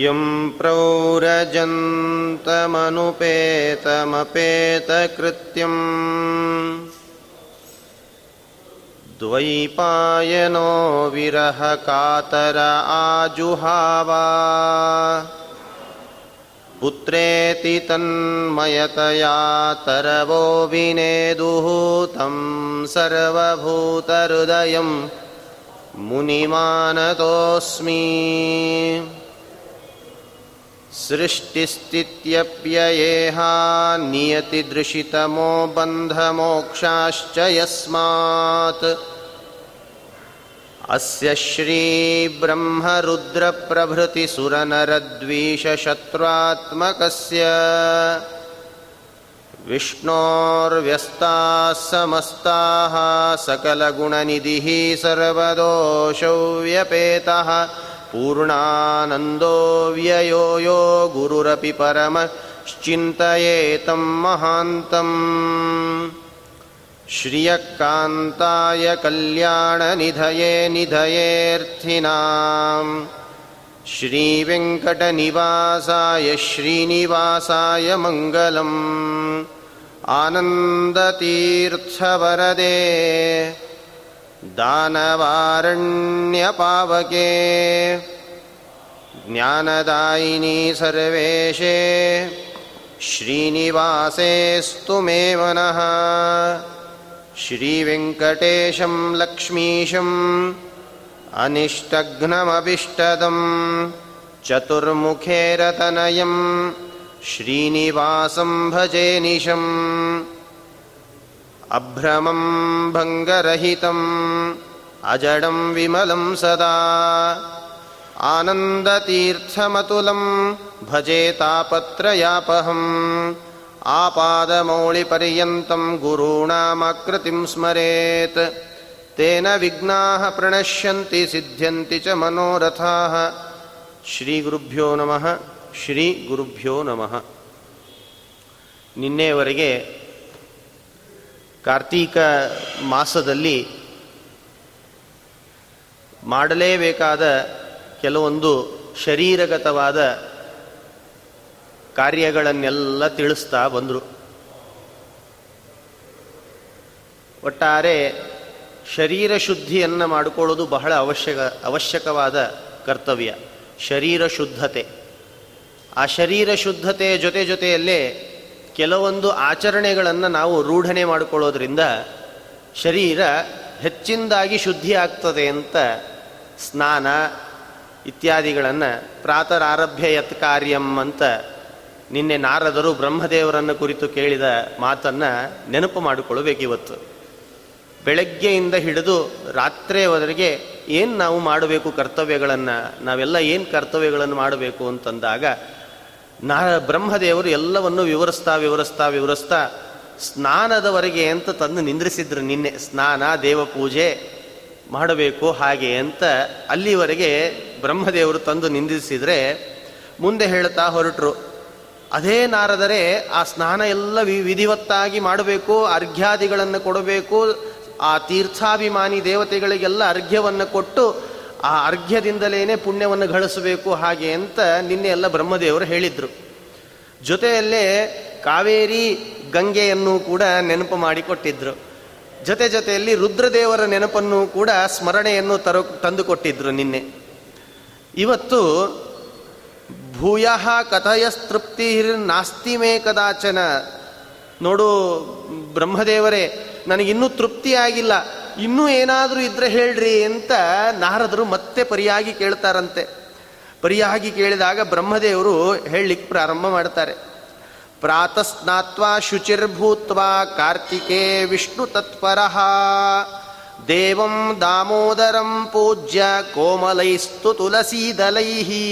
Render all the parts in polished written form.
M ಪ್ರೌರಜಂತಮನುಪೇತಮಪೇತಕೃತ್ಯಂ ದ್ವೈಪಾಯನೋ ವಿರಹ ಕಾತರ ಆಜುಹಾವ ಪುತ್ರೇತಿ ತನ್ಮಯತಯಾ ತರವೋ ವಿನೇದುಃ ತಂ ಸರ್ವಭೂತಹೃದಯಂ ಮುನಿಮಾನತೋಸ್ಮಿ. ಸೃಷ್ಟಿಸ್ಥಿತ್ಯಪ್ಯಯೇಹಾ ನಿಯತಿದೃಶಿತಮೋ ಬಂಧಮೋಕ್ಷಾಶ್ಚ ಯಸ್ಮಾತ್ ಅಸ್ಯ ಶ್ರೀ ಬ್ರಹ್ಮರುದ್ರ ಪ್ರಭೃತಿ ಸುರನರದ್ವೀಷಶತ್ರಾತ್ಮಕಸ್ಯ ವಿಷ್ಣೋರ್ವ್ಯಸ್ತಾಃ ಸಮಸ್ತಾಃ ಸಕಲಗುಣನಿಧಿಃ ಸರ್ವದೋಷವ್ಯಪೇತಃ ಪೂರ್ಣಾನಂದೋ ವ್ಯಯೋ ಯೋ ಗುರುರಪಿ ಪರಮಶ್ಚಿಂತಯೇತಂ ಮಹಾಂತಂ. ಶ್ರಿಯಃಕಾಂತಾಯ ಕಲ್ಯಾಣನಿಧಯೇ ನಿಧಯೇರ್ಥಿನಾಂ ಶ್ರೀವೆಂಕಟನಿವಾಸಾಯ ಶ್ರೀನಿವಾಸಾಯ ಮಂಗಲಂ. ಆನಂದತೀರ್ಥವರದೇ ದಾನವಾರಣ್ಯಪಾವಕೆ ಜ್ಞಾನದಾಯಿನಿ ಸರ್ವೇಶೇ ಶ್ರೀನಿವಾಸೇಸ್ತು ಮೇ ಮನಃ. ಶ್ರೀವೆಂಕಟೇಶಂ ಲಕ್ಷ್ಮೀಶಂ ಅನಿಷ್ಟಘ್ನಮಭಿಷ್ಟದಂ ಚತುರ್ಮುಖೇರತನಯಂ ಶ್ರೀನಿವಾಸಂ ಭಜೆ ನಿಶಂ. ಅಭ್ರಮಂ ಭಂಗರಹಿತಂ ಅಜಡಂ ವಿಮಲಂ ಸದಾ ಆನಂದತೀರ್ಥಮತುಲಂ ಭಜೆ ತಾಪತ್ರಯಾಪಹಂ. ಆಪಾದಮೌಳಿಪರ್ಯಂತಂ ಗುರುಣಾಮಕೃತಿಂ ಸ್ಮರೇತ್ ತೇನ ವಿಘ್ನಾಃ ಪ್ರಣಶ್ಯಂತಿ ಸಿದ್ಧ್ಯಂತಿ ಚ ಮನೋರಥಾಃ. ಶ್ರೀಗುರುಭ್ಯೋ ನಮಃ. ಶ್ರೀಗುರುಭ್ಯೋ ನಮಃ. ನಿನ್ನೆಯವರೆಗೆ ಕಾರ್ತೀಕ ಮಾಸದಲ್ಲಿ ಮಾಡಲೇಬೇಕಾದ ಕೆಲವೊಂದು ಶರೀರಗತವಾದ ಕಾರ್ಯಗಳನ್ನೆಲ್ಲ ತಿಳಿಸ್ತಾ ಬಂದರು. ಒಟ್ಟಾರೆ ಶರೀರ ಶುದ್ಧಿಯನ್ನು ಮಾಡಿಕೊಳ್ಳೋದು ಬಹಳ ಅವಶ್ಯಕವಾದ ಕರ್ತವ್ಯ, ಶರೀರ ಶುದ್ಧತೆ. ಆ ಶರೀರ ಶುದ್ಧತೆಯ ಜೊತೆಯಲ್ಲೇ ಕೆಲವೊಂದು ಆಚರಣೆಗಳನ್ನು ನಾವು ರೂಢನೆ ಮಾಡಿಕೊಳ್ಳೋದ್ರಿಂದ ಶರೀರ ಹೆಚ್ಚಿನದಾಗಿ ಶುದ್ಧಿ ಆಗ್ತದೆ ಅಂತ ಸ್ನಾನ ಇತ್ಯಾದಿಗಳನ್ನು ಪ್ರಾತರಾರಭ್ಯ ಯತ್ ಕಾರ್ಯಂ ಅಂತ ನಿನ್ನೆ ನಾರದರು ಬ್ರಹ್ಮದೇವರನ್ನು ಕುರಿತು ಕೇಳಿದ ಮಾತನ್ನು ನೆನಪು ಮಾಡಿಕೊಳ್ಳಬೇಕಿವತ್ತು. ಬೆಳಗ್ಗೆಯಿಂದ ಹಿಡಿದು ರಾತ್ರಿಯವರೆಗೆ ಏನು ನಾವು ಮಾಡಬೇಕು, ಕರ್ತವ್ಯಗಳನ್ನು ನಾವೆಲ್ಲ ಏನು ಕರ್ತವ್ಯಗಳನ್ನು ಮಾಡಬೇಕು ಅಂತಂದಾಗ ಬ್ರಹ್ಮದೇವರು ಎಲ್ಲವನ್ನು ವಿವರಿಸ್ತಾ ಸ್ನಾನದವರೆಗೆ ಅಂತ ತಂದು ನಿಂದ್ರಿಸಿದ್ರು. ನಿನ್ನೆ ಸ್ನಾನ ದೇವಪೂಜೆ ಮಾಡಬೇಕು ಹಾಗೆ ಅಂತ ಅಲ್ಲಿವರೆಗೆ ಬ್ರಹ್ಮದೇವರು ತಂದು ನಿಂದಿಸಿದರೆ ಮುಂದೆ ಹೇಳ್ತಾ ಹೊರಟರು. ಅದೇ ನಾರದರೆ ಆ ಸ್ನಾನ ಎಲ್ಲ ವಿಧಿವತ್ತಾಗಿ ಮಾಡಬೇಕು, ಅರ್ಘ್ಯಾದಿಗಳನ್ನು ಕೊಡಬೇಕು, ಆ ತೀರ್ಥಾಭಿಮಾನಿ ದೇವತೆಗಳಿಗೆಲ್ಲ ಅರ್ಘ್ಯವನ್ನು ಕೊಟ್ಟು ಆ ಅರ್ಘ್ಯದಿಂದಲೇ ಪುಣ್ಯವನ್ನು ಗಳಿಸಬೇಕು ಹಾಗೆ ಅಂತ ನಿನ್ನೆ ಎಲ್ಲ ಬ್ರಹ್ಮದೇವರು ಹೇಳಿದರು. ಜೊತೆಯಲ್ಲೇ ಕಾವೇರಿ ಗಂಗೆಯನ್ನು ಕೂಡ ನೆನಪು ಮಾಡಿಕೊಟ್ಟಿದ್ರು. ಜೊತೆಯಲ್ಲಿ ರುದ್ರದೇವರ ನೆನಪನ್ನು ಕೂಡ ಸ್ಮರಣೆಯನ್ನು ತಂದುಕೊಟ್ಟಿದ್ರು ನಿನ್ನೆ. ಇವತ್ತು ಭೂಯಃ ಕಥಯಸ್ತೃಪ್ತಿ ನಾಸ್ತಿ ಮೇ ಕದಾಚನ. ನೋಡು ಬ್ರಹ್ಮದೇವರೇ, ನನಗಿನ್ನೂ ತೃಪ್ತಿಯಾಗಿಲ್ಲ, ಇನ್ನೂ ಏನಾದರೂ ಇದ್ರೆ ಹೇಳ್ರಿ ಅಂತ ನಾರದರು ಮತ್ತೆ ಪರಿಯಾಗಿ ಕೇಳ್ತಾರಂತೆ. ಪರಿಯಾಗಿ ಕೇಳಿದಾಗ ಬ್ರಹ್ಮದೇವರು ಹೇಳಲಿಕ್ಕೆ ಪ್ರಾರಂಭ ಮಾಡ್ತಾರೆ. ಪ್ರಾತಃ ಸ್ನಾತ್ವಾ ಶುಚಿರ್ಭೂತ್ವಾ ಕಾರ್ತಿಕೇ ವಿಷ್ಣು ತತ್ಪರಃ ದೇವಂ ದಾಮೋದರಂ ಪೂಜ್ಯ ಕೋಮಲೈಸ್ತು ತುಲಸೀದಲೈಹಿ.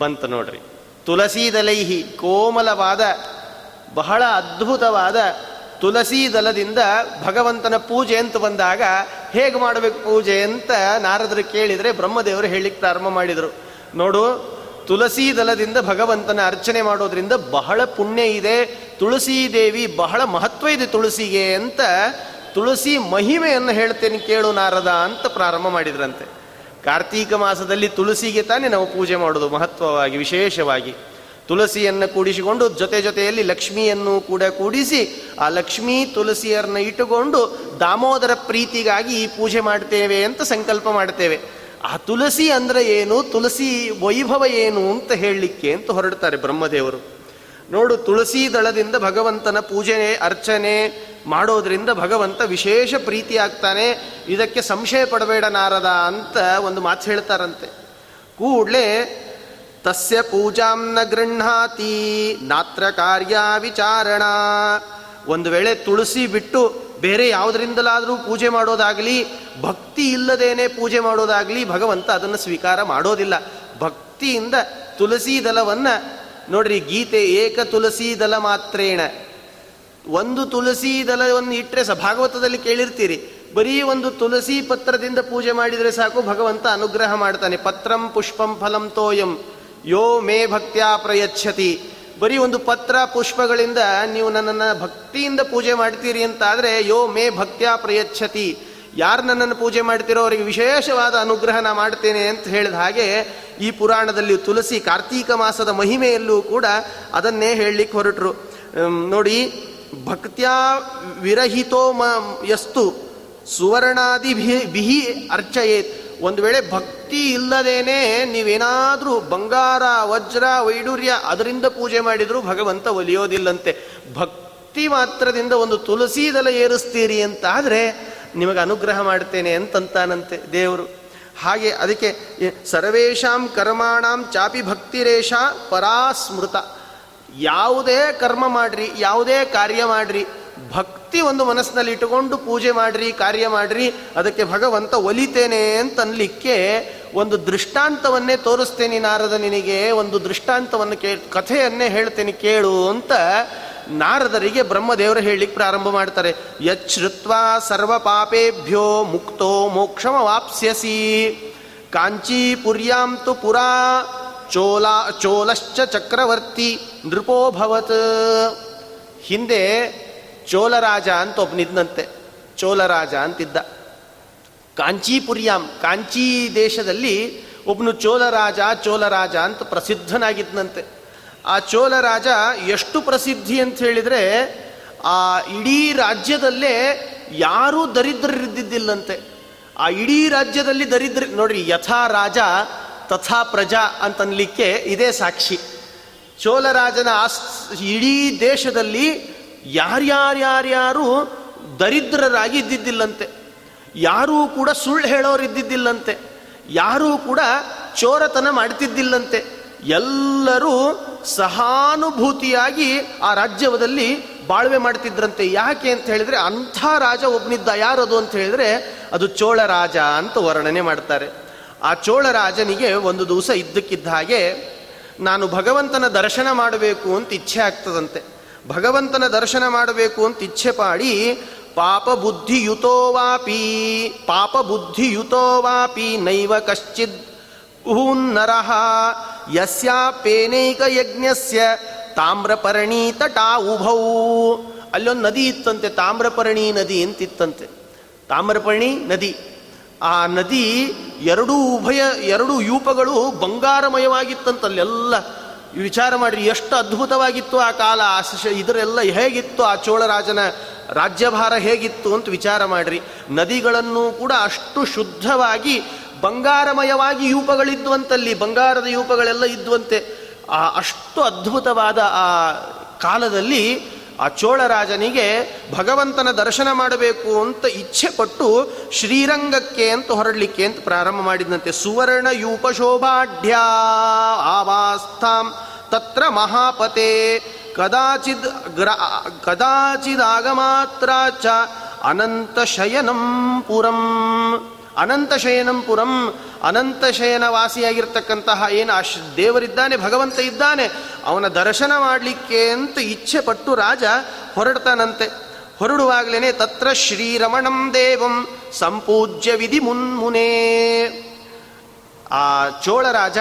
ಬಂತು ನೋಡ್ರಿ, ತುಲಸೀದಲೈಹಿ, ಕೋಮಲವಾದ ಬಹಳ ಅದ್ಭುತವಾದ ತುಳಸಿ ದಲದಿಂದ ಭಗವಂತನ ಪೂಜೆ ಅಂತ ಬಂದಾಗ ಹೇಗೆ ಮಾಡಬೇಕು ಪೂಜೆ ಅಂತ ನಾರದರು ಕೇಳಿದರೆ ಬ್ರಹ್ಮದೇವರು ಹೇಳಿಕ್ಕೆ ಪ್ರಾರಂಭ ಮಾಡಿದರು. ನೋಡು, ತುಳಸಿ ದಲದಿಂದ ಭಗವಂತನ ಅರ್ಚನೆ ಮಾಡೋದ್ರಿಂದ ಬಹಳ ಪುಣ್ಯ ಇದೆ, ತುಳಸಿ ದೇವಿ ಬಹಳ ಮಹತ್ವ ಇದೆ ತುಳಸಿಗೆ ಅಂತ ತುಳಸಿ ಮಹಿಮೆಯನ್ನು ಹೇಳ್ತೇನೆ ಕೇಳು ನಾರದ ಅಂತ ಪ್ರಾರಂಭ ಮಾಡಿದ್ರಂತೆ. ಕಾರ್ತೀಕ ಮಾಸದಲ್ಲಿ ತುಳಸಿಗೆ ತಾನೇ ನಾವು ಪೂಜೆ ಮಾಡೋದು ಮಹತ್ವವಾಗಿ, ವಿಶೇಷವಾಗಿ ತುಳಸಿಯನ್ನು ಕೂಡಿಸಿಕೊಂಡು ಜೊತೆ ಜೊತೆಯಲ್ಲಿ ಲಕ್ಷ್ಮಿಯನ್ನು ಕೂಡ ಕೂಡಿಸಿ ಆ ಲಕ್ಷ್ಮೀ ತುಳಸಿಯರನ್ನ ಇಟ್ಟುಕೊಂಡು ದಾಮೋದರ ಪ್ರೀತಿಗಾಗಿ ಈ ಪೂಜೆ ಮಾಡ್ತೇವೆ ಅಂತ ಸಂಕಲ್ಪ ಮಾಡ್ತೇವೆ. ಆ ತುಳಸಿ ಅಂದರೆ ಏನು, ತುಳಸಿ ವೈಭವ ಏನು ಅಂತ ಹೇಳಲಿಕ್ಕೆ ಅಂತ ಹೊರಡ್ತಾರೆ ಬ್ರಹ್ಮದೇವರು. ನೋಡು, ತುಳಸಿ ದಳದಿಂದ ಭಗವಂತನ ಪೂಜೆ ಅರ್ಚನೆ ಮಾಡೋದ್ರಿಂದ ಭಗವಂತ ವಿಶೇಷ ಪ್ರೀತಿ ಆಗ್ತಾನೆ, ಇದಕ್ಕೆ ಸಂಶಯ ಪಡಬೇಡ ನಾರದ ಅಂತ ಒಂದು ಮಾತು ಹೇಳ್ತಾರಂತೆ. ಕೂಡಲೇ ತಸ್ಯ ಪೂಜಾಂ ನ ಗೃಹಾತಿ ನಾತ್ರ ಕಾರ್ಯ ವಿಚಾರಣ. ಒಂದು ವೇಳೆ ತುಳಸಿ ಬಿಟ್ಟು ಬೇರೆ ಯಾವುದರಿಂದಲಾದರೂ ಪೂಜೆ ಮಾಡೋದಾಗಲಿ, ಭಕ್ತಿ ಇಲ್ಲದೇನೆ ಪೂಜೆ ಮಾಡೋದಾಗಲಿ ಭಗವಂತ ಅದನ್ನು ಸ್ವೀಕಾರ ಮಾಡೋದಿಲ್ಲ. ಭಕ್ತಿಯಿಂದ ತುಳಸಿ ದಲವನ್ನು ನೋಡ್ರಿ, ಗೀತೆ ಏಕ ತುಳಸಿ ದಲ ಮಾತ್ರೇಣ, ಒಂದು ತುಳಸಿ ದಲವನ್ನು ಇಟ್ಟರೆ ಸಹ ಭಾಗವತದಲ್ಲಿ ಕೇಳಿರ್ತೀರಿ, ಬರೀ ಒಂದು ತುಳಸಿ ಪತ್ರದಿಂದ ಪೂಜೆ ಮಾಡಿದರೆ ಸಾಕು ಭಗವಂತ ಅನುಗ್ರಹ ಮಾಡ್ತಾನೆ. ಪತ್ರಂ ಪುಷ್ಪಂ ಫಲಂ ತೋಯಂ ಯೋ ಮೇ ಭಕ್ತ್ಯಾ ಪ್ರಯಚ್ಛತಿ. ಬರೀ ಒಂದು ಪತ್ರ ಪುಷ್ಪಗಳಿಂದ ನೀವು ನನ್ನನ್ನು ಭಕ್ತಿಯಿಂದ ಪೂಜೆ ಮಾಡ್ತೀರಿ ಅಂತ ಆದರೆ ಯೋ ಮೇ ಭಕ್ತ್ಯಾ ಪ್ರಯಚ್ಛತಿ, ಯಾರು ನನ್ನನ್ನು ಪೂಜೆ ಮಾಡ್ತೀರೋ ಅವರಿಗೆ ವಿಶೇಷವಾದ ಅನುಗ್ರಹನ ಮಾಡ್ತೇನೆ ಅಂತ ಹೇಳಿದ ಹಾಗೆ ಈ ಪುರಾಣದಲ್ಲಿ ತುಳಸಿ ಕಾರ್ತೀಕ ಮಾಸದ ಮಹಿಮೆಯಲ್ಲೂ ಕೂಡ ಅದನ್ನೇ ಹೇಳಲಿಕ್ಕೆ ಹೊರಟರು. ನೋಡಿ, ಭಕ್ತ್ಯಾ ವಿರಹಿತೋ ಯಸ್ತು ಸುವರ್ಣಾದಿ ಬಿಹಿ ಅರ್ಚಯೇತ್. ಒಂದು ವೇಳೆ ಭಕ್ತಿ ಇಲ್ಲದೇನೆ ನೀವೇನಾದರೂ ಬಂಗಾರ ವಜ್ರ ವೈಡೂರ್ಯ ಅದರಿಂದ ಪೂಜೆ ಮಾಡಿದರೂ ಭಗವಂತ ಒಲಿಯೋದಿಲ್ಲಂತೆ. ಭಕ್ತಿ ಮಾತ್ರದಿಂದ ಒಂದು ತುಳಸಿ ದಲ ಏರಿಸ್ತೀರಿ ಅಂತ ಆದರೆ ನಿಮಗೆ ಅನುಗ್ರಹ ಮಾಡ್ತೇನೆ ಅಂತಂತಾನಂತೆ ದೇವರು. ಹಾಗೆ ಅದಕ್ಕೆ ಸರ್ವೇಷಾಂ ಕರ್ಮಾಣಾಂ ಚಾಪಿ ಭಕ್ತಿರೇಷ ಪರಾಸ್ಮೃತ. ಯಾವುದೇ ಕರ್ಮ ಮಾಡ್ರಿ, ಯಾವುದೇ ಕಾರ್ಯ ಮಾಡ್ರಿ, ಭಕ್ತಿ ಒಂದು ಮನಸ್ಸಿನಲ್ಲಿ ಇಟ್ಟುಕೊಂಡು ಪೂಜೆ ಮಾಡ್ರಿ, ಕಾರ್ಯ ಮಾಡ್ರಿ, ಅದಕ್ಕೆ ಭಗವಂತ ಒಲಿತೇನೆ ಅಂತನ್ಲಿಕ್ಕೆ ಒಂದು ದೃಷ್ಟಾಂತವನ್ನೇ ತೋರಿಸ್ತೇನೆ ನಾರದ ನಿನಗೆ, ಒಂದು ದೃಷ್ಟಾಂತವನ್ನು ಕಥೆಯನ್ನೇ ಹೇಳ್ತೇನೆ ಕೇಳು ಅಂತ ನಾರದರಿಗೆ ಬ್ರಹ್ಮದೇವರು ಹೇಳಲಿಕ್ಕೆ ಪ್ರಾರಂಭ ಮಾಡ್ತಾರೆ. ಯಚ್ಛೃತ್ವಾ ಸರ್ವ ಪಾಪೇಭ್ಯೋ ಮುಕ್ತೋ ಮೋಕ್ಷಮ ವಾಪ್ಸ್ಯಸಿ. ಕಾಂಚೀಪುರ್ಯಾಂ ತು ಪುರಾ ಚೋಲಶ್ಚ ಚಕ್ರವರ್ತಿ ನೃಪೋಭವತ್. ಹಿಂದೆ ಚೋಲರಾಜ ಅಂತ ಒಬ್ಬನಿದ್ದಂತೆ, ಚೋಲರಾಜ ಅಂತಿದ್ದ. ಕಾಂಚೀಪುರ್ಯಾಂ, ಕಾಂಚೀ ದೇಶದಲ್ಲಿ ಒಬ್ಬನು ಚೋಲರಾಜ ಅಂತ ಪ್ರಸಿದ್ಧನಾಗಿದ್ದಂತೆ. ಆ ಚೋಲರಾಜ ಎಷ್ಟು ಪ್ರಸಿದ್ಧಿ ಅಂತ ಹೇಳಿದರೆ, ಆ ಇಡೀ ರಾಜ್ಯದಲ್ಲೇ ಯಾರೂ ದರಿದ್ರರಿದ್ದಿದ್ದಿಲ್ಲಂತೆ. ಆ ಇಡೀ ರಾಜ್ಯದಲ್ಲಿ ದರಿದ್ರ ನೋಡ್ರಿ, ಯಥಾ ರಾಜ ತಥಾ ಪ್ರಜಾ ಅಂತನ್ಲಿಕ್ಕೆ ಇದೇ ಸಾಕ್ಷಿ. ಚೋಲರಾಜನ ಇಡೀ ದೇಶದಲ್ಲಿ ಯಾರ್ಯಾರ್ಯಾರ್ಯಾರು ದರಿದ್ರರಾಗಿ ಇದ್ದಿದ್ದಿಲ್ಲಂತೆ, ಯಾರೂ ಕೂಡ ಸುಳ್ಳು ಹೇಳೋರಿದ್ದಿದ್ದಿಲ್ಲಂತೆ, ಯಾರೂ ಕೂಡ ಚೋರತನ ಮಾಡ್ತಿದ್ದಿಲ್ಲಂತೆ. ಎಲ್ಲರೂ ಸಹಾನುಭೂತಿಯಾಗಿ ಆ ರಾಜ್ಯದಲ್ಲಿ ಬಾಳ್ವೆ ಮಾಡ್ತಿದ್ರಂತೆ. ಯಾಕೆ ಅಂತ ಹೇಳಿದರೆ ಅಂಥ ರಾಜ ಒಬ್ಬನಿದ್ದ. ಯಾರದು ಅಂತ ಹೇಳಿದರೆ ಅದು ಚೋಳರಾಜ ಅಂತ ವರ್ಣನೆ ಮಾಡ್ತಾರೆ. ಆ ಚೋಳರಾಜನಿಗೆ ಒಂದು ದಿವಸ ಇದ್ದಕ್ಕಿದ್ದ ಹಾಗೆ ನಾನು ಭಗವಂತನ ದರ್ಶನ ಮಾಡಬೇಕು ಅಂತ ಇಚ್ಛೆ ಆಗ್ತದಂತೆ. ಭಗವಂತನ ದರ್ಶನ ಮಾಡಬೇಕು ಅಂತ ಇಚ್ಛೆ ಪಾಡಿ ಪಾಪ ಬುದ್ಧಿಯುತೋ ವಾಪಿ ನೈವ ಕಶ್ಚಿದ್ ಊನ್ನರಃ ಯಸ್ಯಾಪೇನೈಕ ಯಜ್ಞಸ್ಯ ತಾಮ್ರಪರ್ಣಿ ತಟಾ ಉಭೌ. ಅಲ್ಲೊಂದು ನದಿ ಇತ್ತಂತೆ, ತಾಮ್ರಪರ್ಣಿ ನದಿ ಅಂತಿತ್ತಂತೆ. ತಾಮ್ರಪರ್ಣಿ ನದಿ, ಆ ನದಿ ಎರಡು ಯೂಪಗಳು ಬಂಗಾರಮಯವಾಗಿತ್ತಂತೆ. ಅಲ್ಲೆಲ್ಲ ವಿಚಾರ ಮಾಡಿರಿ, ಎಷ್ಟು ಅದ್ಭುತವಾಗಿತ್ತು ಆ ಕಾಲ, ಇದರೆಲ್ಲ ಹೇಗಿತ್ತು, ಆ ಚೋಳರಾಜನ ರಾಜ್ಯಭಾರ ಹೇಗಿತ್ತು ಅಂತ ವಿಚಾರ ಮಾಡಿರಿ. ನದಿಗಳನ್ನು ಕೂಡ ಅಷ್ಟು ಶುದ್ಧವಾಗಿ ಬಂಗಾರಮಯವಾಗಿ ಯೂಪಗಳಿದ್ವಂತಲ್ಲಿ, ಬಂಗಾರದ ಯೂಪಗಳೆಲ್ಲ ಇದ್ವಂತೆ. ಆ ಅಷ್ಟು ಅದ್ಭುತವಾದ ಆ ಕಾಲದಲ್ಲಿ ಆ ಚೋಳರಾಜನಿಗೆ ಭಗವಂತನ ದರ್ಶನ ಮಾಡಬೇಕು ಅಂತ ಇಚ್ಛೆ ಪಟ್ಟು ಶ್ರೀರಂಗಕ್ಕೆ ಅಂತ ಹೊರಡಲಿಕ್ಕೆ ಅಂತ ಪ್ರಾರಂಭ ಮಾಡಿದಂತೆ. ಸುವರ್ಣ ಯೂಪ ಶೋಭಾಢ್ಯ ಆವಾಸ್ಥಾಂ ತತ್ರ ಮಹಾಪತೆ ಕದಾಚಿದಾಗಮಾತ್ರ ಚ ಅನಂತಶಯನಂ ಪುರಂ. ಅನಂತಶಯನಂಪುರಂ, ಅನಂತಶಯನ ವಾಸಿಯಾಗಿರ್ತಕ್ಕಂತಹ ಏನು ಆ ದೇವರಿದ್ದಾನೆ, ಭಗವಂತ ಇದ್ದಾನೆ, ಅವನ ದರ್ಶನ ಮಾಡಲಿಕ್ಕೆ ಅಂತ ಇಚ್ಛೆ ಪಟ್ಟು ರಾಜ ಹೊರಡ್ತಾನಂತೆ. ಹೊರಡುವಾಗಲೇ ತತ್ರ ಶ್ರೀರಮಣಂ ದೇವಂ ಸಂಪೂಜ್ಯ ವಿಧಿ ಮುನ್ಮುನೇ. ಆ ಚೋಳರಾಜ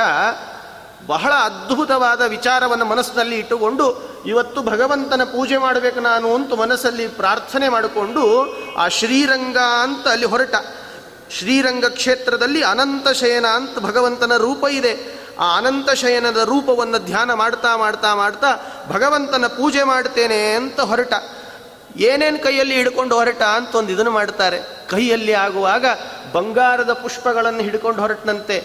ಬಹಳ ಅದ್ಭುತವಾದ ವಿಚಾರವನ್ನು ಮನಸ್ಸಿನಲ್ಲಿ ಇಟ್ಟುಕೊಂಡು ಇವತ್ತು ಭಗವಂತನ ಪೂಜೆ ಮಾಡಬೇಕು ನಾನು ಅಂತ ಮನಸ್ಸಲ್ಲಿ ಪ್ರಾರ್ಥನೆ ಮಾಡಿಕೊಂಡು ಆ ಶ್ರೀರಂಗ ಅಂತ ಅಲ್ಲಿ ಹೊರಟ. ಶ್ರೀರಂಗ ಕ್ಷೇತ್ರದಲ್ಲಿ ಅನಂತಶಯನ ಅಂತ ಭಗವಂತನ ರೂಪ ಇದೆ. ಆ ಅನಂತಶಯನದ ರೂಪವನ್ನು ಧ್ಯಾನ ಮಾಡ್ತಾ ಮಾಡ್ತಾ ಮಾಡ್ತಾ ಭಗವಂತನ ಪೂಜೆ ಮಾಡ್ತೇನೆ ಅಂತ ಹೊರಟ. ಏನೇನು ಕೈಯಲ್ಲಿ ಹಿಡ್ಕೊಂಡು ಹೊರಟ ಅಂತ ಒಂದು ಇದನ್ನು ಮಾಡ್ತಾರೆ. ಕೈಯಲ್ಲಿ ಆಗುವಾಗ ಬಂಗಾರದ ಪುಷ್ಪಗಳನ್ನು ಹಿಡ್ಕೊಂಡು ಹೊರಟನಂತೆ,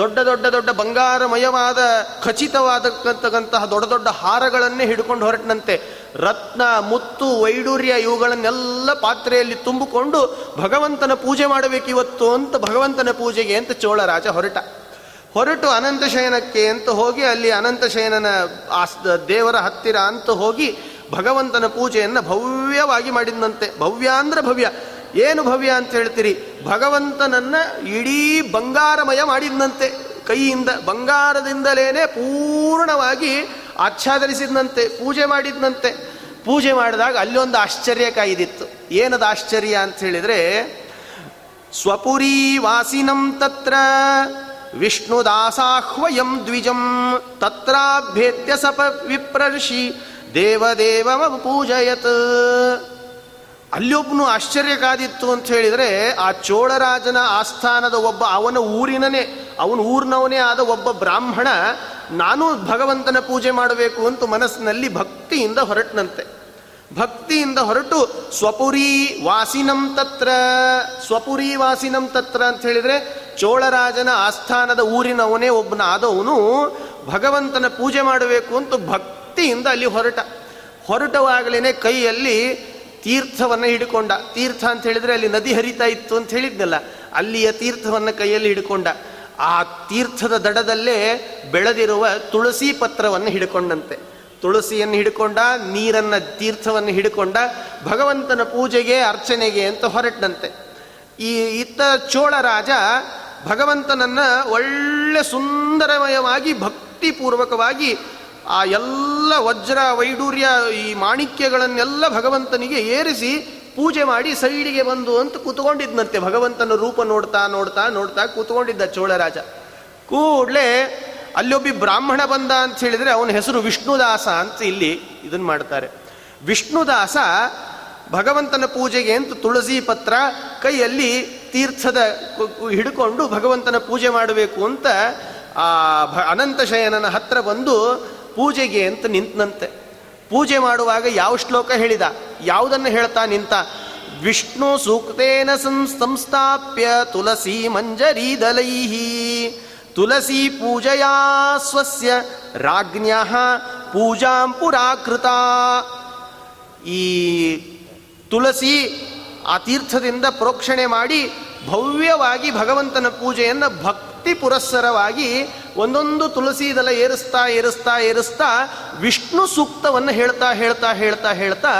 ದೊಡ್ಡ ದೊಡ್ಡ ದೊಡ್ಡ ಬಂಗಾರಮಯವಾದ ಖಚಿತವಾದಕ್ಕಂತಹ ದೊಡ್ಡ ದೊಡ್ಡ ಹಾರಗಳನ್ನೇ ಹಿಡ್ಕೊಂಡು ಹೊರಟನಂತೆ. ರತ್ನ, ಮುತ್ತು, ವೈಡೂರ್ಯ ಇವುಗಳನ್ನೆಲ್ಲ ಪಾತ್ರೆಯಲ್ಲಿ ತುಂಬಿಕೊಂಡು ಭಗವಂತನ ಪೂಜೆ ಮಾಡಬೇಕಿವತ್ತು ಅಂತ ಭಗವಂತನ ಪೂಜೆಗೆ ಅಂತ ಚೋಳರಾಜ ಹೊರಟು ಅನಂತಶಯನಕ್ಕೆ ಅಂತ ಹೋಗಿ ಅಲ್ಲಿ ಅನಂತಶಯನನ ದೇವರ ಹತ್ತಿರ ಅಂತ ಹೋಗಿ ಭಗವಂತನ ಪೂಜೆಯನ್ನು ಭವ್ಯವಾಗಿ ಮಾಡಿದಂತೆ. ಭವ್ಯ ಅಂದರೆ ಭವ್ಯ. ಏನು ಭವ್ಯ ಅಂತ ಹೇಳ್ತೀರಿ? ಭಗವಂತನನ್ನು ಇಡೀ ಬಂಗಾರಮಯ ಮಾಡಿದಂತೆ, ಕೈಯಿಂದ ಬಂಗಾರದಿಂದಲೇ ಪೂರ್ಣವಾಗಿ ಆಚ್ಛಾದನಿಸಿದಂತೆ, ಪೂಜೆ ಮಾಡಿದಂತೆ. ಪೂಜೆ ಮಾಡಿದಾಗ ಅಲ್ಲೊಂದು ಆಶ್ಚರ್ಯ ಕಾಯ್ದಿತ್ತು. ಏನದು ಆಶ್ಚರ್ಯ ಅಂತ ಹೇಳಿದರೆ, ಸ್ವಪುರಿ ವಾಸಿನಂ ತತ್ರ ವಿಷ್ಣುದಾಸಾಹ್ವಯಂ ದ್ವಿಜಂ ತತ್ರಾಭ್ಯೇತ್ಯ ಸಪ ವಿಪ್ರರ್ಷಿ ದೇವದೇವ ಪೂಜಯತ್. ಅಲ್ಲೊಬ್ಬನು ಆಶ್ಚರ್ಯ ಕಾದಿತ್ತು ಅಂತ ಹೇಳಿದರೆ, ಆ ಚೋಳರಾಜನ ಆಸ್ಥಾನದ ಒಬ್ಬ, ಅವನ ಊರಿನವನೇ ಆದ ಒಬ್ಬ ಬ್ರಾಹ್ಮಣ ನಾನು ಭಗವಂತನ ಪೂಜೆ ಮಾಡಬೇಕು ಅಂತ ಮನಸ್ಸಿನಲ್ಲಿ ಭಕ್ತಿಯಿಂದ ಹೊರಟನಂತೆ. ಭಕ್ತಿಯಿಂದ ಹೊರಟು ಸ್ವಪುರಿ ವಾಸಿನಂ ತತ್ರ, ಸ್ವಪುರಿ ವಾಸಿನಂ ತತ್ರ ಅಂತ ಹೇಳಿದರೆ ಚೋಳರಾಜನ ಆಸ್ಥಾನದ ಊರಿನವನೇ ಒಬ್ಬನಾದವನು ಭಗವಂತನ ಪೂಜೆ ಮಾಡಬೇಕು ಅಂತ ಭಕ್ತಿಯಿಂದ ಅಲ್ಲಿ ಹೊರಟವಾಗಲೇ ಕೈಯಲ್ಲಿ ತೀರ್ಥವನ್ನು ಹಿಡ್ಕೊಂಡ. ತೀರ್ಥ ಅಂತ ಹೇಳಿದರೆ ಅಲ್ಲಿ ನದಿ ಹರಿತಾ ಇತ್ತು ಅಂತ ಹೇಳಿದ್ನಲ್ಲ, ಅಲ್ಲಿಯ ತೀರ್ಥವನ್ನು ಕೈಯಲ್ಲಿ ಹಿಡ್ಕೊಂಡ. ಆ ತೀರ್ಥದ ದಡದಲ್ಲೇ ಬೆಳೆದಿರುವ ತುಳಸಿ ಪತ್ರವನ್ನು ಹಿಡ್ಕೊಂಡಂತೆ. ತುಳಸಿಯನ್ನು ಹಿಡ್ಕೊಂಡ, ನೀರನ್ನು, ತೀರ್ಥವನ್ನು ಹಿಡ್ಕೊಂಡ, ಭಗವಂತನ ಪೂಜೆಗೆ ಅರ್ಚನೆಗೆ ಅಂತ ಹೊರಟನಂತೆ. ಇತ್ತ ಚೋಳರಾಜ ಭಗವಂತನನ್ನು ಒಳ್ಳೆ ಸುಂದರಮಯವಾಗಿ ಭಕ್ತಿಪೂರ್ವಕವಾಗಿ ಆ ಎಲ್ಲ ವಜ್ರ ವೈಡೂರ್ಯ ಈ ಮಾಣಿಕ್ಯಗಳನ್ನೆಲ್ಲ ಭಗವಂತನಿಗೆ ಏರಿಸಿ ಪೂಜೆ ಮಾಡಿ ಸೈಡಿಗೆ ಬಂದು ಅಂತ ಕೂತ್ಕೊಂಡಿದ್ದಂತೆ. ಭಗವಂತನ ರೂಪ ನೋಡ್ತಾ ನೋಡ್ತಾ ನೋಡ್ತಾ ಕೂತ್ಕೊಂಡಿದ್ದ ಚೋಳರಾಜ. ಕೂಡಲೇ ಅಲ್ಲೊಬ್ಬಿ ಬ್ರಾಹ್ಮಣ ಬಂದ ಅಂತ ಹೇಳಿದರೆ ಅವನ ಹೆಸರು ವಿಷ್ಣುದಾಸ ಅಂತ ಇಲ್ಲಿ ಇದನ್ನು ಮಾಡ್ತಾರೆ. ವಿಷ್ಣುದಾಸ ಭಗವಂತನ ಪೂಜೆಗೆ ಅಂತ ತುಳಸಿ ಪತ್ರ ಕೈಯಲ್ಲಿ ತೀರ್ಥದ ಹಿಡ್ಕೊಂಡು ಭಗವಂತನ ಪೂಜೆ ಮಾಡಬೇಕು ಅಂತ ಆ ಅನಂತಶಯನನ ಹತ್ರ ಬಂದು ಪೂಜೆಗೆ ಅಂತ ನಿಂತನಂತೆ. ಪೂಜೆ ಮಾಡುವಾಗ ಯಾವ ಶ್ಲೋಕ ಹೇಳಿದ, ಯಾವುದನ್ನು ಹೇಳ್ತಾ ನಿಂತ? ವಿಷ್ಣು ಸೂಕ್ತೇನ ಸಂಸ್ಥಾಪ್ಯ ತುಳಸಿ ಮಂಜರಿ ದಲೈಹಿ ತುಳಸಿ ಪೂಜೆಯ ಸ್ವಸ್ಯ ರಾಜ್ಞ ಪೂಜಾಂ ಪುರಾಕೃತ. ಈ ತುಳಸಿ ಆ ತೀರ್ಥದಿಂದ ಪ್ರೋಕ್ಷಣೆ ಮಾಡಿ ಭವ್ಯವಾಗಿ ಭಗವಂತನ ಪೂಜೆಯನ್ನು ಭಕ್ತಿ ಪುರಸ್ಸರವಾಗಿ ಒಂದೊಂದು ತುಳಸಿ ದಲ ಏರಿಸ್ತಾ ಏರಿಸ್ತಾ ಏರಿಸ್ತಾ ವಿಷ್ಣು ಸೂಕ್ತವನ್ನು ಹೇಳ್ತಾ ಹೇಳ್ತಾ ಹೇಳ್ತಾ ಹೇಳ್ತಾ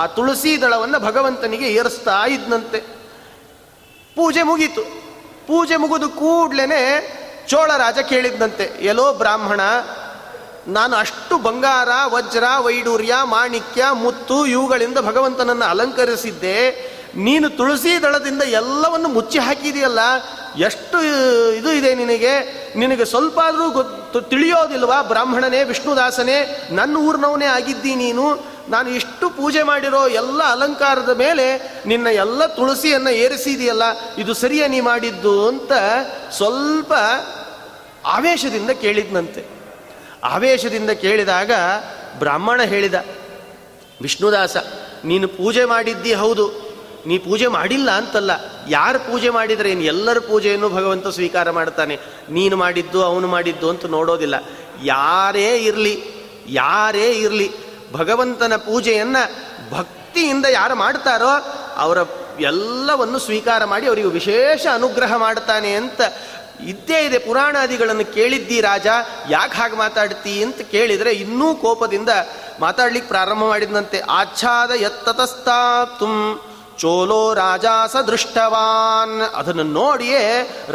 ಆ ತುಳಸಿ ದಳವನ್ನು ಭಗವಂತನಿಗೆ ಏರಿಸ್ತಾ ಇದ್ದಂತೆ. ಪೂಜೆ ಮುಗೀತು. ಪೂಜೆ ಮುಗಿದು ಕೂಡ್ಲೇ ಚೋಳರಾಜ ಕೇಳಿದ್ದಂತೆ, ಎಲ್ಲೋ ಬ್ರಾಹ್ಮಣ, ನಾನು ಅಷ್ಟು ಬಂಗಾರ, ವಜ್ರ, ವೈಡೂರ್ಯ, ಮಾಣಿಕ್ಯ, ಮುತ್ತು ಇವುಗಳಿಂದ ಭಗವಂತನನ್ನು ಅಲಂಕರಿಸಿದ್ದೆ, ನೀನು ತುಳಸಿ ದಳದಿಂದ ಎಲ್ಲವನ್ನು ಮುಚ್ಚಿ ಹಾಕಿದೆಯಲ್ಲ, ಎಷ್ಟು ಇದು ಇದೆ ನಿನಗೆ, ನಿನಗೆ ಸ್ವಲ್ಪ ಆದರೂ ತಿಳಿಯೋದಿಲ್ವಾ ಬ್ರಾಹ್ಮಣನೇ, ವಿಷ್ಣುದಾಸನೇ, ನನ್ನ ಊರಿನವನೇ ಆಗಿದ್ದಿ ನೀನು, ನಾನು ಇಷ್ಟು ಪೂಜೆ ಮಾಡಿರೋ ಎಲ್ಲ ಅಲಂಕಾರದ ಮೇಲೆ ನಿನ್ನ ಎಲ್ಲ ತುಳಸಿಯನ್ನು ಏರಿಸಿದೆಯಲ್ಲ, ಇದು ಸರಿಯೇ ನೀ ಮಾಡಿದ್ದು ಅಂತ ಸ್ವಲ್ಪ ಆವೇಶದಿಂದ ಕೇಳಿದ್ನಂತೆ. ಆವೇಶದಿಂದ ಕೇಳಿದಾಗ ಬ್ರಾಹ್ಮಣ ಹೇಳಿದ, ವಿಷ್ಣುದಾಸ ನೀನು ಪೂಜೆ ಮಾಡಿದ್ದಿ ಹೌದು, ನೀ ಪೂಜೆ ಮಾಡಿಲ್ಲ ಅಂತಲ್ಲ, ಯಾರು ಪೂಜೆ ಮಾಡಿದರೆ ಏನು, ಎಲ್ಲರ ಪೂಜೆಯನ್ನು ಭಗವಂತ ಸ್ವೀಕಾರ ಮಾಡ್ತಾನೆ, ನೀನು ಮಾಡಿದ್ದು ಅವನು ಮಾಡಿದ್ದು ಅಂತ ನೋಡೋದಿಲ್ಲ. ಯಾರೇ ಇರಲಿ ಭಗವಂತನ ಪೂಜೆಯನ್ನು ಭಕ್ತಿಯಿಂದ ಯಾರು ಮಾಡ್ತಾರೋ ಅವರ ಎಲ್ಲವನ್ನು ಸ್ವೀಕಾರ ಮಾಡಿ ಅವರಿಗೆ ವಿಶೇಷ ಅನುಗ್ರಹ ಮಾಡ್ತಾನೆ ಅಂತ ಇದ್ದೇ ಇದೆ. ಪುರಾಣಾದಿಗಳನ್ನು ಕೇಳಿದ್ದಿ ರಾಜ, ಯಾಕೆ ಹಾಗೆ ಮಾತಾಡ್ತೀ ಅಂತ ಕೇಳಿದರೆ ಇನ್ನೂ ಕೋಪದಿಂದ ಮಾತಾಡ್ಲಿಕ್ಕೆ ಪ್ರಾರಂಭ ಮಾಡಿದಂತೆ. ಆಚ್ಛಾದ ಯತ್ತತಸ್ತಾಪ್ತುಂ ಚೋಲೋ ರಾಜ ಸ ದೃಷ್ಟವಾನ್. ಅದನ್ನು ನೋಡಿಯೇ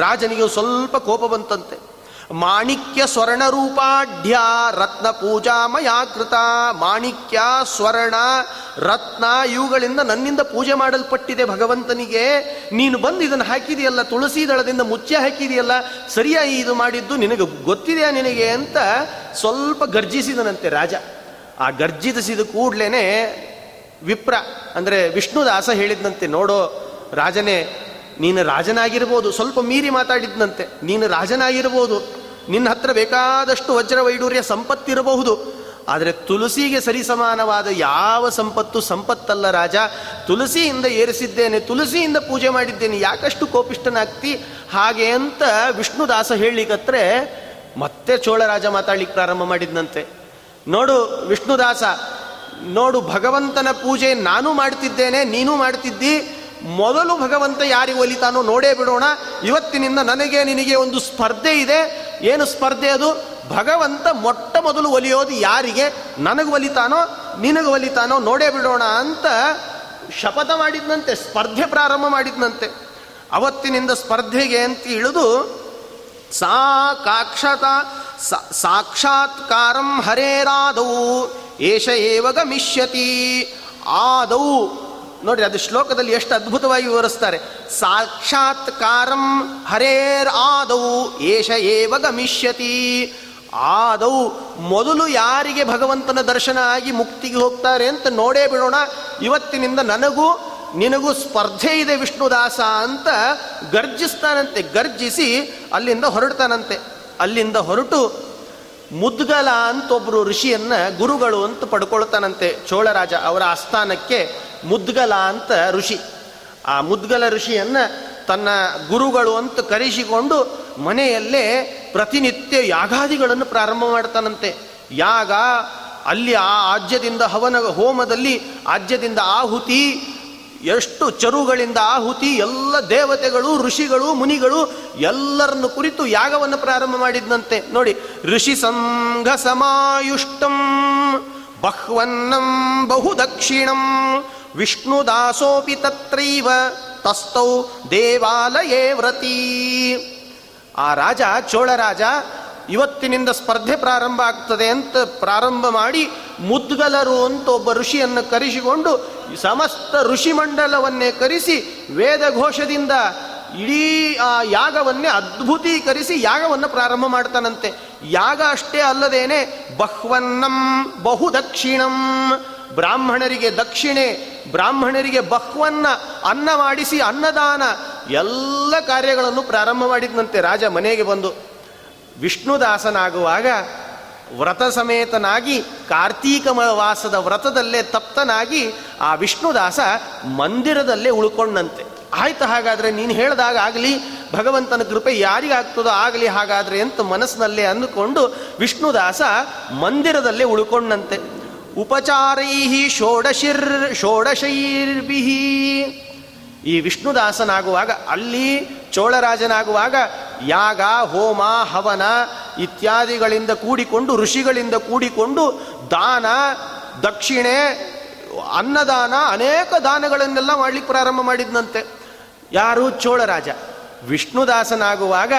ರಾಜನಿಗೆ ಸ್ವಲ್ಪ ಕೋಪ ಬಂತಂತೆ. ಮಾಣಿಕ್ಯ ಸ್ವರ್ಣ ರೂಪಾಢ್ಯ ರತ್ನ ಪೂಜಾ ಮಯಾ ಕೃತ. ಮಾಣಿಕ್ಯ, ಸ್ವರ್ಣ, ರತ್ನ ಇವುಗಳಿಂದ ನನ್ನಿಂದ ಪೂಜೆ ಮಾಡಲ್ಪಟ್ಟಿದೆ ಭಗವಂತನಿಗೆ, ನೀನು ಬಂದು ಇದನ್ನು ಹಾಕಿದೆಯಲ್ಲ, ತುಳಸಿ ದಳದಿಂದ ಮುಚ್ಚಿ ಹಾಕಿದೆಯಲ್ಲ, ಸರಿಯಾಗಿ ಇದು ಮಾಡಿದ್ದು ನಿನಗೆ ಗೊತ್ತಿದೆಯಾ ನಿನಗೆ ಅಂತ ಸ್ವಲ್ಪ ಗರ್ಜಿಸಿದನಂತೆ ರಾಜ. ಆ ಗರ್ಜಿಸಿದ ಕೂಡಲೇ ವಿಪ್ರ ಅಂದರೆ ವಿಷ್ಣುದಾಸ ಹೇಳಿದಂತೆ, ನೋಡೋ ರಾಜನೇ, ನೀನು ರಾಜನಾಗಿರ್ಬೋದು, ಸ್ವಲ್ಪ ಮೀರಿ ಮಾತಾಡಿದ್ನಂತೆ, ನೀನು ರಾಜನಾಗಿರ್ಬೋದು, ನಿನ್ನ ಹತ್ರ ಬೇಕಾದಷ್ಟು ವಜ್ರ ವೈಡೂರ್ಯ ಸಂಪತ್ತಿರಬಹುದು, ಆದರೆ ತುಳಸಿಗೆ ಸರಿಸಮಾನವಾದ ಯಾವ ಸಂಪತ್ತಲ್ಲ ರಾಜ. ತುಳಸಿಯಿಂದ ಏರಿಸಿದ್ದೇನೆ, ತುಳಸಿಯಿಂದ ಪೂಜೆ ಮಾಡಿದ್ದೇನೆ, ಯಾಕಷ್ಟು ಕೋಪಿಷ್ಟನಾಗ್ತಿ ಹಾಗೆ ಅಂತ ವಿಷ್ಣುದಾಸ ಹೇಳಲಿಕ್ಕತ್ರೆ ಮತ್ತೆ ಚೋಳರಾಜ ಮಾತಾಡ್ಲಿಕ್ಕೆ ಪ್ರಾರಂಭ ಮಾಡಿದ್ನಂತೆ. ನೋಡು ವಿಷ್ಣುದಾಸ, ನೋಡು ಭಗವಂತನ ಪೂಜೆ ನಾನು ಮಾಡ್ತಿದ್ದೇನೆ, ನೀನು ಮಾಡ್ತಿದ್ದಿ, ಮೊದಲು ಭಗವಂತ ಯಾರಿಗೆ ಒಲಿತಾನೋ ನೋಡೇ ಬಿಡೋಣ, ಇವತ್ತಿನಿಂದ ನನಗೆ ನಿನಗೆ ಒಂದು ಸ್ಪರ್ಧೆ ಇದೆ. ಏನು ಸ್ಪರ್ಧೆ ಅದು? ಭಗವಂತ ಮೊಟ್ಟ ಮೊದಲು ಒಲಿಯೋದು ಯಾರಿಗೆ, ನನಗೆ ಒಲಿತಾನೋ ನಿನಗೆ ಒಲಿತಾನೋ ನೋಡೇ ಬಿಡೋಣ ಅಂತ ಶಪಥ ಮಾಡಿದ್ನಂತೆ, ಸ್ಪರ್ಧೆ ಪ್ರಾರಂಭ ಮಾಡಿದ್ನಂತೆ. ಅವತ್ತಿನಿಂದ ಸ್ಪರ್ಧೆಗೆ ಅಂತ ಇಳಿದು ಸಾಕ್ಷಾತ್ಕಾರಂ ಹರೇರಾದೌ ಏಷ ಏವ ಗಮಿಷ್ಯತಿ. ಆದೌ ನೋಡ್ರಿ, ಅದು ಶ್ಲೋಕದಲ್ಲಿ ಎಷ್ಟು ಅದ್ಭುತವಾಗಿ ವಿವರಿಸ್ತಾರೆ. ಸಾಕ್ಷಾತ್ಕಾರಂ ಹರೇರ್ ಆದೌ ಏಷ ಏವ ಗಮಿಷ್ಯತಿ. ಆದೌ ಮೊದಲು ಯಾರಿಗೆ ಭಗವಂತನ ದರ್ಶನ ಆಗಿ ಮುಕ್ತಿಗೆ ಹೋಗ್ತಾರೆ ಅಂತ ನೋಡೇ ಬಿಡೋಣ, ಇವತ್ತಿನಿಂದ ನನಗೂ ನಿನಗೂ ಸ್ಪರ್ಧೆ ಇದೆ ವಿಷ್ಣುದಾಸ ಅಂತ ಗರ್ಜಿಸ್ತಾನಂತೆ. ಗರ್ಜಿಸಿ ಅಲ್ಲಿಂದ ಹೊರಡ್ತಾನಂತೆ. ಅಲ್ಲಿಂದ ಹೊರಟು ಮುದ್ಗಲ ಅಂತ ಒಬ್ಬರು ಋಷಿಯನ್ನ ಗುರುಗಳು ಅಂತ ಪಡ್ಕೊಳ್ತಾನಂತೆ ಚೋಳರಾಜ. ಅವರ ಆಸ್ಥಾನಕ್ಕೆ ಮುದ್ಗಲ ಅಂತ ಋಷಿ. ಆ ಮುದ್ಗಲ ಋಷಿಯನ್ನ ತನ್ನ ಗುರುಗಳು ಅಂತ ಕರೆಸಿಕೊಂಡು ಮನೆಯಲ್ಲೇ ಪ್ರತಿನಿತ್ಯ ಯಾಗಾದಿಗಳನ್ನು ಪ್ರಾರಂಭ ಮಾಡ್ತಾನಂತೆ. ಯಾಗ, ಅಲ್ಲಿ ಆ ಆಜ್ಯದಿಂದ ಹವನ, ಹೋಮದಲ್ಲಿ ಆಜ್ಯದಿಂದ ಆಹುತಿ, ಎಷ್ಟು ಚರುಗಳಿಂದ ಆಹುತಿ, ಎಲ್ಲ ದೇವತೆಗಳು, ಋಷಿಗಳು, ಮುನಿಗಳು ಎಲ್ಲರನ್ನು ಕುರಿತು ಯಾಗವನ್ನು ಪ್ರಾರಂಭ ಮಾಡಿದ್ನಂತೆ. ನೋಡಿ, ಋಷಿ ಸಂಘ ಸಮಾಯುಷ್ಟಂ ಬಹ್ವನ್ನಂ ಬಹುದಕ್ಷಿಣಂ ವಿಷ್ಣುದಾಸೋಪಿ ತತ್ರೈವ ತಸ್ತೌ ದೇವಾಲಯೇ ವ್ರತೀ. ಆ ರಾಜ, ಚೋಳರಾಜ, ಇವತ್ತಿನಿಂದ ಸ್ಪರ್ಧೆ ಪ್ರಾರಂಭ ಆಗ್ತದೆ ಅಂತ ಪ್ರಾರಂಭ ಮಾಡಿ ಮುದ್ಗಲರು ಅಂತ ಒಬ್ಬ ಋಷಿಯನ್ನು ಕರೆಸಿಕೊಂಡು ಸಮಸ್ತ ಋಷಿಮಂಡಲವನ್ನೇ ಕರೆಸಿ ವೇದಘೋಷದಿಂದ ಇಡೀ ಆ ಯಾಗವನ್ನೇ ಅದ್ಭುತೀಕರಿಸಿ ಯಾಗವನ್ನು ಪ್ರಾರಂಭ ಮಾಡ್ತಾನಂತೆ. ಯಾಗ ಅಷ್ಟೇ ಅಲ್ಲದೇನೆ ಬಹ್ವನ್ನಂ ಬಹುದಕ್ಷಿಣಂ, ಬ್ರಾಹ್ಮಣರಿಗೆ ದಕ್ಷಿಣೆ, ಬ್ರಾಹ್ಮಣರಿಗೆ ಬಹ್ವನ್ನ, ಅನ್ನ ಮಾಡಿಸಿ ಅನ್ನದಾನ, ಎಲ್ಲ ಕಾರ್ಯಗಳನ್ನು ಪ್ರಾರಂಭ ಮಾಡಿದ್ನಂತೆ. ರಾಜ ಮನೆಗೆ ಬಂದು ವಿಷ್ಣುದಾಸನಾಗುವಾಗ ವ್ರತ ಸಮೇತನಾಗಿ ಕಾರ್ತೀಕ ವಾಸದ ವ್ರತದಲ್ಲೇ ತಪ್ತನಾಗಿ ಆ ವಿಷ್ಣುದಾಸ ಮಂದಿರದಲ್ಲೇ ಉಳ್ಕೊಂಡಂತೆ. ಆಯ್ತು, ಹಾಗಾದರೆ ನೀನು ಹೇಳಿದಾಗ ಆಗಲಿ, ಭಗವಂತನ ಕೃಪೆ ಯಾರಿಗಾಗ್ತದೋ ಆಗಲಿ ಹಾಗಾದರೆ ಅಂತ ಮನಸ್ಸಿನಲ್ಲೇ ಅಂದುಕೊಂಡು ವಿಷ್ಣುದಾಸ ಮಂದಿರದಲ್ಲೇ ಉಳ್ಕೊಂಡಂತೆ. ಉಪಚಾರೈಹಿ ಷೋಡಶೈರ್ಭಿಹಿ. ಈ ವಿಷ್ಣುದಾಸನಾಗುವಾಗ, ಅಲ್ಲಿ ಚೋಳರಾಜನಾಗುವಾಗ ಯಾಗ, ಹೋಮ, ಹವನ ಇತ್ಯಾದಿಗಳಿಂದ ಕೂಡಿಕೊಂಡು, ಋಷಿಗಳಿಂದ ಕೂಡಿಕೊಂಡು, ದಾನ, ದಕ್ಷಿಣೆ, ಅನ್ನದಾನ, ಅನೇಕ ದಾನಗಳನ್ನೆಲ್ಲ ಮಾಡಲಿಕ್ಕೆ ಪ್ರಾರಂಭ ಮಾಡಿದ್ನಂತೆ. ಯಾರು? ಚೋಳರಾಜ. ವಿಷ್ಣುದಾಸನಾಗುವಾಗ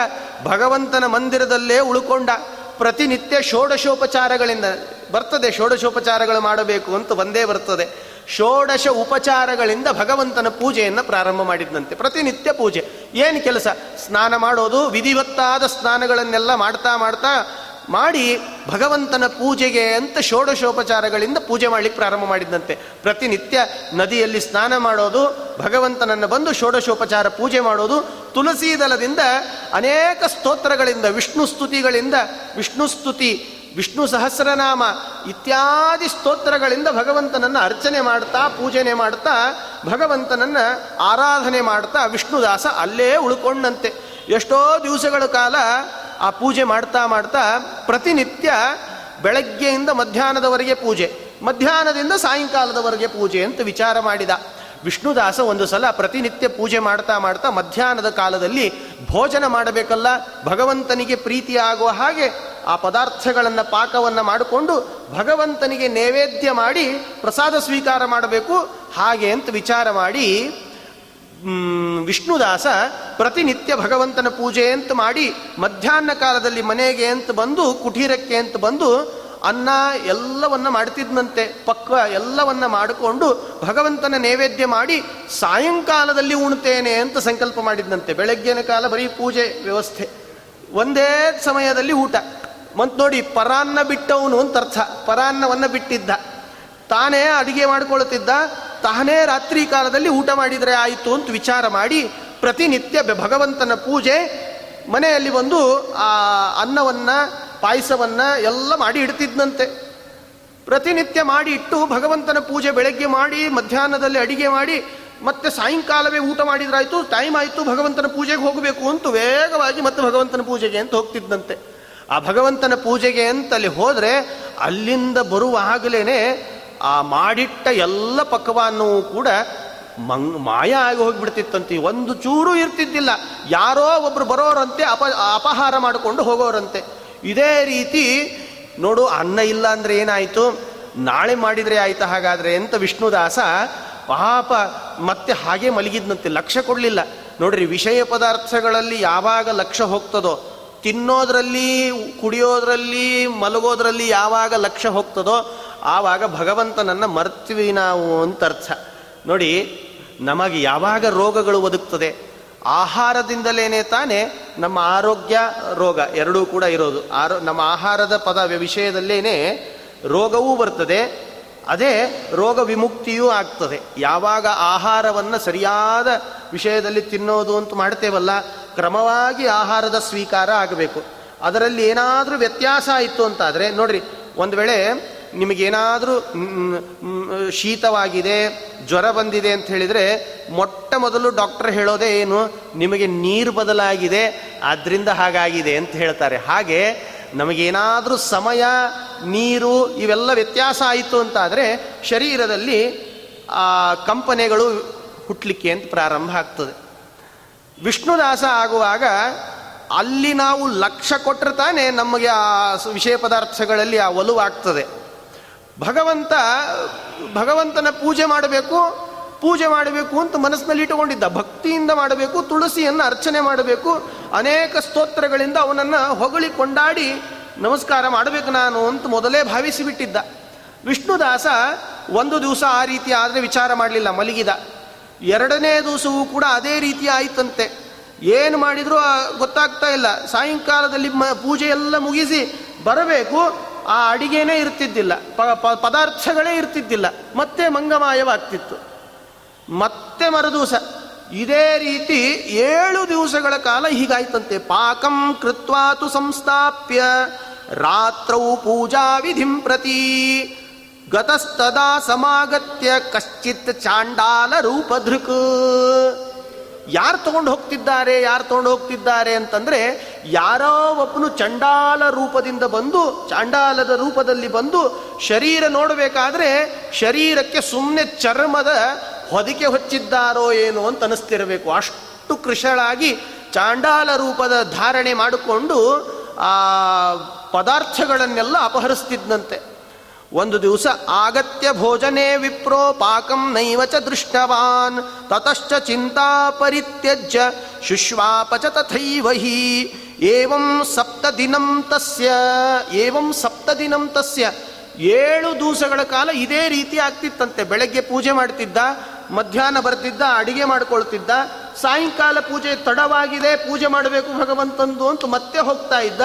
ಭಗವಂತನ ಮಂದಿರದಲ್ಲೇ ಉಳ್ಕೊಂಡ. ಪ್ರತಿನಿತ್ಯ ಷೋಡಶೋಪಚಾರಗಳಿಂದ ಬರ್ತದೆ, ಷೋಡಶೋಪಚಾರಗಳು ಮಾಡಬೇಕು ಅಂತ ಒಂದೇ ಬರ್ತದೆ. ಷೋಡಶ ಉಪಚಾರಗಳಿಂದ ಭಗವಂತನ ಪೂಜೆಯನ್ನು ಪ್ರಾರಂಭ ಮಾಡಿದ್ದಂತೆ. ಪ್ರತಿನಿತ್ಯ ಪೂಜೆ, ಏನು ಕೆಲಸ? ಸ್ನಾನ ಮಾಡೋದು, ವಿಧಿವತ್ತಾದ ಸ್ನಾನಗಳನ್ನೆಲ್ಲ ಮಾಡ್ತಾ ಮಾಡಿ ಭಗವಂತನ ಪೂಜೆಗೆ ಅಂತ ಷೋಡಶೋಪಚಾರಗಳಿಂದ ಪೂಜೆ ಮಾಡಲಿಕ್ಕೆ ಪ್ರಾರಂಭ ಮಾಡಿದ್ದಂತೆ. ಪ್ರತಿನಿತ್ಯ ನದಿಯಲ್ಲಿ ಸ್ನಾನ ಮಾಡೋದು, ಭಗವಂತನನ್ನು ಬಂದು ಷೋಡಶೋಪಚಾರ ಪೂಜೆ ಮಾಡೋದು, ತುಳಸಿ ದಲದಿಂದ ಅನೇಕ ಸ್ತೋತ್ರಗಳಿಂದ, ವಿಷ್ಣು ಸ್ತುತಿಗಳಿಂದ, ವಿಷ್ಣು ಸ್ತುತಿ, ವಿಷ್ಣು ಸಹಸ್ರನಾಮ ಇತ್ಯಾದಿ ಸ್ತೋತ್ರಗಳಿಂದ ಭಗವಂತನನ್ನು ಅರ್ಚನೆ ಮಾಡ್ತಾ, ಪೂಜನೆ ಮಾಡ್ತಾ, ಭಗವಂತನನ್ನು ಆರಾಧನೆ ಮಾಡ್ತಾ ವಿಷ್ಣುದಾಸ ಅಲ್ಲೇ ಉಳ್ಕೊಂಡಂತೆ. ಎಷ್ಟೋ ದಿವಸಗಳ ಕಾಲ ಆ ಪೂಜೆ ಮಾಡ್ತಾ ಮಾಡ್ತಾ, ಪ್ರತಿನಿತ್ಯ ಬೆಳಗ್ಗೆಯಿಂದ ಮಧ್ಯಾಹ್ನದವರೆಗೆ ಪೂಜೆ, ಮಧ್ಯಾಹ್ನದಿಂದ ಸಾಯಂಕಾಲದವರೆಗೆ ಪೂಜೆ ಅಂತ ವಿಚಾರ ಮಾಡಿದ ವಿಷ್ಣುದಾಸ. ಒಂದು ಸಲ ಪ್ರತಿನಿತ್ಯ ಪೂಜೆ ಮಾಡ್ತಾ ಮಾಡ್ತಾ ಮಧ್ಯಾಹ್ನದ ಕಾಲದಲ್ಲಿ ಭೋಜನ ಮಾಡಬೇಕಲ್ಲ, ಭಗವಂತನಿಗೆ ಪ್ರೀತಿಯಾಗುವ ಹಾಗೆ ಆ ಪದಾರ್ಥಗಳನ್ನು, ಪಾಕವನ್ನು ಮಾಡಿಕೊಂಡು ಭಗವಂತನಿಗೆ ನೈವೇದ್ಯ ಮಾಡಿ ಪ್ರಸಾದ ಸ್ವೀಕಾರ ಮಾಡಬೇಕು ಹಾಗೆ ಅಂತ ವಿಚಾರ ಮಾಡಿ ವಿಷ್ಣುದಾಸ ಪ್ರತಿನಿತ್ಯ ಭಗವಂತನ ಪೂಜೆ ಅಂತ ಮಾಡಿ ಮಧ್ಯಾಹ್ನ ಕಾಲದಲ್ಲಿ ಮನೆಗೆ ಅಂತ ಬಂದು, ಕುಟೀರಕ್ಕೆ ಅಂತ ಬಂದು ಅನ್ನ ಎಲ್ಲವನ್ನ ಮಾಡ್ತಿದ್ದಂತೆ, ಪಕ್ವ ಎಲ್ಲವನ್ನ ಮಾಡಿಕೊಂಡು ಭಗವಂತನ ನೈವೇದ್ಯ ಮಾಡಿ ಸಾಯಂಕಾಲದಲ್ಲಿ ಉಣ್ತೇನೆ ಅಂತ ಸಂಕಲ್ಪ ಮಾಡಿದ್ದಂತೆ. ಬೆಳಗ್ಗಿನ ಕಾಲ ಬರೀ ಪೂಜೆ ವ್ಯವಸ್ಥೆ, ಒಂದೇ ಸಮಯದಲ್ಲಿ ಊಟ. ಮತ್ತು ನೋಡಿ, ಪರಾನ್ನ ಬಿಟ್ಟವನು ಅಂತ ಅರ್ಥ. ಪರಾನ್ನವನ್ನು ಬಿಟ್ಟಿದ್ದ, ತಾನೇ ಅಡುಗೆ ಮಾಡ್ಕೊಳ್ತಿದ್ದ, ತಾನೇ ರಾತ್ರಿ ಕಾಲದಲ್ಲಿ ಊಟ ಮಾಡಿದರೆ ಆಯಿತು ಅಂತ ವಿಚಾರ ಮಾಡಿ ಪ್ರತಿನಿತ್ಯ ಭಗವಂತನ ಪೂಜೆ, ಮನೆಯಲ್ಲಿ ಒಂದು ಆ ಅನ್ನವನ್ನು ಪಾಯಸವನ್ನು ಎಲ್ಲ ಮಾಡಿ ಇಡ್ತಿದ್ದಂತೆ. ಪ್ರತಿನಿತ್ಯ ಮಾಡಿ ಇಟ್ಟು ಭಗವಂತನ ಪೂಜೆ ಬೆಳಗ್ಗೆ ಮಾಡಿ ಮಧ್ಯಾಹ್ನದಲ್ಲಿ ಅಡಿಗೆ ಮಾಡಿ ಮತ್ತೆ ಸಾಯಂಕಾಲವೇ ಊಟ ಮಾಡಿದ್ರಾಯ್ತು, ಟೈಮ್ ಆಯಿತು ಭಗವಂತನ ಪೂಜೆಗೆ ಹೋಗಬೇಕು ಅಂತ ವೇಗವಾಗಿ ಮತ್ತೆ ಭಗವಂತನ ಪೂಜೆಗೆ ಅಂತ ಹೋಗ್ತಿದ್ದಂತೆ. ಆ ಭಗವಂತನ ಪೂಜೆಗೆ ಅಂತ ಅಲ್ಲಿ ಹೋದರೆ ಅಲ್ಲಿಂದ ಬರುವಾಗಲೇ ಆ ಮಾಡಿಟ್ಟ ಎಲ್ಲ ಪಕ್ವಾನ್ನೂ ಕೂಡ ಮಾಯ ಆಗಿ ಹೋಗಿಬಿಡ್ತಿತ್ತಂತೆ. ಒಂದು ಚೂರು ಇರ್ತಿದ್ದಿಲ್ಲ, ಯಾರೋ ಒಬ್ರು ಬರೋರಂತೆ ಅಪಹಾರ ಮಾಡಿಕೊಂಡು ಹೋಗೋರಂತೆ. ಇದೇ ರೀತಿ ನೋಡು, ಅನ್ನ ಇಲ್ಲ ಅಂದರೆ ಏನಾಯಿತು, ನಾಳೆ ಮಾಡಿದರೆ ಆಯಿತಾ ಹಾಗಾದರೆ ಅಂತ ವಿಷ್ಣುದಾಸ ಪಾಪ ಮತ್ತೆ ಹಾಗೆ ಮಲಗಿದ್ನಂತೆ, ಲಕ್ಷ್ಯ ಕೊಡಲಿಲ್ಲ. ನೋಡ್ರಿ, ವಿಷಯ ಪದಾರ್ಥಗಳಲ್ಲಿ ಯಾವಾಗ ಲಕ್ಷ್ಯ ಹೋಗ್ತದೋ, ತಿನ್ನೋದ್ರಲ್ಲಿ ಕುಡಿಯೋದ್ರಲ್ಲಿ ಮಲಗೋದ್ರಲ್ಲಿ ಯಾವಾಗ ಲಕ್ಷ್ಯ ಹೋಗ್ತದೋ ಆವಾಗ ಭಗವಂತನನ್ನು ಮರ್ತೀವಿ ನಾವು ಅಂತ ಅರ್ಥ. ನೋಡಿ, ನಮಗೆ ಯಾವಾಗ ರೋಗಗಳು ಒದಗ್ತದೆ, ಆಹಾರದಿಂದಲೇ ತಾನೇ ನಮ್ಮ ಆರೋಗ್ಯ ರೋಗ ಎರಡೂ ಕೂಡ ಇರೋದು. ನಮ್ಮ ಆಹಾರದ ವಿಷಯದಲ್ಲೇ ರೋಗವೂ ಬರ್ತದೆ, ಅದೇ ರೋಗ ವಿಮುಕ್ತಿಯೂ ಆಗ್ತದೆ. ಯಾವಾಗ ಆಹಾರವನ್ನು ಸರಿಯಾದ ವಿಷಯದಲ್ಲಿ ತಿನ್ನೋದು ಅಂತ ಮಾಡ್ತೇವಲ್ಲ, ಕ್ರಮವಾಗಿ ಆಹಾರದ ಸ್ವೀಕಾರ ಆಗಬೇಕು. ಅದರಲ್ಲಿ ಏನಾದರೂ ವ್ಯತ್ಯಾಸ ಆಯಿತು ಅಂತಾದರೆ ನೋಡಿರಿ, ಒಂದು ವೇಳೆ ನಿಮಗೇನಾದರೂ ಶೀತವಾಗಿದೆ, ಜ್ವರ ಬಂದಿದೆ ಅಂತ ಹೇಳಿದರೆ ಮೊಟ್ಟ ಮೊದಲು ಡಾಕ್ಟರ್ ಹೇಳೋದೇ ಏನು, ನಿಮಗೆ ನೀರು ಬದಲಾಗಿದೆ ಆದ್ದರಿಂದ ಹಾಗಾಗಿದೆ ಅಂತ ಹೇಳ್ತಾರೆ. ಹಾಗೆ ನಮಗೇನಾದರೂ ಸಮಯ, ನೀರು ಇವೆಲ್ಲ ವ್ಯತ್ಯಾಸ ಆಯಿತು ಅಂತಾದರೆ ಶರೀರದಲ್ಲಿ ಕಂಪನೆಗಳು ಹುಟ್ಟಲಿಕ್ಕೆ ಅಂತ ಪ್ರಾರಂಭ ಆಗ್ತದೆ. ವಿಷ್ಣುದಾಸ ಆಗುವಾಗ ಅಲ್ಲಿ ನಾವು ಲಕ್ಷ್ಯ ಕೊಟ್ಟರೆ ತಾನೇ ನಮಗೆ ಆ ವಿಷಯ ಪದಾರ್ಥಗಳಲ್ಲಿ ಆ ಒಲುವಾಗ್ತದೆ. ಭಗವಂತನ ಪೂಜೆ ಮಾಡಬೇಕು ಅಂತ ಮನಸ್ಸಿನಲ್ಲಿ ಇಟ್ಟುಕೊಂಡಿದ್ದ, ಭಕ್ತಿಯಿಂದ ಮಾಡಬೇಕು, ತುಳಸಿಯನ್ನು ಅರ್ಚನೆ ಮಾಡಬೇಕು, ಅನೇಕ ಸ್ತೋತ್ರಗಳಿಂದ ಅವನನ್ನು ಹೊಗಳಿ ಕೊಂಡಾಡಿ ನಮಸ್ಕಾರ ಮಾಡಬೇಕು ನಾನು ಅಂತ ಮೊದಲೇ ಭಾವಿಸಿಬಿಟ್ಟಿದ್ದ ವಿಷ್ಣುದಾಸ. ಒಂದು ದಿವಸ ಆ ರೀತಿ ಆದರೆ ವಿಚಾರ ಮಾಡಲಿಲ್ಲ, ಮಲಗಿದ. ಎರಡನೇ ದಿವಸವೂ ಕೂಡ ಅದೇ ರೀತಿ ಆಯಿತಂತೆ. ಏನು ಮಾಡಿದರೂ ಗೊತ್ತಾಗ್ತಾ ಇಲ್ಲ. ಸಾಯಂಕಾಲದಲ್ಲಿ ಪೂಜೆ ಎಲ್ಲ ಮುಗಿಸಿ ಬರಬೇಕು, ಆ ಅಡಿಗೆನೇ ಇರ್ತಿದ್ದಿಲ್ಲ, ಪದಾರ್ಥಗಳೇ ಇರ್ತಿದ್ದಿಲ್ಲ, ಮತ್ತೆ ಮಂಗಮಾಯವಾಗ್ತಿತ್ತು. ಮತ್ತೆ ಮರುದಿವಸ ಇದೇ ರೀತಿ 7 ದಿವಸಗಳ ಕಾಲ ಹೀಗಾಯ್ತಂತೆ. ಪಾಕಂ ಕೃತ್ವಾತು ಸಂಸ್ಥಾಪ್ಯ ರಾತ್ರೌ ಪೂಜಾ ವಿಧಿಂ ಪ್ರತಿ ಗತಸ್ತದಾ ಸಮಾಗತ್ಯ ಕಶ್ಚಿತ್ ಚಾಂಡಾಲ ರೂಪಧೃಕ್. ಯಾರು ತಗೊಂಡು ಹೋಗ್ತಿದ್ದಾರೆ ಅಂತಂದರೆ, ಯಾರೋ ಒಬ್ಬನು ಚಾಂಡಾಲದ ರೂಪದಲ್ಲಿ ಬಂದು ಶರೀರ ನೋಡಬೇಕಾದ್ರೆ ಶರೀರಕ್ಕೆ ಸುಮ್ಮನೆ ಚರ್ಮದ ಹೊದಿಕೆ ಹೊಚ್ಚಿದ್ದಾರೋ ಏನೋ ಅಂತ ಅನಿಸ್ತಿರಬೇಕು. ಅಷ್ಟು ಕೃಶಳಾಗಿ ಚಾಂಡಾಲ ರೂಪದ ಧಾರಣೆ ಮಾಡಿಕೊಂಡು ಆ ಪದಾರ್ಥಗಳನ್ನೆಲ್ಲ ಅಪಹರಿಸ್ತಿದ್ದಂತೆ. ಒಂದು ದಿವಸ ಆಗತ್ಯ ಭೋಜನೆ ವಿಪ್ರೋ ಪಾಕಂ ನೈವಚ ದೃಷ್ಟವಾನ್ ತತಶ್ಚ ಚಿಂತಾ ಪರಿತ್ಯಜ್ಯ ಶುಶ್ವಾಪಚ ತಥೈವಹಿ ಏವಂ ಸಪ್ತದಿನಂ ತಸ್ಯ 7 ದಿವಸಗಳ ಕಾಲ ಇದೇ ರೀತಿ ಆಗ್ತಿತ್ತಂತೆ. ಬೆಳಗ್ಗೆ ಪೂಜೆ ಮಾಡ್ತಿದ್ದ, ಮಧ್ಯಾಹ್ನ ಬರ್ತಿದ್ದ, ಅಡಿಗೆ ಮಾಡ್ಕೊಳ್ತಿದ್ದ, ಸಾಯಂಕಾಲ ಪೂಜೆ ತಡವಾಗಿದೆ, ಪೂಜೆ ಮಾಡಬೇಕು ಭಗವಂತಂದು ಅಂತ ಮತ್ತೆ ಹೋಗ್ತಾ ಇದ್ದ.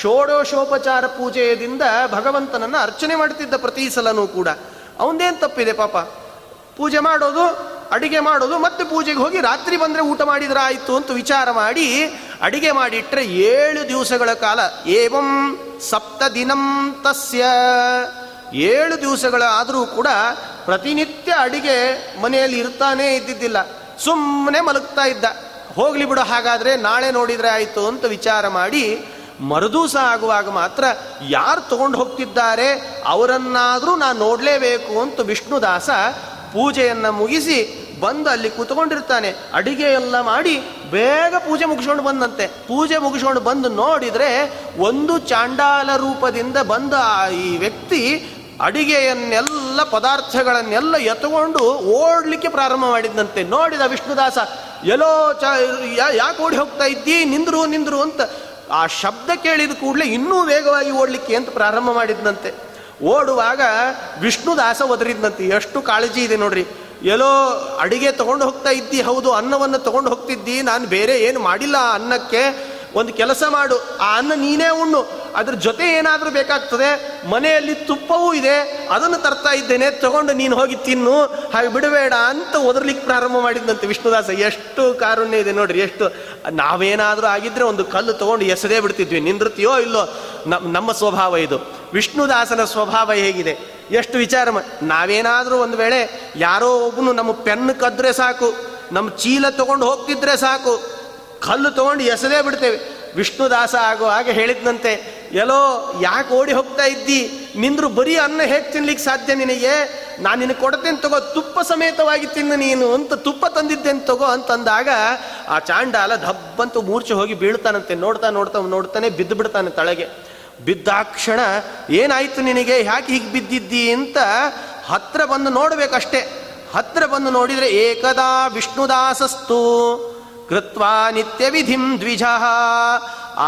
ಷೋಡಶೋಪಚಾರ ಪೂಜೆಯಿಂದ ಭಗವಂತನನ್ನು ಅರ್ಚನೆ ಮಾಡ್ತಿದ್ದ ಪ್ರತಿ ಸಲನೂ ಕೂಡ. ಅವನದೇನು ತಪ್ಪಿದೆ ಪಾಪ, ಪೂಜೆ ಮಾಡೋದು, ಅಡಿಗೆ ಮಾಡೋದು, ಮತ್ತೆ ಪೂಜೆಗೆ ಹೋಗಿ ರಾತ್ರಿ ಬಂದರೆ ಊಟ ಮಾಡಿದ್ರೆ ಆಯಿತು ಅಂತ ವಿಚಾರ ಮಾಡಿ ಅಡಿಗೆ ಮಾಡಿಟ್ರೆ 7 ದಿವಸಗಳ ಕಾಲ. ಏವಂ ಸಪ್ತದಿನಂ ತಸ್ಯ, 7 ದಿವಸಗಳ ಆದರೂ ಕೂಡ ಪ್ರತಿನಿತ್ಯ ಅಡಿಗೆ ಮನೆಯಲ್ಲಿ ಇರ್ತಾನೇ ಇದ್ದಿದ್ದಿಲ್ಲ, ಸುಮ್ಮನೆ ಮಲಗ್ತಾ ಇದ್ದ. ಹೋಗ್ಲಿ ಬಿಡು ಹಾಗಾದರೆ, ನಾಳೆ ನೋಡಿದರೆ ಆಯಿತು ಅಂತ ವಿಚಾರ ಮಾಡಿ ಮರುದೂಸ ಆಗುವಾಗ ಮಾತ್ರ ಯಾರು ತಗೊಂಡು ಹೋಗ್ತಿದ್ದಾರೆ, ಅವರನ್ನಾದರೂ ನಾನು ನೋಡಲೇಬೇಕು ಅಂತ ವಿಷ್ಣುದಾಸ ಪೂಜೆಯನ್ನು ಮುಗಿಸಿ ಬಂದು ಅಲ್ಲಿ ಕೂತ್ಕೊಂಡಿರ್ತಾನೆ. ಅಡಿಗೆ ಎಲ್ಲ ಮಾಡಿ ಬೇಗ ಪೂಜೆ ಮುಗಿಸ್ಕೊಂಡು ಬಂದಂತೆ. ಪೂಜೆ ಮುಗಿಸ್ಕೊಂಡು ಬಂದು ನೋಡಿದರೆ ಒಂದು ಚಾಂಡಾಲ ರೂಪದಿಂದ ಬಂದ ಈ ವ್ಯಕ್ತಿ ಅಡಿಗೆಯನ್ನೆಲ್ಲ ಪದಾರ್ಥಗಳನ್ನೆಲ್ಲ ಎತ್ತುಕೊಂಡು ಓಡಲಿಕ್ಕೆ ಪ್ರಾರಂಭ ಮಾಡಿದಂತೆ. ನೋಡಿದ ವಿಷ್ಣುದಾಸ, ಎಲ್ಲೋ ಯಾಕೆ ಓಡಿ ಹೋಗ್ತಾ ಇದ್ದೀ, ನಿಂದ್ರು ಅಂತ. ಆ ಶಬ್ದ ಕೇಳಿದ ಕೂಡಲೇ ಇನ್ನೂ ವೇಗವಾಗಿ ಓಡಲಿಕ್ಕೆ ಅಂತ ಪ್ರಾರಂಭ ಮಾಡಿದ್ದಂತೆ. ಓಡುವಾಗ ವಿಷ್ಣುದಾಸ ಒದರಿದ್ದಂತೆ. ಎಷ್ಟು ಕಾಳಜಿ ಇದೆ ನೋಡ್ರಿ. ಎಲ್ಲೋ ಅಡಿಗೆ ತೊಗೊಂಡು ಹೋಗ್ತಾ ಇದ್ದಿ, ಹೌದು, ಅನ್ನವನ್ನು ತೊಗೊಂಡು ಹೋಗ್ತಿದ್ದಿ, ನಾನು ಬೇರೆ ಏನು ಮಾಡಿಲ್ಲ ಅನ್ನಕ್ಕೆ, ಒಂದು ಕೆಲಸ ಮಾಡು, ಆ ಅನ್ನ ನೀನೇ ಉಣ್ಣು, ಅದ್ರ ಜೊತೆ ಏನಾದರೂ ಬೇಕಾಗ್ತದೆ, ಮನೆಯಲ್ಲಿ ತುಪ್ಪವೂ ಇದೆ, ಅದನ್ನು ತರ್ತಾ ಇದ್ದೇನೆ, ತಗೊಂಡು ನೀನು ಹೋಗಿ ತಿನ್ನು, ಹಾಗೆ ಬಿಡಬೇಡ ಅಂತ ಒದರ್ಲಿಕ್ಕೆ ಪ್ರಾರಂಭ ಮಾಡಿದ್ದಂತೆ ವಿಷ್ಣುದಾಸ. ಎಷ್ಟು ಕಾರುಣ್ಯ ಇದೆ ನೋಡ್ರಿ. ಎಷ್ಟು ನಾವೇನಾದರೂ ಆಗಿದ್ರೆ ಒಂದು ಕಲ್ಲು ತಗೊಂಡು ಎಸೆದೇ ಬಿಡ್ತಿದ್ವಿ, ನಿಂದೃತ್ಯೋ ಇಲ್ಲೋ. ನಮ್ಮ ಸ್ವಭಾವ ಇದು. ವಿಷ್ಣುದಾಸನ ಸ್ವಭಾವ ಹೇಗಿದೆ, ಎಷ್ಟು ವಿಚಾರ. ನಾವೇನಾದರೂ ಒಂದು ವೇಳೆ ಯಾರೋ ಒಬ್ಬನು ನಮ್ಮ ಪೆನ್ ಕದ್ರೆ ಸಾಕು, ನಮ್ಮ ಚೀಲ ತಗೊಂಡು ಹೋಗ್ತಿದ್ರೆ ಸಾಕು, ಕಲ್ಲು ತಗೊಂಡು ಎಸೆದೇ ಬಿಡ್ತೇವೆ. ವಿಷ್ಣುದಾಸ ಆಗೋ ಹಾಗೆ ಹೇಳಿದ್ನಂತೆ, ಎಲ್ಲೋ ಯಾಕೆ ಓಡಿ ಹೋಗ್ತಾ ಇದ್ದಿ, ನಿಂದ್ರು ಬರೀ ಅನ್ನ ಹೇಗೆ ತಿನ್ಲಿಕ್ಕೆ ಸಾಧ್ಯ ನಿನಗೆ, ನಾನು ನಿನಗೆ ಕೊಡ್ತೇನೆ ತಗೋ, ತುಪ್ಪ ಸಮೇತವಾಗಿ ತಿನ್ನು ನೀನು ಅಂತ ತುಪ್ಪ ತಂದಿದ್ದೇನೆ ತಗೋ ಅಂತಂದಾಗ ಆ ಚಾಂಡಾಲ ಧಬ್ಬಂತೂ ಮೂರ್ಛೆ ಹೋಗಿ ಬೀಳ್ತಾನಂತೆ. ನೋಡ್ತಾ ನೋಡ್ತಾ ನೋಡ್ತಾನೆ ಬಿದ್ದು ಬಿಡ್ತಾನೆ ತಳಗೆ. ಬಿದ್ದಾಕ್ಷಣ ಏನಾಯ್ತು ನಿನಗೆ, ಯಾಕೆ ಹೀಗೆ ಬಿದ್ದಿದ್ದಿ ಅಂತ ಹತ್ರ ಬಂದು ನೋಡ್ಬೇಕಷ್ಟೆ. ಹತ್ರ ಬಂದು ನೋಡಿದರೆ ಏಕದಾ ವಿಷ್ಣುದಾಸಸ್ತು ಕೃತ್ವಾ ನಿತ್ಯ ವಿಧಿಂ ದ್ವಿಜ. ಆ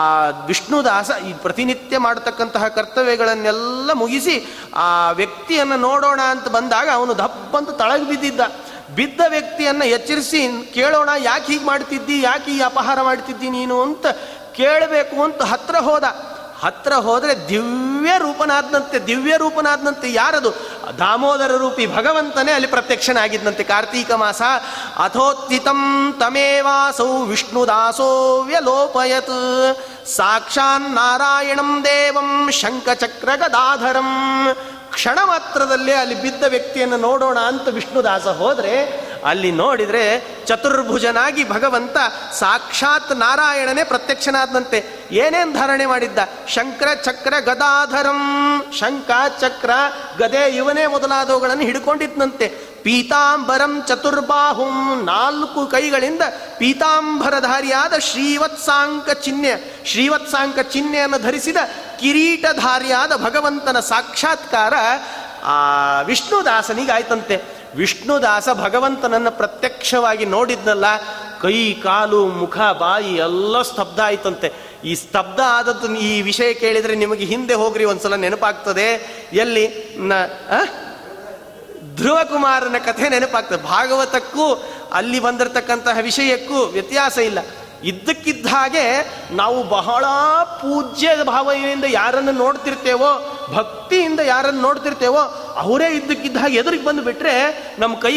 ವಿಷ್ಣುದಾಸ ಈ ಪ್ರತಿನಿತ್ಯ ಮಾಡತಕ್ಕಂತಹ ಕರ್ತವ್ಯಗಳನ್ನೆಲ್ಲ ಮುಗಿಸಿ ಆ ವ್ಯಕ್ತಿಯನ್ನು ನೋಡೋಣ ಅಂತ ಬಂದಾಗ ಅವನು ದಪ್ಪಂತ ತಳಗೆ ಬಿದ್ದಿದ್ದ. ಬಿದ್ದ ವ್ಯಕ್ತಿಯನ್ನು ಎಚ್ಚರಿಸಿ ಕೇಳೋಣ, ಯಾಕೆ ಹೀಗೆ ಮಾಡ್ತಿದ್ದಿ, ಯಾಕೆ ಈ ಅಪಹಾರ ಮಾಡ್ತಿದ್ದಿ ನೀನು ಅಂತ ಕೇಳಬೇಕು ಅಂತ ಹತ್ರ ಹೋದ. ಹತ್ರ ಹೋದರೆ ದಿವ್ಯ ರೂಪನಾದ್ನಂತೆ ಯಾರದು, ದಾಮೋದರ ರೂಪಿ ಭಗವಂತನೇ ಅಲ್ಲಿ ಪ್ರತ್ಯಕ್ಷನಾಗಿದ್ದಂತೆ. ಕಾರ್ತೀಕ ಮಾಸ ಅಥೋತ್ಥಿತಂ ತಮೇವಾಸೌ ವಿಷ್ಣುದಾಸೋ ವ್ಯಲೋಪಯತ್ ಸಾಕ್ಷಾನ್ ನಾರಾಯಣಂ ದೇವಂ ಶಂಖಚಕ್ರ ಗದಾಧರಂ. ಕ್ಷಣ ಮಾತ್ರದಲ್ಲೇ ಅಲ್ಲಿ ಬಿದ್ದ ವ್ಯಕ್ತಿಯನ್ನು ನೋಡೋಣ ಅಂತ ವಿಷ್ಣುದಾಸ ಹೋದರೆ ಅಲ್ಲಿ ನೋಡಿದರೆ ಚತುರ್ಭುಜನಾಗಿ ಭಗವಂತ ಸಾಕ್ಷಾತ್ ನಾರಾಯಣನೇ ಪ್ರತ್ಯಕ್ಷನಾದಂತೆ. ಏನೇನು ಧಾರಣೆ ಮಾಡಿದ್ದ, ಶಂಕರ ಚಕ್ರ ಗದಾಧರಂ, ಶಂಕ ಚಕ್ರ ಗದೆ ಇವನೇ ಮೊದಲಾದವುಗಳನ್ನು ಹಿಡ್ಕೊಂಡಿದ್ದಂತೆ. ಪೀತಾಂಬರಂ ಚತುರ್ಬಾಹುಂ, ನಾಲ್ಕು ಕೈಗಳಿಂದ ಪೀತಾಂಬರಧಾರಿಯಾದ ಶ್ರೀವತ್ಸಾಂಕ ಚಿಹ್ನೆಯನ್ನು ಧರಿಸಿದ ಕಿರೀಟಧಾರಿಯಾದ ಭಗವಂತನ ಸಾಕ್ಷಾತ್ಕಾರ ಆ ವಿಷ್ಣುದಾಸನಿಗಾಯ್ತಂತೆ. ವಿಷ್ಣುದಾಸ ಭಗವಂತನನ್ನು ಪ್ರತ್ಯಕ್ಷವಾಗಿ ನೋಡಿದ್ನಲ್ಲ, ಕೈ ಕಾಲು ಮುಖ ಬಾಯಿ ಎಲ್ಲ ಸ್ತಬ್ಧ ಆಯ್ತಂತೆ. ಈ ಸ್ತಬ್ಧ ಆದದ್ದು ಈ ವಿಷಯ ಕೇಳಿದರೆ ನಿಮಗೆ ಹಿಂದೆ ಹೋಗ್ರಿ ಒಂದ್ಸಲ ನೆನಪಾಗ್ತದೆ. ಎಲ್ಲಿ ಧ್ರುವ ಕುಮಾರನ ಕಥೆ ನೆನಪಾಗ್ತದೆ. ಭಾಗವತಕ್ಕೂ ಅಲ್ಲಿ ಬಂದಿರತಕ್ಕಂತಹ ವಿಷಯಕ್ಕೂ ವ್ಯತ್ಯಾಸ ಇಲ್ಲ. ಇದ್ದಕ್ಕಿದ್ದ ಹಾಗೆ ನಾವು ಬಹಳ ಪೂಜ್ಯ ಭಾವನೆಯಿಂದ ಯಾರನ್ನು ನೋಡ್ತಿರ್ತೇವೋ, ಭಕ್ತಿಯಿಂದ ಯಾರನ್ನು ನೋಡ್ತಿರ್ತೇವೋ, ಅವರೇ ಇದ್ದಕ್ಕಿದ್ದ ಹಾಗೆ ಎದುರಿಗೆ ಬಂದು ಬಿಟ್ರೆ ನಮ್ಮ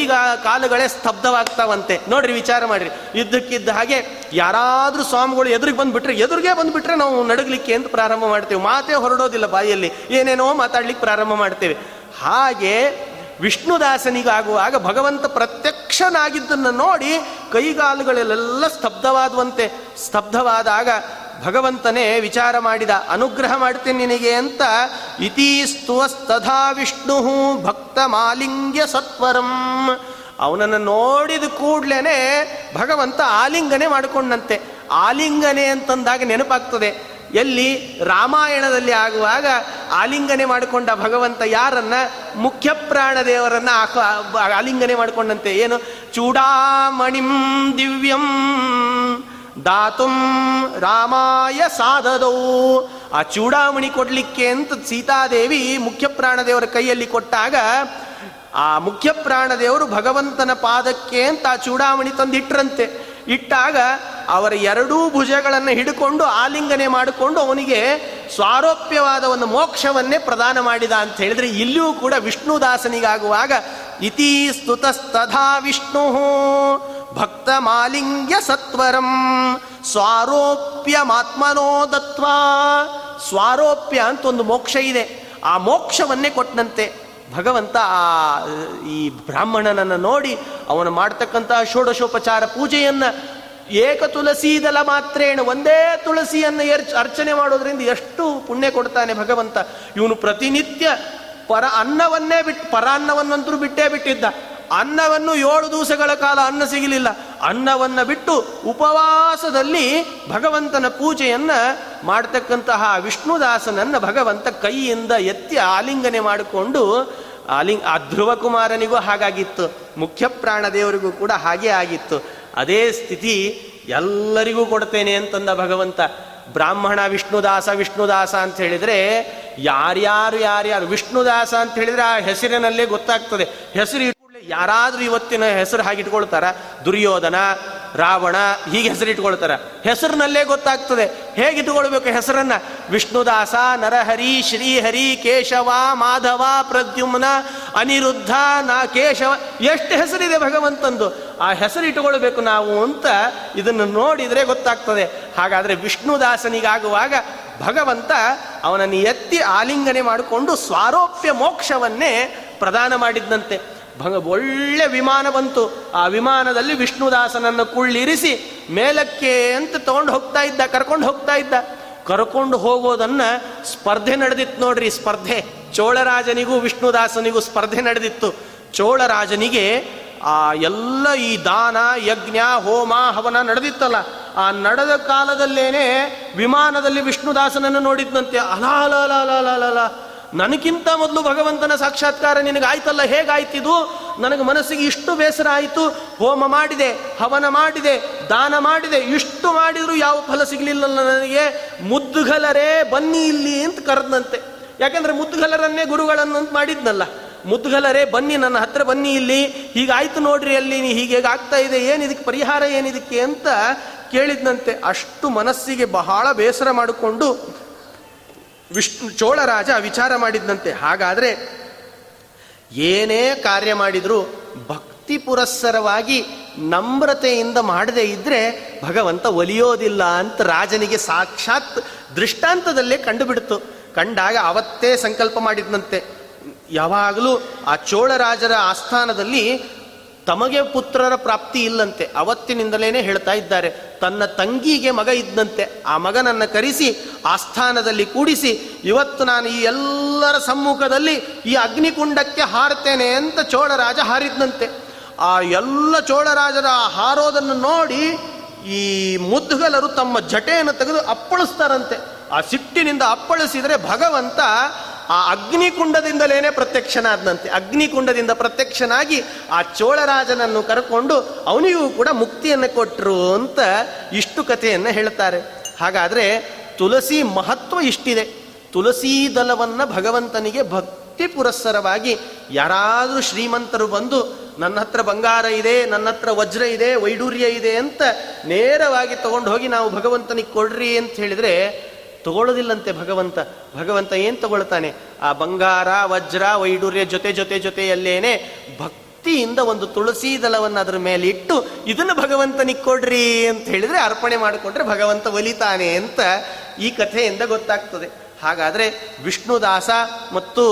ಕಾಲುಗಳೇ ಸ್ತಬ್ಧವಾಗ್ತಾವಂತೆ ನೋಡ್ರಿ. ವಿಚಾರ ಮಾಡ್ರಿ, ಇದ್ದಕ್ಕಿದ್ದ ಹಾಗೆ ಯಾರಾದರೂ ಸ್ವಾಮಿಗಳು ಎದುರಿಗೆ ಬಂದುಬಿಟ್ರೆ, ಎದುರಿಗೆ ಬಂದುಬಿಟ್ರೆ ನಾವು ನಡಗಲಿಕ್ಕೆ ಅಂತ ಪ್ರಾರಂಭ ಮಾಡ್ತೇವೆ, ಮಾತೇ ಹೊರಡೋದಿಲ್ಲ, ಬಾಯಲ್ಲಿ ಏನೇನೋ ಮಾತಾಡ್ಲಿಕ್ಕೆ ಪ್ರಾರಂಭ ಮಾಡ್ತೇವೆ. ಹಾಗೆ ವಿಷ್ಣುದಾಸನಿಗಾಗುವಾಗ ಭಗವಂತ ಪ್ರತ್ಯಕ್ಷನಾಗಿದ್ದನ್ನು ನೋಡಿ ಕೈಗಾಲುಗಳಲ್ಲೆಲ್ಲ ಸ್ತಬ್ಧವಾದವಂತೆ. ಸ್ತಬ್ಧವಾದಾಗ ಭಗವಂತನೇ ವಿಚಾರ ಮಾಡಿದ, ಅನುಗ್ರಹ ಮಾಡ್ತೇನೆ ನಿನಗೆ ಅಂತ. ಇತಿ ಸ್ತುವಸ್ತಥಾ ವಿಷ್ಣು ಭಕ್ತ ಮಾಲಿಂಗ್ಯ ಸತ್ವರಂ. ಅವನನ್ನು ನೋಡಿದ ಕೂಡ್ಲೇನೆ ಭಗವಂತ ಆಲಿಂಗನೆ ಮಾಡಿಕೊಂಡಂತೆ. ಆಲಿಂಗನೆ ಅಂತಂದಾಗ ನೆನಪಾಗ್ತದೆ, ಎಲ್ಲಿ ರಾಮಾಯಣದಲ್ಲಿ ಆಗುವಾಗ ಆಲಿಂಗನೆ ಮಾಡಿಕೊಂಡ ಭಗವಂತ ಯಾರನ್ನ, ಮುಖ್ಯ ಪ್ರಾಣದೇವರನ್ನ ಆಲಿಂಗನೆ ಮಾಡಿಕೊಂಡಂತೆ. ಏನು, ಚೂಡಾಮಣಿಂ ದಿವ್ಯಂ ದಾತುಂ ರಾಮಾಯ ಸಾಧದೌ. ಆ ಚೂಡಾಮಣಿ ಕೊಡ್ಲಿಕ್ಕೆ ಅಂತ ಸೀತಾದೇವಿ ಮುಖ್ಯ ಪ್ರಾಣದೇವರ ಕೈಯಲ್ಲಿ ಕೊಟ್ಟಾಗ ಆ ಮುಖ್ಯ ಪ್ರಾಣದೇವರು ಭಗವಂತನ ಪಾದಕ್ಕೆ ಅಂತ ಆ ಚೂಡಾಮಣಿ ತಂದಿಟ್ರಂತೆ. ಇಟ್ಟಾಗ ಅವರ ಎರಡೂ ಭುಜಗಳನ್ನು ಹಿಡ್ಕೊಂಡು ಆಲಿಂಗನೆ ಮಾಡಿಕೊಂಡು ಅವನಿಗೆ ಸ್ವಾರೋಪ್ಯವಾದ ಒಂದು ಮೋಕ್ಷವನ್ನೇ ಪ್ರದಾನ ಮಾಡಿದ ಅಂತ ಹೇಳಿದರೆ, ಇಲ್ಲಿಯೂ ಕೂಡ ವಿಷ್ಣುದಾಸನಿಗಾಗುವಾಗ ಇತಿ ಸ್ತುತಸ್ತಥಾ ವಿಷ್ಣು ಭಕ್ತ ಮಾಲಿಂಗ್ಯ ಸತ್ವರಂ ಸ್ವಾರೋಪ್ಯ ಮಾತ್ಮನೋ ದತ್ವಾ. ಸ್ವಾರೋಪ್ಯ ಅಂತ ಒಂದು ಮೋಕ್ಷ ಇದೆ, ಆ ಮೋಕ್ಷವನ್ನೇ ಕೊಟ್ಟನಂತೆ ಭಗವಂತ. ಈ ಬ್ರಾಹ್ಮಣನನ್ನು ನೋಡಿ ಅವನು ಮಾಡ್ತಕ್ಕಂತಹ ಷೋಡಶೋಪಚಾರ ಪೂಜೆಯನ್ನು, ಏಕ ತುಳಸೀದಲ ಮಾತ್ರೇಣ, ಒಂದೇ ತುಳಸಿಯನ್ನು ಅರ್ಚನೆ ಮಾಡೋದ್ರಿಂದ ಎಷ್ಟು ಪುಣ್ಯ ಕೊಡ್ತಾನೆ ಭಗವಂತ. ಇವನು ಪ್ರತಿನಿತ್ಯ ಪರಾನ್ನವನ್ನಂತರೂ ಬಿಟ್ಟೇ ಬಿಟ್ಟಿದ್ದ. ಅನ್ನವನ್ನು 7 ದಿವಸಗಳ ಕಾಲ ಅನ್ನ ಸಿಗಲಿಲ್ಲ. ಅನ್ನವನ್ನು ಬಿಟ್ಟು ಉಪವಾಸದಲ್ಲಿ ಭಗವಂತನ ಪೂಜೆಯನ್ನು ಮಾಡತಕ್ಕಂತಹ ವಿಷ್ಣುದಾಸನನ್ನು ಭಗವಂತ ಕೈಯಿಂದ ಎತ್ತಿ ಆಲಿಂಗನೆ ಮಾಡಿಕೊಂಡು ಆ ಧ್ರುವಕುಮಾರನಿಗೂ ಹಾಗಾಗಿತ್ತು, ಮುಖ್ಯ ಪ್ರಾಣದೇವರಿಗೂ ಕೂಡ ಹಾಗೇ ಆಗಿತ್ತು. ಅದೇ ಸ್ಥಿತಿ ಎಲ್ಲರಿಗೂ ಕೊಡ್ತೇನೆ ಅಂತಂದ ಭಗವಂತ. ಬ್ರಾಹ್ಮಣ ವಿಷ್ಣುದಾಸ ಅಂತ ಹೇಳಿದರೆ ಯಾರ್ಯಾರು ವಿಷ್ಣುದಾಸ ಅಂತ ಹೇಳಿದರೆ ಆ ಹೆಸರಿನಲ್ಲೇ ಗೊತ್ತಾಗ್ತದೆ. ಹೆಸರು ಯಾರಾದರೂ ಇವತ್ತಿನ ಹೆಸರು ಹಾಗೆ ಇಟ್ಕೊಳ್ತಾರ, ದುರ್ಯೋಧನ, ರಾವಣ ಹೀಗೆ ಹೆಸರಿಟ್ಕೊಳ್ತಾರೆ. ಹೆಸರಿನಲ್ಲೇ ಗೊತ್ತಾಗ್ತದೆ ಹೇಗಿಟ್ಕೊಳ್ಬೇಕು ಹೆಸರನ್ನು. ವಿಷ್ಣುದಾಸ, ನರಹರಿ, ಶ್ರೀಹರಿ, ಕೇಶವ, ಮಾಧವ, ಪ್ರದ್ಯುಮ್ನ, ಅನಿರುದ್ಧ, ನಾ ಕೇಶವ, ಎಷ್ಟು ಹೆಸರಿದೆ ಭಗವಂತಂದು. ಆ ಹೆಸರಿಟ್ಟುಕೊಳ್ಬೇಕು ನಾವು ಅಂತ ಇದನ್ನು ನೋಡಿದರೆ ಗೊತ್ತಾಗ್ತದೆ. ಹಾಗಾದರೆ ವಿಷ್ಣುದಾಸನಿಗಾಗುವಾಗ ಭಗವಂತ ಅವನನ್ನು ಎತ್ತಿ ಆಲಿಂಗನೆ ಮಾಡಿಕೊಂಡು ಸ್ವಾರೋಪ್ಯ ಮೋಕ್ಷವನ್ನೇ ಪ್ರದಾನ ಮಾಡಿದ್ದಂತೆ. ಒಳ್ಳೆ ವಿಮಾನ ಬಂತು. ಆ ವಿಮಾನದಲ್ಲಿ ವಿಷ್ಣುದಾಸನನ್ನು ಕುಳ್ಳಿರಿಸಿ ಮೇಲಕ್ಕೆ ಅಂತ ತಗೊಂಡು ಹೋಗ್ತಾ ಇದ್ದ, ಕರ್ಕೊಂಡು ಹೋಗ್ತಾ ಇದ್ದ. ಕರ್ಕೊಂಡು ಹೋಗೋದನ್ನು ಸ್ಪರ್ಧೆ ನಡೆದಿತ್ತು ನೋಡ್ರಿ. ಸ್ಪರ್ಧೆ ಚೋಳರಾಜನಿಗೂ ವಿಷ್ಣುದಾಸನಿಗೂ ಸ್ಪರ್ಧೆ ನಡೆದಿತ್ತು. ಚೋಳರಾಜನಿಗೆ ಆ ಎಲ್ಲ ಈ ದಾನ ಯಜ್ಞ ಹೋಮ ಹವನ ನಡೆದಿತ್ತಲ್ಲ, ಆ ನಡೆದ ಕಾಲದಲ್ಲೇನೆ ವಿಮಾನದಲ್ಲಿ ವಿಷ್ಣುದಾಸನನ್ನು ನೋಡಿದ್ನಂತೆ. ಅಲಾಲ, ನನಗಿಂತ ಮೊದಲು ಭಗವಂತನ ಸಾಕ್ಷಾತ್ಕಾರ ನಿನಗಾಯ್ತಲ್ಲ, ಹೇಗಾಯ್ತಿದು, ನನಗೆ ಮನಸ್ಸಿಗೆ ಇಷ್ಟು ಬೇಸರ ಆಯಿತು, ಹೋಮ ಮಾಡಿದೆ, ಹವನ ಮಾಡಿದೆ, ದಾನ ಮಾಡಿದೆ, ಇಷ್ಟು ಮಾಡಿದರೂ ಯಾವ ಫಲ ಸಿಗಲಿಲ್ಲಲ್ಲ ನನಗೆ, ಮುದ್ದುಗಲರೇ ಬನ್ನಿ ಇಲ್ಲಿ ಅಂತ ಕರೆದಂತೆ. ಯಾಕೆಂದರೆ ಮುದ್ದುಗಲರನ್ನೇ ಗುರುಗಳನ್ನಂತ ಮಾಡಿದ್ನಲ್ಲ. ಮುದ್ದುಗಲರೇ ಬನ್ನಿ, ನನ್ನ ಹತ್ರ ಬನ್ನಿ, ಇಲ್ಲಿ ಹೀಗಾಯ್ತು ನೋಡ್ರಿ, ಅಲ್ಲಿ ಹೀಗೆ ಆಗ್ತಾ ಇದೆ, ಏನಿದಕ್ಕೆ ಪರಿಹಾರ, ಏನಿದಕ್ಕೆ ಅಂತ ಕೇಳಿದ್ನಂತೆ. ಅಷ್ಟು ಮನಸ್ಸಿಗೆ ಬಹಳ ಬೇಸರ ಮಾಡಿಕೊಂಡು ವಿಷ್ಣು ಚೋಳರಾಜ ವಿಚಾರ ಮಾಡಿದ್ದಂತೆ, ಹಾಗಾದರೆ ಏನೇ ಕಾರ್ಯ ಮಾಡಿದರೂ ಭಕ್ತಿ ಪುರಸ್ಸರವಾಗಿ ನಮ್ರತೆಯಿಂದ ಮಾಡದೇ ಇದ್ದರೆ ಭಗವಂತ ಒಲಿಯೋದಿಲ್ಲ ಅಂತ ರಾಜನಿಗೆ ಸಾಕ್ಷಾತ್ ದೃಷ್ಟಾಂತದಲ್ಲೇ ಕಂಡುಬಿಡ್ತು. ಕಂಡಾಗ ಅವತ್ತೇ ಸಂಕಲ್ಪ ಮಾಡಿದ್ದಂತೆ, ಯಾವಾಗಲೂ ಆ ಚೋಳರಾಜರ ಆಸ್ಥಾನದಲ್ಲಿ ತಮಗೆ ಪುತ್ರರ ಪ್ರಾಪ್ತಿ ಇಲ್ಲಂತೆ. ಅವತ್ತಿನಿಂದಲೇ ಹೇಳ್ತಾ ಇದ್ದಾರೆ, ತನ್ನ ತಂಗಿಗೆ ಮಗ ಇದ್ದಂತೆ, ಆ ಮಗನನ್ನು ಕರೆಸಿ ಆಸ್ಥಾನದಲ್ಲಿ ಕೂಡಿಸಿ, ಇವತ್ತು ನಾನು ಈ ಎಲ್ಲರ ಸಮ್ಮುಖದಲ್ಲಿ ಈ ಅಗ್ನಿಕುಂಡಕ್ಕೆ ಹಾರ್ತೇನೆ ಅಂತ ಚೋಳರಾಜ ಹಾರಿದ್ದಂತೆ. ಆ ಎಲ್ಲ ಚೋಳರಾಜರ ಹಾರೋದನ್ನು ನೋಡಿ ಈ ಮುದ್ದುಗಲರು ತಮ್ಮ ಜಟೆಯನ್ನು ತೆಗೆದು ಅಪ್ಪಳಿಸ್ತಾರಂತೆ. ಆ ಸಿಟ್ಟಿನಿಂದ ಅಪ್ಪಳಿಸಿದರೆ ಭಗವಂತ ಆ ಅಗ್ನಿಕುಂಡದಿಂದಲೇ ಪ್ರತ್ಯಕ್ಷನಾದಂತೆ. ಅಗ್ನಿಕುಂಡದಿಂದ ಪ್ರತ್ಯಕ್ಷನಾಗಿ ಆ ಚೋಳರಾಜನನ್ನು ಕರ್ಕೊಂಡು ಅವನಿಗೂ ಕೂಡ ಮುಕ್ತಿಯನ್ನು ಕೊಟ್ಟರು ಅಂತ ಇಷ್ಟು ಕಥೆಯನ್ನು ಹೇಳ್ತಾರೆ. ಹಾಗಾದರೆ ತುಳಸಿ ಮಹತ್ವ ಇಷ್ಟಿದೆ. ತುಳಸಿ ದಲವನ್ನು ಭಗವಂತನಿಗೆ ಭಕ್ತಿ ಪುರಸ್ಸರವಾಗಿ ಯಾರಾದರೂ ಶ್ರೀಮಂತರು ಬಂದು ನನ್ನ ಹತ್ರ ಬಂಗಾರ ಇದೆ, ನನ್ನ ಹತ್ರ ವಜ್ರ ಇದೆ, ವೈಡೂರ್ಯ ಇದೆ ಅಂತ ನೇರವಾಗಿ ತಗೊಂಡು ಹೋಗಿ ನಾವು ಭಗವಂತನಿಗೆ ಕೊಡ್ರಿ ಅಂತ ಹೇಳಿದರೆ ತಗೊಳ್ಳೋದಿಲ್ಲಂತೆ ಭಗವಂತ. ಭಗವಂತ ಏನು ತಗೊಳ್ತಾನೆ? ಆ ಬಂಗಾರ ವಜ್ರ ವೈಡೂರ್ಯ ಜೊತೆಯಲ್ಲೇನೆ ಭಕ್ತಿಯಿಂದ ಒಂದು ತುಳಸಿ ದಲವನ್ನು ಅದರ ಮೇಲೆ ಇಟ್ಟು ಇದನ್ನು ಭಗವಂತನಿಗೆ ಕೊಡ್ರಿ ಅಂತ ಹೇಳಿದರೆ ಅರ್ಪಣೆ ಮಾಡಿಕೊಂಡ್ರೆ ಭಗವಂತ ಒಲಿತಾನೆ ಅಂತ ಈ ಕಥೆಯಿಂದ ಗೊತ್ತಾಗ್ತದೆ. ಹಾಗಾದರೆ ವಿಷ್ಣುದಾಸ ಮತ್ತು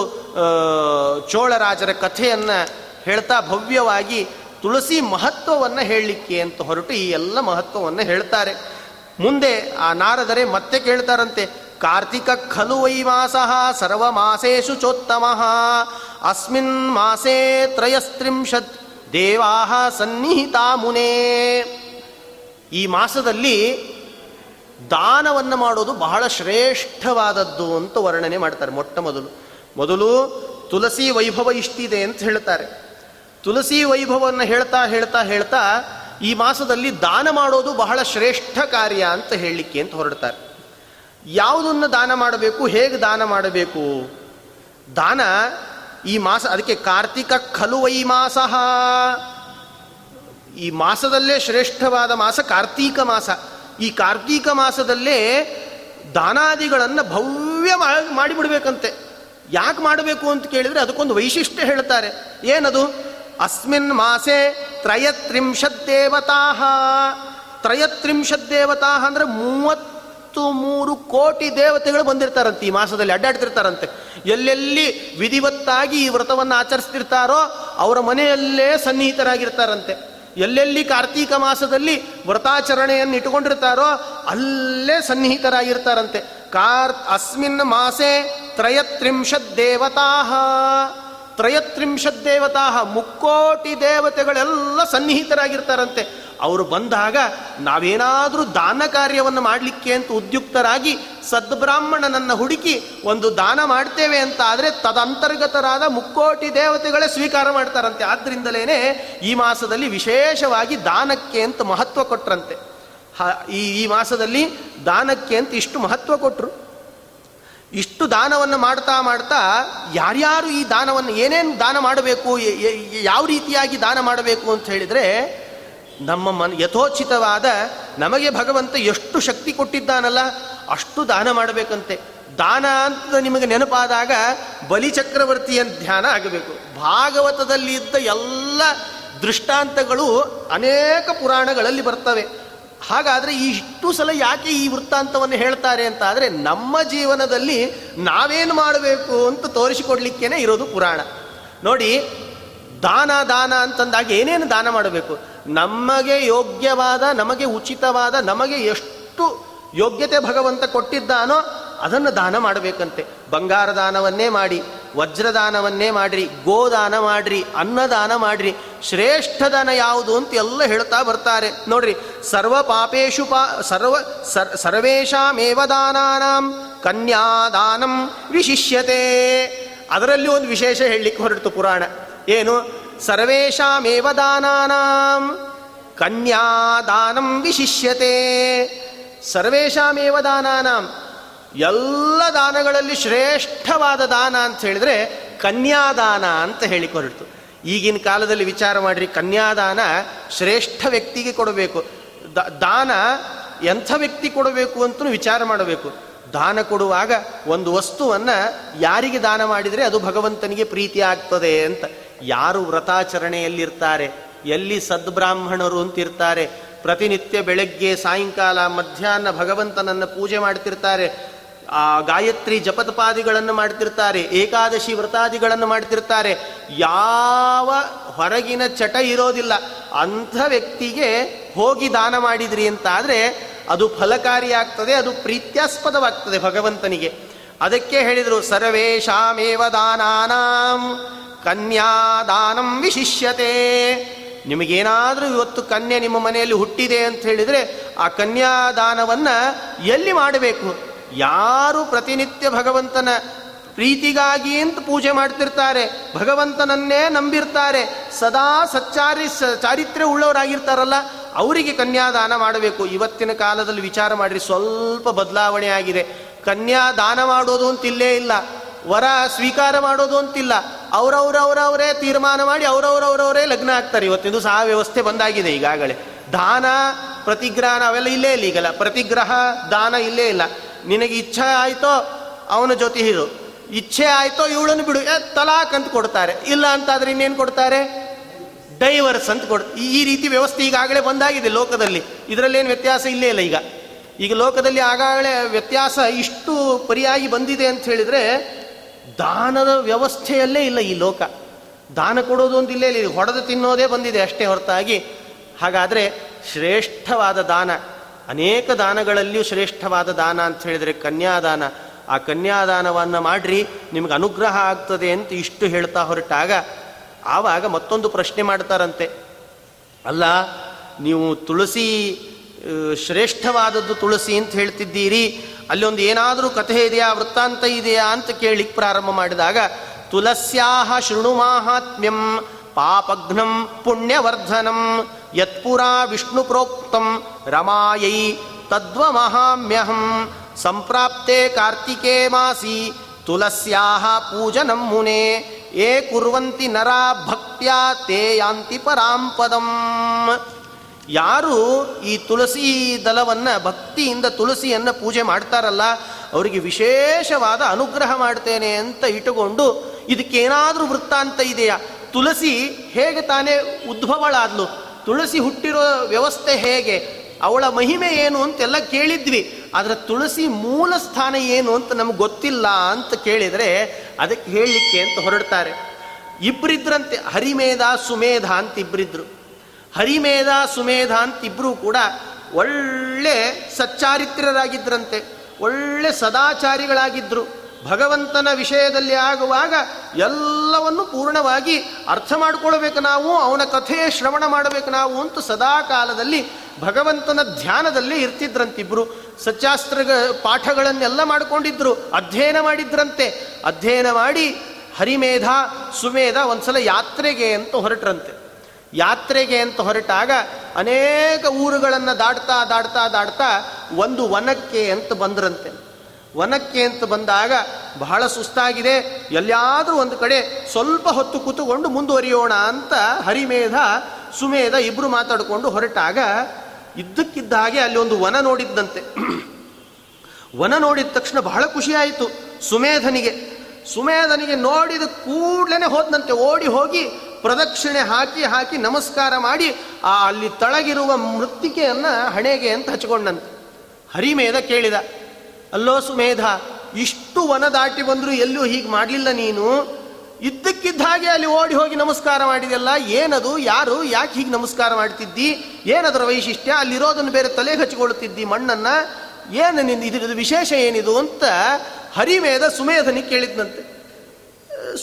ಚೋಳರಾಜರ ಕಥೆಯನ್ನು ಹೇಳ್ತಾ ಭವ್ಯವಾಗಿ ತುಳಸಿ ಮಹತ್ವವನ್ನು ಹೇಳಲಿಕ್ಕೆ ಅಂತ ಹೊರಟು ಈ ಎಲ್ಲ ಮಹತ್ವವನ್ನು ಹೇಳ್ತಾರೆ. ಮುಂದೆ ಆ ನಾರದರೆ ಮತ್ತೆ ಕೇಳ್ತಾರಂತೆ, ಕಾರ್ತಿಕ ಖಲು ವೈಮಾಸಃ ಸರ್ವಮಾಸೇಷು ಚೋತ್ತಮಃ ಅಸ್ಮಿನ್ ಮಾಸೇ ತ್ರಯಸ್ತ್ರಿಂಶತ್ ದೇವಾಃ ಸನ್ನಿಹಿತಾ ಮುನೇ. ಈ ಮಾಸದಲ್ಲಿ ದಾನವನ್ನು ಮಾಡೋದು ಬಹಳ ಶ್ರೇಷ್ಠವಾದದ್ದು ಅಂತ ವರ್ಣನೆ ಮಾಡ್ತಾರೆ. ಮೊದಲು ತುಳಸಿ ವೈಭವ ಇಷ್ಟಿದೆ ಅಂತ ಹೇಳ್ತಾರೆ. ತುಳಸಿ ವೈಭವವನ್ನು ಹೇಳ್ತಾ ಈ ಮಾಸದಲ್ಲಿ ದಾನ ಮಾಡೋದು ಬಹಳ ಶ್ರೇಷ್ಠ ಕಾರ್ಯ ಅಂತ ಹೇಳಲಿಕ್ಕೆ ಅಂತ ಹೊರಡ್ತಾರೆ. ಯಾವುದನ್ನು ದಾನ ಮಾಡಬೇಕು, ಹೇಗೆ ದಾನ ಮಾಡಬೇಕು? ದಾನ ಈ ಮಾಸ, ಅದಕ್ಕೆ ಕಾರ್ತಿಕ ಖಲು ವೈಮಾಸ. ಈ ಮಾಸದಲ್ಲೇ ಶ್ರೇಷ್ಠವಾದ ಮಾಸ ಕಾರ್ತೀಕ ಮಾಸ. ಈ ಕಾರ್ತೀಕ ಮಾಸದಲ್ಲೇ ದಾನಾದಿಗಳನ್ನು ಭವ್ಯ ಮಾಡಿಬಿಡ್ಬೇಕಂತೆ. ಯಾಕೆ ಮಾಡಬೇಕು ಅಂತ ಕೇಳಿದರೆ ಅದಕ್ಕೊಂದು ವೈಶಿಷ್ಟ್ಯ ಹೇಳ್ತಾರೆ. ಏನದು? ಅಸ್ಮಿನ್ ಮಾಸೆ ತ್ರಯತ್ರಿಂಶತ್ ದೇವತಾಃ. ತ್ರಯತ್ರಿಂಶತ್ ದೇವತಾಃ ಅಂದರೆ 33 ಕೋಟಿ ದೇವತೆಗಳು ಬಂದಿರ್ತಾರಂತೆ. ಈ ಮಾಸದಲ್ಲಿ ಅಡ್ಡಾಡ್ತಿರ್ತಾರಂತೆ. ಎಲ್ಲೆಲ್ಲಿ ವಿಧಿವತ್ತಾಗಿ ಈ ವ್ರತವನ್ನು ಆಚರಿಸ್ತಿರ್ತಾರೋ ಅವರ ಮನೆಯಲ್ಲೇ ಸನ್ನಿಹಿತರಾಗಿರ್ತಾರಂತೆ. ಎಲ್ಲೆಲ್ಲಿ ಕಾರ್ತೀಕ ಮಾಸದಲ್ಲಿ ವ್ರತಾಚರಣೆಯನ್ನು ಇಟ್ಟುಕೊಂಡಿರ್ತಾರೋ ಅಲ್ಲೇ ಸನ್ನಿಹಿತರಾಗಿರ್ತಾರಂತೆ. ಅಸ್ಮಿನ್ ಮಾಸೆ ತ್ರಯತ್ರಿಂಶತ್ ದೇವತಾಃ. 33 ದೇವತಾಃ, 3 ಕೋಟಿ ದೇವತೆಗಳೆಲ್ಲ ಸನ್ನಿಹಿತರಾಗಿರ್ತಾರಂತೆ. ಅವರು ಬಂದಾಗ ನಾವೇನಾದರೂ ದಾನ ಕಾರ್ಯವನ್ನು ಮಾಡಲಿಕ್ಕೆ ಅಂತ ಉದ್ಯುಕ್ತರಾಗಿ ಸದ್ಬ್ರಾಹ್ಮಣನನ್ನು ಹುಡುಕಿ ಒಂದು ದಾನ ಮಾಡ್ತೇವೆ ಅಂತ ಆದರೆ ತದಂತರ್ಗತರಾದ 3 ಕೋಟಿ ದೇವತೆಗಳೇ ಸ್ವೀಕಾರ ಮಾಡ್ತಾರಂತೆ. ಆದ್ದರಿಂದಲೇ ಈ ಮಾಸದಲ್ಲಿ ವಿಶೇಷವಾಗಿ ದಾನಕ್ಕೆ ಅಂತ ಮಹತ್ವ ಕೊಟ್ಟರಂತೆ. ಈ ಮಾಸದಲ್ಲಿ ದಾನಕ್ಕೆ ಅಂತ ಇಷ್ಟು ಮಹತ್ವ ಕೊಟ್ಟರು. ಇಷ್ಟು ದಾನವನ್ನು ಮಾಡ್ತಾ ಯಾರ್ಯಾರು ಈ ದಾನವನ್ನು ಏನೇನು ದಾನ ಮಾಡಬೇಕು, ಯಾವ ರೀತಿಯಾಗಿ ದಾನ ಮಾಡಬೇಕು ಅಂತ ಹೇಳಿದರೆ ನಮ್ಮ ಯಥೋಚಿತವಾದ ನಮಗೆ ಭಗವಂತ ಎಷ್ಟು ಶಕ್ತಿ ಕೊಟ್ಟಿದ್ದಾನಲ್ಲ ಅಷ್ಟು ದಾನ ಮಾಡಬೇಕಂತೆ. ದಾನ ಅಂತ ನಿಮಗೆ ನೆನಪಾದಾಗ ಬಲಿಚಕ್ರವರ್ತಿಯ ಧ್ಯಾನ ಆಗಬೇಕು. ಭಾಗವತದಲ್ಲಿ ಇದ್ದ ಎಲ್ಲ ದೃಷ್ಟಾಂತಗಳು ಅನೇಕ ಪುರಾಣಗಳಲ್ಲಿ ಬರ್ತವೆ. ಹಾಗಾದರೆ ಇಷ್ಟು ಸಲ ಯಾಕೆ ಈ ವೃತ್ತಾಂತವನ್ನು ಹೇಳ್ತಾರೆ ಅಂತ ಆದರೆ ನಮ್ಮ ಜೀವನದಲ್ಲಿ ನಾವೇನು ಮಾಡಬೇಕು ಅಂತ ತೋರಿಸಿಕೊಡ್ಲಿಕ್ಕೇನೆ ಇರೋದು ಪುರಾಣ. ನೋಡಿ, ದಾನ ದಾನ ಅಂತಂದಾಗ ಏನೇನು ದಾನ ಮಾಡಬೇಕು, ನಮಗೆ ಯೋಗ್ಯವಾದ, ನಮಗೆ ಉಚಿತವಾದ, ನಮಗೆ ಎಷ್ಟು ಯೋಗ್ಯತೆ ಭಗವಂತ ಕೊಟ್ಟಿದ್ದಾನೋ ಅದನ್ನು ದಾನ ಮಾಡಬೇಕಂತೆ. ಬಂಗಾರ ದಾನವನ್ನೇ ಮಾಡಿ, ವಜ್ರದಾನವನ್ನೇ ಮಾಡಿರಿ, ಗೋದಾನ ಮಾಡಿರಿ, ಅನ್ನದಾನ ಮಾಡಿರಿ, ಶ್ರೇಷ್ಠ ದಾನ ಯಾವುದು ಅಂತ ಎಲ್ಲ ಹೇಳ್ತಾ ಬರ್ತಾರೆ. ನೋಡ್ರಿ, ಸರ್ವೇಷಾಮೇವ ದಾನಾನಾಂ ಕನ್ಯಾದಾನಂ ವಿಶಿಷ್ಯತೆ. ಅದರಲ್ಲಿ ಒಂದು ವಿಶೇಷ ಹೇಳಲಿಕ್ಕೆ ಹೊರಟು ಪುರಾಣ. ಏನು? ಸರ್ವೇಷಾಮೇವ ದಾನಾನಾಂ ಕನ್ಯಾದಾನಂ ವಿಶಿಷ್ಯತೆ. ಸರ್ವೇಷಾಮೇವ ದಾನಾನಾಂ, ಎಲ್ಲ ದಾನಗಳಲ್ಲಿ ಶ್ರೇಷ್ಠವಾದ ದಾನ ಅಂತ ಹೇಳಿದರೆ ಕನ್ಯಾದಾನ ಅಂತ ಹೇಳಿಕೊರಡ್ತು. ಈಗಿನ ಕಾಲದಲ್ಲಿ ವಿಚಾರ ಮಾಡಿರಿ, ಕನ್ಯಾದಾನ ಶ್ರೇಷ್ಠ ವ್ಯಕ್ತಿಗೆ ಕೊಡಬೇಕು, ದಾನ ಎಂಥ ವ್ಯಕ್ತಿ ಕೊಡಬೇಕು ಅಂತಲೂ ವಿಚಾರ ಮಾಡಬೇಕು. ದಾನ ಕೊಡುವಾಗ ಒಂದು ವಸ್ತುವನ್ನು ಯಾರಿಗೆ ದಾನ ಮಾಡಿದರೆ ಅದು ಭಗವಂತನಿಗೆ ಪ್ರೀತಿ ಆಗ್ತದೆ ಅಂತ. ಯಾರು ವ್ರತಾಚರಣೆಯಲ್ಲಿರ್ತಾರೆ, ಎಲ್ಲಿ ಸದ್ಬ್ರಾಹ್ಮಣರು ಅಂತಿರ್ತಾರೆ, ಪ್ರತಿನಿತ್ಯ ಬೆಳಗ್ಗೆ ಸಾಯಂಕಾಲ ಮಧ್ಯಾಹ್ನ ಭಗವಂತನನ್ನು ಪೂಜೆ ಮಾಡ್ತಿರ್ತಾರೆ, ಆ ಗಾಯತ್ರಿ ಜಪತಪಾದಿಗಳನ್ನು ಮಾಡ್ತಿರ್ತಾರೆ, ಏಕಾದಶಿ ವ್ರತಾದಿಗಳನ್ನು ಮಾಡ್ತಿರ್ತಾರೆ, ಯಾವ ಹೊರಗಿನ ಚಟ ಇರೋದಿಲ್ಲ, ಅಂಥ ವ್ಯಕ್ತಿಗೆ ಹೋಗಿ ದಾನ ಮಾಡಿದ್ರಿ ಅಂತ ಆದರೆ ಅದು ಫಲಕಾರಿಯಾಗ್ತದೆ, ಅದು ಪ್ರೀತ್ಯಾಸ್ಪದವಾಗ್ತದೆ ಭಗವಂತನಿಗೆ. ಅದಕ್ಕೆ ಹೇಳಿದರು ಸರ್ವೇಷಾಮೇವ ದಾನಾನಾಂ ಕನ್ಯಾದಾನಂ ವಿಶಿಷ್ಯತೆ. ನಿಮಗೇನಾದರೂ ಇವತ್ತು ಕನ್ಯೆ ನಿಮ್ಮ ಮನೆಯಲ್ಲಿ ಹುಟ್ಟಿದೆ ಅಂತ ಹೇಳಿದರೆ ಆ ಕನ್ಯಾದಾನವನ್ನು ಎಲ್ಲಿ ಮಾಡಬೇಕು? ಯಾರು ಪ್ರತಿನಿತ್ಯ ಭಗವಂತನ ಪ್ರೀತಿಗಾಗಿ ಅಂತ ಪೂಜೆ ಮಾಡ್ತಿರ್ತಾರೆ, ಭಗವಂತನನ್ನೇ ನಂಬಿರ್ತಾರೆ, ಸದಾ ಚಾರಿತ್ರ್ಯ ಉಳ್ಳವರಾಗಿರ್ತಾರಲ್ಲ ಅವರಿಗೆ ಕನ್ಯಾದಾನ ಮಾಡಬೇಕು. ಇವತ್ತಿನ ಕಾಲದಲ್ಲಿ ವಿಚಾರ ಮಾಡಿರಿ, ಸ್ವಲ್ಪ ಬದಲಾವಣೆ ಆಗಿದೆ. ಕನ್ಯಾದಾನ ಮಾಡೋದು ಅಂತಿಲ್ಲೇ ಇಲ್ಲ, ವರ ಸ್ವೀಕಾರ ಮಾಡೋದು ಅಂತಿಲ್ಲ, ಅವರವರವರವರೇ ತೀರ್ಮಾನ ಮಾಡಿ ಅವರವರವರವರೇ ಲಗ್ನ ಆಗ್ತಾರೆ. ಇವತ್ತಿಂದು ಸಹ ವ್ಯವಸ್ಥೆ ಬಂದಾಗಿದೆ. ಈಗಾಗಲೇ ದಾನ ಪ್ರತಿಗ್ರಹ ಅವೆಲ್ಲ ಇಲ್ಲೇ ಇಲ್ಲ. ಈಗಲ್ಲ ಪ್ರತಿಗ್ರಹ ದಾನ ಇಲ್ಲೇ ಇಲ್ಲ. ನಿನಗೆ ಇಚ್ಛೆ ಆಯಿತೋ ಅವನ ಜೊತೆ ಇರು, ಇಚ್ಛೆ ಆಯಿತೋ ಇವಳನ್ನು ಬಿಡು, ತಲಾಕ್ ಅಂತ ಕೊಡ್ತಾರೆ. ಇಲ್ಲ ಅಂತಾದ್ರೆ ಇನ್ನೇನು ಕೊಡ್ತಾರೆ? ಡೈವರ್ಸ್ ಅಂತ ಈ ರೀತಿ ವ್ಯವಸ್ಥೆ ಈಗಾಗಲೇ ಬಂದಾಗಿದೆ ಲೋಕದಲ್ಲಿ. ಇದರಲ್ಲೇನು ವ್ಯತ್ಯಾಸ ಇಲ್ಲೇ ಇಲ್ಲ. ಈಗ ಲೋಕದಲ್ಲಿ ಆಗಾಗಲೇ ವ್ಯತ್ಯಾಸ ಇಷ್ಟು ಪರಿಯಾಗಿ ಬಂದಿದೆ ಅಂತ ಹೇಳಿದರೆ ದಾನದ ವ್ಯವಸ್ಥೆಯಲ್ಲೇ ಇಲ್ಲ ಈ ಲೋಕ. ದಾನ ಕೊಡೋದು ಒಂದು ಇಲ್ಲೇ ಇಲ್ಲ, ಹೊಡೆದು ತಿನ್ನೋದೇ ಬಂದಿದೆ ಅಷ್ಟೇ ಹೊರತಾಗಿ. ಹಾಗಾದರೆ ಶ್ರೇಷ್ಠವಾದ ದಾನ, ಅನೇಕ ದಾನಗಳಲ್ಲಿಯೂ ಶ್ರೇಷ್ಠವಾದ ದಾನ ಅಂತ ಹೇಳಿದರೆ ಕನ್ಯಾದಾನ. ಆ ಕನ್ಯಾದಾನವನ್ನು ಮಾಡಿರಿ, ನಿಮಗೆ ಅನುಗ್ರಹ ಆಗ್ತದೆ ಅಂತ ಇಷ್ಟು ಹೇಳ್ತಾ ಹೊರಟಾಗ ಆವಾಗ ಮತ್ತೊಂದು ಪ್ರಶ್ನೆ ಮಾಡ್ತಾರಂತೆ. ಅಲ್ಲ, ನೀವು ತುಳಸಿ ಶ್ರೇಷ್ಠವಾದದ್ದು ತುಳಸಿ ಅಂತ ಹೇಳ್ತಿದ್ದೀರಿ, ಅಲ್ಲೊಂದು ಏನಾದರೂ ಕಥೆ ಇದೆಯಾ, ವೃತ್ತಾಂತ ಇದೆಯಾ ಅಂತ ಕೇಳಿಕ್ ಪ್ರಾರಂಭ ಮಾಡಿದಾಗ ತುಳಸ್ಯಾಹ ಶೃಣು ಮಾಹಾತ್ಮ್ಯಂ ಪಾಪಘ್ನಂ ಪುಣ್ಯವರ್ಧನಂ ಯತ್ಪುರಾ ವಿಷ್ಣು ಪ್ರೋಕ್ತಂ ರಮಾಯೈ ತದ್ವ ಮಹಾಮ್ಯಹಂ ಸಂಪ್ರಾಪ್ತೆ ಕಾರ್ತಿಕೇ ಮಾಸಿ ತುಳಸ್ಯಾಹ ಪೂಜನಂ ಮುನೇ ಏ ಕುರ್ವಂತಿ ನರಾ ಭಕ್ತ್ಯಾ ತೇ ಯಾಂತಿ ಪರಾಂ ಪದಂ. ಯಾರು ಈ ತುಳಸಿ ದಲವನ್ನು ಭಕ್ತಿಯಿಂದ ತುಳಸಿಯನ್ನು ಪೂಜೆ ಮಾಡ್ತಾರಲ್ಲ ಅವರಿಗೆ ವಿಶೇಷವಾದ ಅನುಗ್ರಹ ಮಾಡ್ತೇನೆ ಅಂತ ಇಟ್ಟುಕೊಂಡು ಇದಕ್ಕೇನಾದರೂ ವೃತ್ತಾಂತ ಇದೆಯಾ, ತುಳಸಿ ಹೇಗೆ ತಾನೇ ಉದ್ಭವಳಾದ್ಲು, ತುಳಸಿ ಹುಟ್ಟಿರೋ ವ್ಯವಸ್ಥೆ ಹೇಗೆ, ಅವಳ ಮಹಿಮೆ ಏನು ಅಂತೆಲ್ಲ ಕೇಳಿದ್ವಿ. ಆದರೆ ತುಳಸಿ ಮೂಲ ಸ್ಥಾನ ಏನು ಅಂತ ನಮ್ಗೆ ಗೊತ್ತಿಲ್ಲ ಅಂತ ಕೇಳಿದರೆ ಅದಕ್ಕೆ ಹೇಳಲಿಕ್ಕೆ ಅಂತ ಹೊರಡ್ತಾರೆ. ಇಬ್ಬರಿದ್ರಂತೆ, ಹರಿಮೇಧ ಸುಮೇಧ ಅಂತ ಇಬ್ಬರಿದ್ರು. ಹರಿಮೇಧ ಸುಮೇಧ ಅಂತಿಬ್ಬರೂ ಕೂಡ ಒಳ್ಳೆ ಸಚ್ಚಾರಿತ್ರರಾಗಿದ್ದರಂತೆ, ಒಳ್ಳೆ ಸದಾಚಾರಿಗಳಾಗಿದ್ದರು. ಭಗವಂತನ ವಿಷಯದಲ್ಲಿ ಆಗುವಾಗ ಎಲ್ಲವನ್ನು ಪೂರ್ಣವಾಗಿ ಅರ್ಥ ಮಾಡಿಕೊಳ್ಬೇಕು ನಾವು, ಅವನ ಕಥೆಯ ಶ್ರವಣ ಮಾಡಬೇಕು ನಾವು ಅಂತೂ ಸದಾ ಕಾಲದಲ್ಲಿ ಭಗವಂತನ ಧ್ಯಾನದಲ್ಲಿ ಇರ್ತಿದ್ರಂತಿಬ್ರು. ಸಚ್ಚಾಸ್ತ್ರ ಪಾಠಗಳನ್ನೆಲ್ಲ ಮಾಡಿಕೊಂಡಿದ್ರು, ಅಧ್ಯಯನ ಮಾಡಿದ್ರಂತೆ. ಅಧ್ಯಯನ ಮಾಡಿ ಹರಿಮೇಧ ಸುಮೇಧ ಒಂದ್ಸಲ ಯಾತ್ರೆಗೆ ಅಂತ ಹೊರಟ್ರಂತೆ. ಯಾತ್ರೆಗೆ ಅಂತ ಹೊರಟಾಗ ಅನೇಕ ಊರುಗಳನ್ನು ದಾಟ್ತಾ ದಾಟ್ತಾ ದಾಟ್ತಾ ಒಂದು ವನಕ್ಕೆ ಅಂತ ಬಂದ್ರಂತೆ. ವನಕ್ಕೆ ಅಂತ ಬಂದಾಗ ಬಹಳ ಸುಸ್ತಾಗಿದೆ, ಎಲ್ಲಿಯಾದರೂ ಒಂದು ಕಡೆ ಸ್ವಲ್ಪ ಹೊತ್ತು ಕೂತುಕೊಂಡು ಮುಂದುವರಿಯೋಣ ಅಂತ ಹರಿಮೇಧ ಸುಮೇಧ ಇಬ್ರು ಮಾತಾಡಿಕೊಂಡು ಹೊರಟಾಗ ಇದ್ದಕ್ಕಿದ್ದ ಹಾಗೆ ಅಲ್ಲಿ ಒಂದು ವನ ನೋಡಿದ್ದಂತೆ. ವನ ನೋಡಿದ ತಕ್ಷಣ ಬಹಳ ಖುಷಿಯಾಯಿತು ಸುಮೇಧನಿಗೆ. ನೋಡಿದ ಕೂಡ್ಲೇನೆ ಹೋದಂತೆ ಓಡಿ ಹೋಗಿ ಪ್ರದಕ್ಷಿಣೆ ಹಾಕಿ ನಮಸ್ಕಾರ ಮಾಡಿ ಆ ಅಲ್ಲಿ ತಳಗಿರುವ ಮೃತ್ತಿಕೆಯನ್ನು ಹಣೆಗೆ ಅಂತ ಹಚ್ಚಿಕೊಂಡಂತೆ. ಹರಿಮೇಧ ಕೇಳಿದ, ಅಲ್ಲೋ ಸುಮೇಧ, ಇಷ್ಟು ವನ ದಾಟಿ ಬಂದರೂ ಎಲ್ಲೂ ಹೀಗೆ ಮಾಡಲಿಲ್ಲ ನೀನು, ಇದ್ದಕ್ಕಿದ್ದ ಹಾಗೆ ಅಲ್ಲಿ ಓಡಿ ಹೋಗಿ ನಮಸ್ಕಾರ ಮಾಡಿದೆಲ್ಲ, ಏನದು, ಯಾರು, ಯಾಕೆ ಹೀಗೆ ನಮಸ್ಕಾರ ಮಾಡ್ತಿದ್ದಿ, ಏನದರ ವೈಶಿಷ್ಟ್ಯ, ಅಲ್ಲಿರೋದನ್ನು ಬೇರೆ ತಲೆಗೆ ಹಚ್ಚಿಕೊಳ್ಳುತ್ತಿದ್ದಿ ಮಣ್ಣನ್ನು, ಏನು ನಿಂದು ವಿಶೇಷ ಏನಿದು ಅಂತ ಹರಿಮೇಧ ಸುಮೇಧನಿಗೆ ಕೇಳಿದ್ನಂತೆ.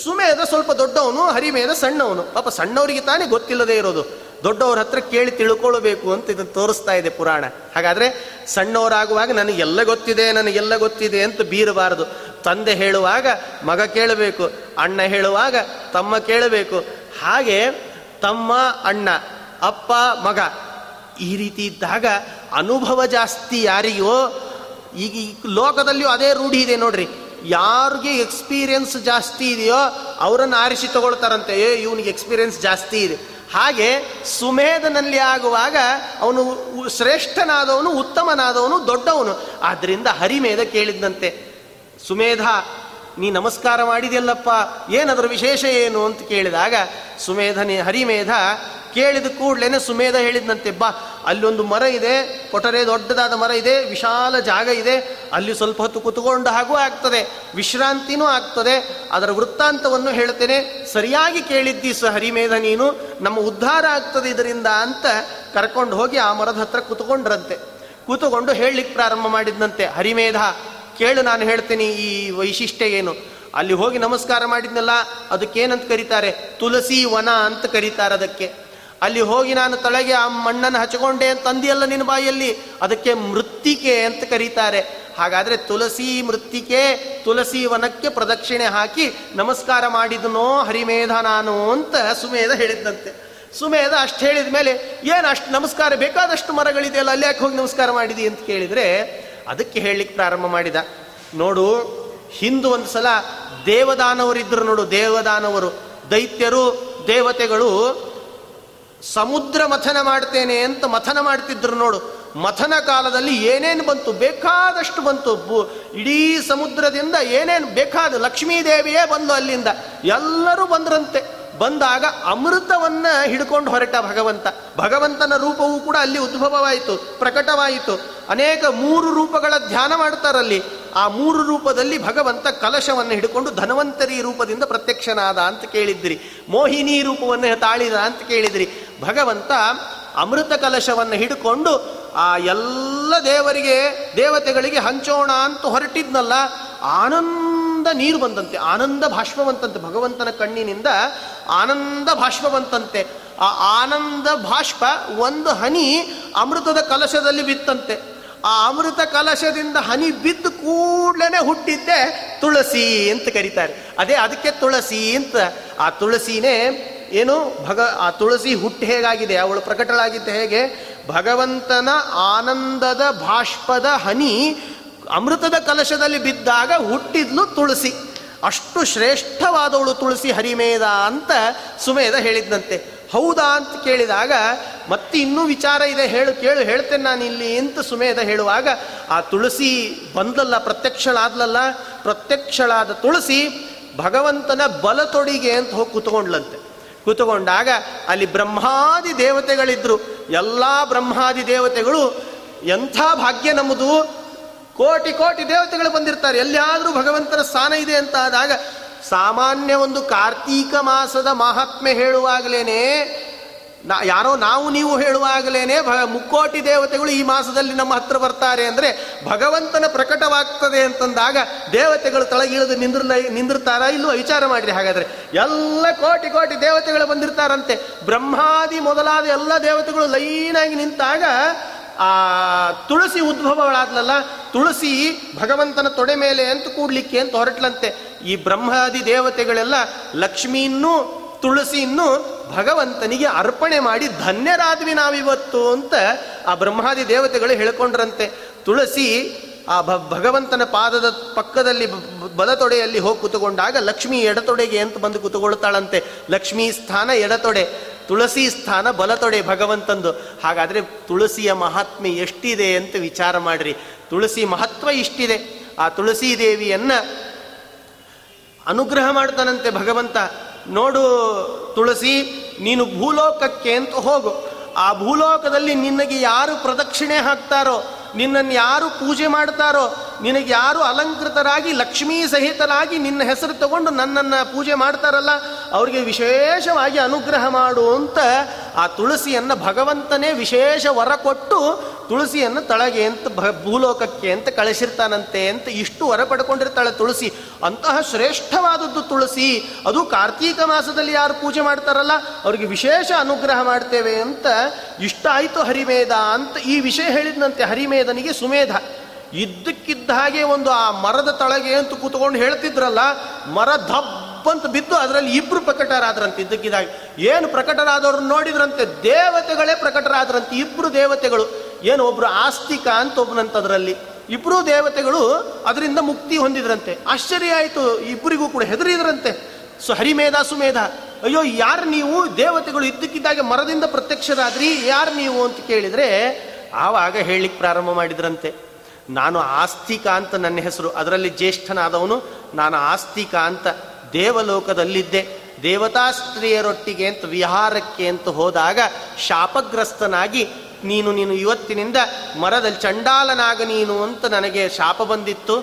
ಸುಮೇಧ ಸ್ವಲ್ಪ ದೊಡ್ಡವನು, ಹರಿಮೇಧ ಸಣ್ಣವನು. ಪಾಪ ಸಣ್ಣವರಿಗೆ ತಾನೇ ಗೊತ್ತಿಲ್ಲದೆ ಇರೋದು, ದೊಡ್ಡವ್ರ ಹತ್ರ ಕೇಳಿ ತಿಳ್ಕೊಳ್ಬೇಕು ಅಂತ ಇದನ್ನು ತೋರಿಸ್ತಾ ಇದೆ ಪುರಾಣ. ಹಾಗಾದರೆ ಸಣ್ಣವರಾಗುವಾಗ ನನಗೆಲ್ಲ ಗೊತ್ತಿದೆ ಅಂತ ಬೀರಬಾರದು. ತಂದೆ ಹೇಳುವಾಗ ಮಗ ಕೇಳಬೇಕು, ಅಣ್ಣ ಹೇಳುವಾಗ ತಮ್ಮ ಕೇಳಬೇಕು, ಹಾಗೆ ತಮ್ಮ ಅಣ್ಣ, ಅಪ್ಪ ಮಗ ಈ ರೀತಿ ಇದ್ದಾಗ ಅನುಭವ ಜಾಸ್ತಿ ಯಾರಿಗೋ. ಈಗ ಈ ಲೋಕದಲ್ಲಿಯೂ ಅದೇ ರೂಢಿ ಇದೆ ನೋಡ್ರಿ, ಯಾರಿಗೆ ಎಕ್ಸ್ಪೀರಿಯನ್ಸ್ ಜಾಸ್ತಿ ಇದೆಯೋ ಅವರನ್ನು ಆರಿಸಿ ತಗೊಳ್ತಾರಂತೆ, ಇವನಿಗೆ ಎಕ್ಸ್ಪೀರಿಯನ್ಸ್ ಜಾಸ್ತಿ ಇದೆ. ಹಾಗೆ ಸುಮೇಧನಲ್ಲಿ ಆಗುವಾಗ ಅವನು ಶ್ರೇಷ್ಠನಾದವನು, ಉತ್ತಮನಾದವನು, ದೊಡ್ಡವನು. ಆದ್ದರಿಂದ ಹರಿಮೇಧ ಕೇಳಿದ್ದಂತೆ, ಸುಮೇಧ ನೀ ನಮಸ್ಕಾರ ಮಾಡಿದೆಯಲ್ಲಪ್ಪ, ಏನದರ ವಿಶೇಷ ಏನು ಅಂತ ಕೇಳಿದಾಗ ಹರಿಮೇಧ ಕೇಳಿದ ಕೂಡಲೇ ಸುಮೇಧ ಹೇಳಿದ್ನಂತೆ, ಬಾ ಅಲ್ಲೊಂದು ಮರ ಇದೆ, ಕೊಟರೆ ದೊಡ್ಡದಾದ ಮರ ಇದೆ, ವಿಶಾಲ ಜಾಗ ಇದೆ, ಅಲ್ಲಿ ಸ್ವಲ್ಪ ಹೊತ್ತು ಕುತ್ಕೊಂಡು ಹಾಗೂ ಆಗ್ತದೆ, ವಿಶ್ರಾಂತಿನೂ ಆಗ್ತದೆ, ಅದರ ವೃತ್ತಾಂತವನ್ನು ಹೇಳ್ತೇನೆ, ಸರಿಯಾಗಿ ಕೇಳಿದ್ದೀ ಹರಿಮೇಧ ನೀನು, ನಮ್ಮ ಉದ್ಧಾರ ಆಗ್ತದೆ ಇದರಿಂದ ಅಂತ ಕರ್ಕೊಂಡು ಹೋಗಿ ಆ ಮರದ ಹತ್ರ ಕೂತ್ಕೊಂಡು ಹೇಳಲಿಕ್ಕೆ ಪ್ರಾರಂಭ ಮಾಡಿದ್ನಂತೆ. ಹರಿಮೇಧ ಕೇಳು, ನಾನು ಹೇಳ್ತೀನಿ ಈ ವೈಶಿಷ್ಟ್ಯ ಏನು. ಅಲ್ಲಿ ಹೋಗಿ ನಮಸ್ಕಾರ ಮಾಡಿದ್ನಲ್ಲ, ಅದಕ್ಕೇನಂತ ಕರೀತಾರೆ, ತುಳಸಿ ವನ ಅಂತ ಕರೀತಾರೆ ಅದಕ್ಕೆ. ಅಲ್ಲಿ ಹೋಗಿ ನಾನು ತಳಗೆ ಆ ಮಣ್ಣನ್ನು ಹಚ್ಚಿಕೊಂಡೆ ಅಂತಂದಿಯಲ್ಲ ನಿನ್ನ ಬಾಯಲ್ಲಿ, ಅದಕ್ಕೆ ಮೃತ್ತಿಕೆ ಅಂತ ಕರೀತಾರೆ. ಹಾಗಾದರೆ ತುಳಸಿ ಮೃತ್ತಿಕೆ, ತುಳಸಿ ವನಕ್ಕೆ ಪ್ರದಕ್ಷಿಣೆ ಹಾಕಿ ನಮಸ್ಕಾರ ಮಾಡಿದನೋ ಹರಿಮೇಧ ನಾನು ಅಂತ ಸುಮೇಧ ಹೇಳಿದ್ದಂತೆ. ಸುಮೇಧ ಅಷ್ಟು ಹೇಳಿದ ಮೇಲೆ, ಏನು ಅಷ್ಟು ನಮಸ್ಕಾರ, ಬೇಕಾದಷ್ಟು ಮರಗಳಿದೆಯಲ್ಲ ಅಲ್ಲಿ ಯಾಕೆ ಹೋಗಿ ನಮಸ್ಕಾರ ಮಾಡಿದಿ ಅಂತ ಕೇಳಿದರೆ, ಅದಕ್ಕೆ ಹೇಳಲಿಕ್ಕೆ ಪ್ರಾರಂಭ ಮಾಡಿದ, ನೋಡು ಹಿಂದೂ ಒಂದು ಸಲ ದೇವದಾನವರಿದ್ದರು ನೋಡು, ದೇವದಾನವರು, ದೈತ್ಯರು, ದೇವತೆಗಳು ಸಮುದ್ರ ಮಥನ ಮಾಡ್ತೇನೆ ಅಂತ ಮಥನ ಮಾಡ್ತಿದ್ರು ನೋಡು. ಮಥನ ಕಾಲದಲ್ಲಿ ಏನೇನು ಬಂತು, ಬೇಕಾದಷ್ಟು ಬಂತು. ಇಡೀ ಸಮುದ್ರದಿಂದ ಏನೇನು ಬೇಕಾದ, ಲಕ್ಷ್ಮೀ ದೇವಿಯೇ ಬಂದು ಅಲ್ಲಿಂದ ಎಲ್ಲರೂ ಬಂದ್ರಂತೆ. ಬಂದಾಗ ಅಮೃತವನ್ನ ಹಿಡ್ಕೊಂಡು ಹೊರಟ ಭಗವಂತನ ರೂಪವೂ ಕೂಡ ಅಲ್ಲಿ ಉದ್ಭವವಾಯಿತು, ಪ್ರಕಟವಾಯಿತು. ಅನೇಕ 3 ರೂಪಗಳ ಧ್ಯಾನ ಮಾಡ್ತಾರಲ್ಲಿ. ಆ 3 ರೂಪದಲ್ಲಿ ಭಗವಂತ ಕಲಶವನ್ನು ಹಿಡ್ಕೊಂಡು ಧನ್ವಂತರಿ ರೂಪದಿಂದ ಪ್ರತ್ಯಕ್ಷನಾದ ಅಂತ ಕೇಳಿದ್ರಿ, ಮೋಹಿನಿ ರೂಪವನ್ನು ತಾಳಿದ ಅಂತ ಕೇಳಿದ್ರಿ. ಭಗವಂತ ಅಮೃತ ಕಲಶವನ್ನು ಹಿಡ್ಕೊಂಡು ಆ ಎಲ್ಲ ದೇವತೆಗಳಿಗೆ ಹಂಚೋಣ ಅಂತ ಹೊರಟಿದ್ನಲ್ಲ, ಆನಂದ ನೀರು ಬಂದಂತೆ, ಆನಂದ ಭಾಷ್ಮವಂತಂತೆ, ಭಗವಂತನ ಕಣ್ಣಿನಿಂದ ಆನಂದ ಭಾಷ್ಮವಂತಂತೆ. ಆ ಆನಂದ ಭಾಷ್ಪ ಒಂದು ಹನಿ ಅಮೃತದ ಕಲಶದಲ್ಲಿ ಬಿತ್ತಂತೆ. ಆ ಅಮೃತ ಕಲಶದಿಂದ ಹನಿ ಬಿದ್ದ ಕೂಡಲೇ ಹುಟ್ಟಿದ್ದೆ ತುಳಸಿ ಅಂತ ಕರೀತಾರೆ, ಅದೇ ಅದಕ್ಕೆ ತುಳಸಿ ಅಂತ. ಆ ತುಳಸಿನೇ ಏನು, ಆ ತುಳಸಿ ಹುಟ್ಟು ಹೇಗಾಗಿದೆ, ಅವಳು ಪ್ರಕಟಳಾಗಿದ್ದ ಹೇಗೆ, ಭಗವಂತನ ಆನಂದದ ಭಾಷ್ಪದ ಹನಿ ಅಮೃತದ ಕಲಶದಲ್ಲಿ ಬಿದ್ದಾಗ ಹುಟ್ಟಿದ್ಲು ತುಳಸಿ. ಅಷ್ಟು ಶ್ರೇಷ್ಠವಾದವಳು ತುಳಸಿ ಹರಿಮೇಧ ಅಂತ ಸುಮೇಧ ಹೇಳಿದ್ನಂತೆ. ಹೌದಾ ಅಂತ ಕೇಳಿದಾಗ, ಮತ್ತೆ ಇನ್ನೂ ವಿಚಾರ ಇದೆ, ಹೇಳ್ತೇನೆ ನಾನು ಇಲ್ಲಿ ಅಂತ ಸುಮೇಧ ಹೇಳುವಾಗ, ಆ ತುಳಸಿ ಬಂದಲ್ಲ, ಪ್ರತ್ಯಕ್ಷಳಾದ ತುಳಸಿ ಭಗವಂತನ ಬಲ ತೊಡಿಗೆ ಅಂತ ಹೋಗಿ ಕೂತ್ಕೊಂಡಾಗ ಅಲ್ಲಿ ಬ್ರಹ್ಮಾದಿ ದೇವತೆಗಳಿದ್ರು. ಎಲ್ಲ ಬ್ರಹ್ಮಾದಿ ದೇವತೆಗಳು, ಎಂಥ ಭಾಗ್ಯ ನಮ್ಮದು, ಕೋಟಿ ಕೋಟಿ ದೇವತೆಗಳು ಬಂದಿರ್ತಾರೆ, ಎಲ್ಲಿಯಾದರೂ ಭಗವಂತನ ಸ್ಥಾನ ಇದೆ ಅಂತ ಆದಾಗ, ಸಾಮಾನ್ಯ ಒಂದು ಕಾರ್ತೀಕ ಮಾಸದ ಮಹಾತ್ಮೆ ಹೇಳುವಾಗಲೇನೆ, ಯಾರೋ ನಾವು ನೀವು ಹೇಳುವಾಗಲೇನೆ, ಮುಕ್ಕೋಟಿ ದೇವತೆಗಳು ಈ ಮಾಸದಲ್ಲಿ ನಮ್ಮ ಹತ್ರ ಬರ್ತಾರೆ ಅಂದರೆ ಭಗವಂತನ ಪ್ರಕಟವಾಗ್ತದೆ ಅಂತಂದಾಗ ದೇವತೆಗಳು ತಳಗಿಳಿದು ನಿಂದಿರ್ತಾರಾ ಇಲ್ಲೋ ವಿಚಾರ ಮಾಡಿರಿ. ಹಾಗಾದರೆ ಎಲ್ಲ ಕೋಟಿ ಕೋಟಿ ದೇವತೆಗಳು ಬಂದಿರ್ತಾರಂತೆ, ಬ್ರಹ್ಮಾದಿ ಮೊದಲಾದ ಎಲ್ಲ ದೇವತೆಗಳು ಲೈನಾಗಿ ನಿಂತಾಗ ಆ ತುಳಸಿ ಉದ್ಭವಗಳಾದ್ಲಲ್ಲ, ತುಳಸಿ ಭಗವಂತನ ತೊಡೆ ಮೇಲೆ ಅಂತ ಕೂಡ್ಲಿಕ್ಕೆ ಅಂತ ಹೊರಟ್ಲಂತೆ. ಈ ಬ್ರಹ್ಮಾದಿ ದೇವತೆಗಳೆಲ್ಲ ಲಕ್ಷ್ಮಿಯನ್ನು ತುಳಸಿಯನ್ನು ಭಗವಂತನಿಗೆ ಅರ್ಪಣೆ ಮಾಡಿ ಧನ್ಯರಾದ್ವಿ ನಾವಿವತ್ತು ಅಂತ ಆ ಬ್ರಹ್ಮಾದಿ ದೇವತೆಗಳು ಹೇಳ್ಕೊಂಡ್ರಂತೆ. ತುಳಸಿ ಆ ಭಗವಂತನ ಪಾದದ ಪಕ್ಕದಲ್ಲಿ ಬಲತೊಡೆಯಲ್ಲಿ ಹೋಗಿ ಕೂತುಕೊಂಡಾಗ ಲಕ್ಷ್ಮಿ ಎಡತೊಡೆಗೆ ಅಂತ ಬಂದು ಕೂತುಕೊಳ್ತಾಳಂತೆ. ಲಕ್ಷ್ಮೀ ಸ್ಥಾನ ಎಡತೊಡೆ, ತುಳಸಿ ಸ್ಥಾನ ಬಲತೊಡೆ ಭಗವಂತಂದು. ಹಾಗಾದರೆ ತುಳಸಿಯ ಮಹಾತ್ಮೆ ಎಷ್ಟಿದೆ ಅಂತ ವಿಚಾರ ಮಾಡಿರಿ. ತುಳಸಿ ಮಹತ್ವ ಇಷ್ಟಿದೆ. ಆ ತುಳಸಿ ದೇವಿಯನ್ನು ಅನುಗ್ರಹ ಮಾಡ್ತಾನಂತೆ ಭಗವಂತ. ನೋಡು ತುಳಸಿ, ನೀನು ಭೂಲೋಕಕ್ಕೆ ಅಂತ ಹೋಗು. ಆ ಭೂಲೋಕದಲ್ಲಿ ನಿನಗೆ ಯಾರು ಪ್ರದಕ್ಷಿಣೆ ಹಾಕ್ತಾರೋ, ನಿನ್ನನ್ನು ಯಾರು ಪೂಜೆ ಮಾಡ್ತಾರೋ, ನಿನಗೆ ಯಾರು ಅಲಂಕೃತರಾಗಿ ಲಕ್ಷ್ಮೀ ಸಹಿತರಾಗಿ ನಿನ್ನ ಹೆಸರು ತಗೊಂಡು ನನ್ನನ್ನು ಪೂಜೆ ಮಾಡ್ತಾರಲ್ಲ, ಅವರಿಗೆ ವಿಶೇಷವಾಗಿ ಅನುಗ್ರಹ ಮಾಡು ಅಂತ ಆ ತುಳಸಿಯನ್ನು ಭಗವಂತನೇ ವಿಶೇಷ ವರ ಕೊಟ್ಟು ತುಳಸಿಯನ್ನು ತಳಗೆ ಅಂತ ಭೂಲೋಕಕ್ಕೆ ಅಂತ ಕಳಿಸಿರ್ತಾನಂತೆ ಅಂತ ಇಷ್ಟು ವರ ಪಡ್ಕೊಂಡಿರ್ತಾಳೆ ತುಳಸಿ. ಅಂತಹ ಶ್ರೇಷ್ಠವಾದದ್ದು ತುಳಸಿ. ಅದು ಕಾರ್ತೀಕ ಮಾಸದಲ್ಲಿ ಯಾರು ಪೂಜೆ ಮಾಡ್ತಾರಲ್ಲ ಅವರಿಗೆ ವಿಶೇಷ ಅನುಗ್ರಹ ಮಾಡ್ತೇವೆ ಅಂತ ಇಷ್ಟ ಆಯಿತು ಹರಿಮೇಧ ಅಂತ ಈ ವಿಷಯ ಹೇಳಿದ್ನಂತೆ. ಹರಿಮೇಧನಿಗೆ ಸುಮೇಧ ಇದ್ದಕ್ಕಿದ್ದ ಹಾಗೆ ಒಂದು ಆ ಮರದ ತಳಗೆ ಅಂತ ಕೂತ್ಕೊಂಡು ಹೇಳ್ತಿದ್ರಲ್ಲ, ಮರ ದಬ್ಬಂತ ಬಿದ್ದು ಅದರಲ್ಲಿ ಇಬ್ಬರು ಪ್ರಕಟರಾದ್ರಂತೆ. ಇದ್ದಕ್ಕಿದ್ದಾಗ ಏನು ಪ್ರಕಟರಾದವ್ರನ್ನ ನೋಡಿದ್ರಂತೆ, ದೇವತೆಗಳೇ ಪ್ರಕಟರಾದ್ರಂತೆ. ಇಬ್ಬರು ದೇವತೆಗಳು, ಏನು ಒಬ್ರು ಆಸ್ತಿಕ ಅಂತ ಒಬ್ನಂತದ್ರಲ್ಲಿ, ಇಬ್ಬರೂ ದೇವತೆಗಳು ಅದರಿಂದ ಮುಕ್ತಿ ಹೊಂದಿದ್ರಂತೆ. ಆಶ್ಚರ್ಯ ಆಯಿತು ಇಬ್ಬರಿಗೂ ಕೂಡ, ಹೆದರಿದ್ರಂತೆ. ಸೊ ಹರಿಮೇಧ ಸುಮೇಧ, ಅಯ್ಯೋ ಯಾರು ನೀವು, ದೇವತೆಗಳು ಇದ್ದಕ್ಕಿದ್ದಾಗೆ ಮರದಿಂದ ಪ್ರತ್ಯಕ್ಷರಾದ್ರಿ, ಯಾರು ನೀವು ಅಂತ ಕೇಳಿದರೆ ಆವಾಗ ಹೇಳಲಿಕ್ಕೆ ಪ್ರಾರಂಭ ಮಾಡಿದ್ರಂತೆ, ನಾನು ಆಸ್ತಿಕ ಅಂತ ನನ್ನ ಹೆಸರು, ಅದರಲ್ಲಿ ಜ್ಯೇಷ್ಠನಾದವನು ನಾನು ಆಸ್ತಿಕ ಅಂತ, ದೇವಲೋಕದಲ್ಲಿದ್ದೆ, ದೇವತಾ ಸ್ತ್ರೀಯರೊಟ್ಟಿಗೆ ಅಂತ ವಿಹಾರಕ್ಕೆ ಅಂತ ಹೋದಾಗ ಶಾಪಗ್ರಸ್ತನಾಗಿ ನೀನು ಇವತ್ತಿನಿಂದ ಮರದಲ್ಲಿ ಚಂಡಾಲನಾಗ ನೀನು ಅಂತ ನನಗೆ ಶಾಪ ಬಂದಿತ್ತು.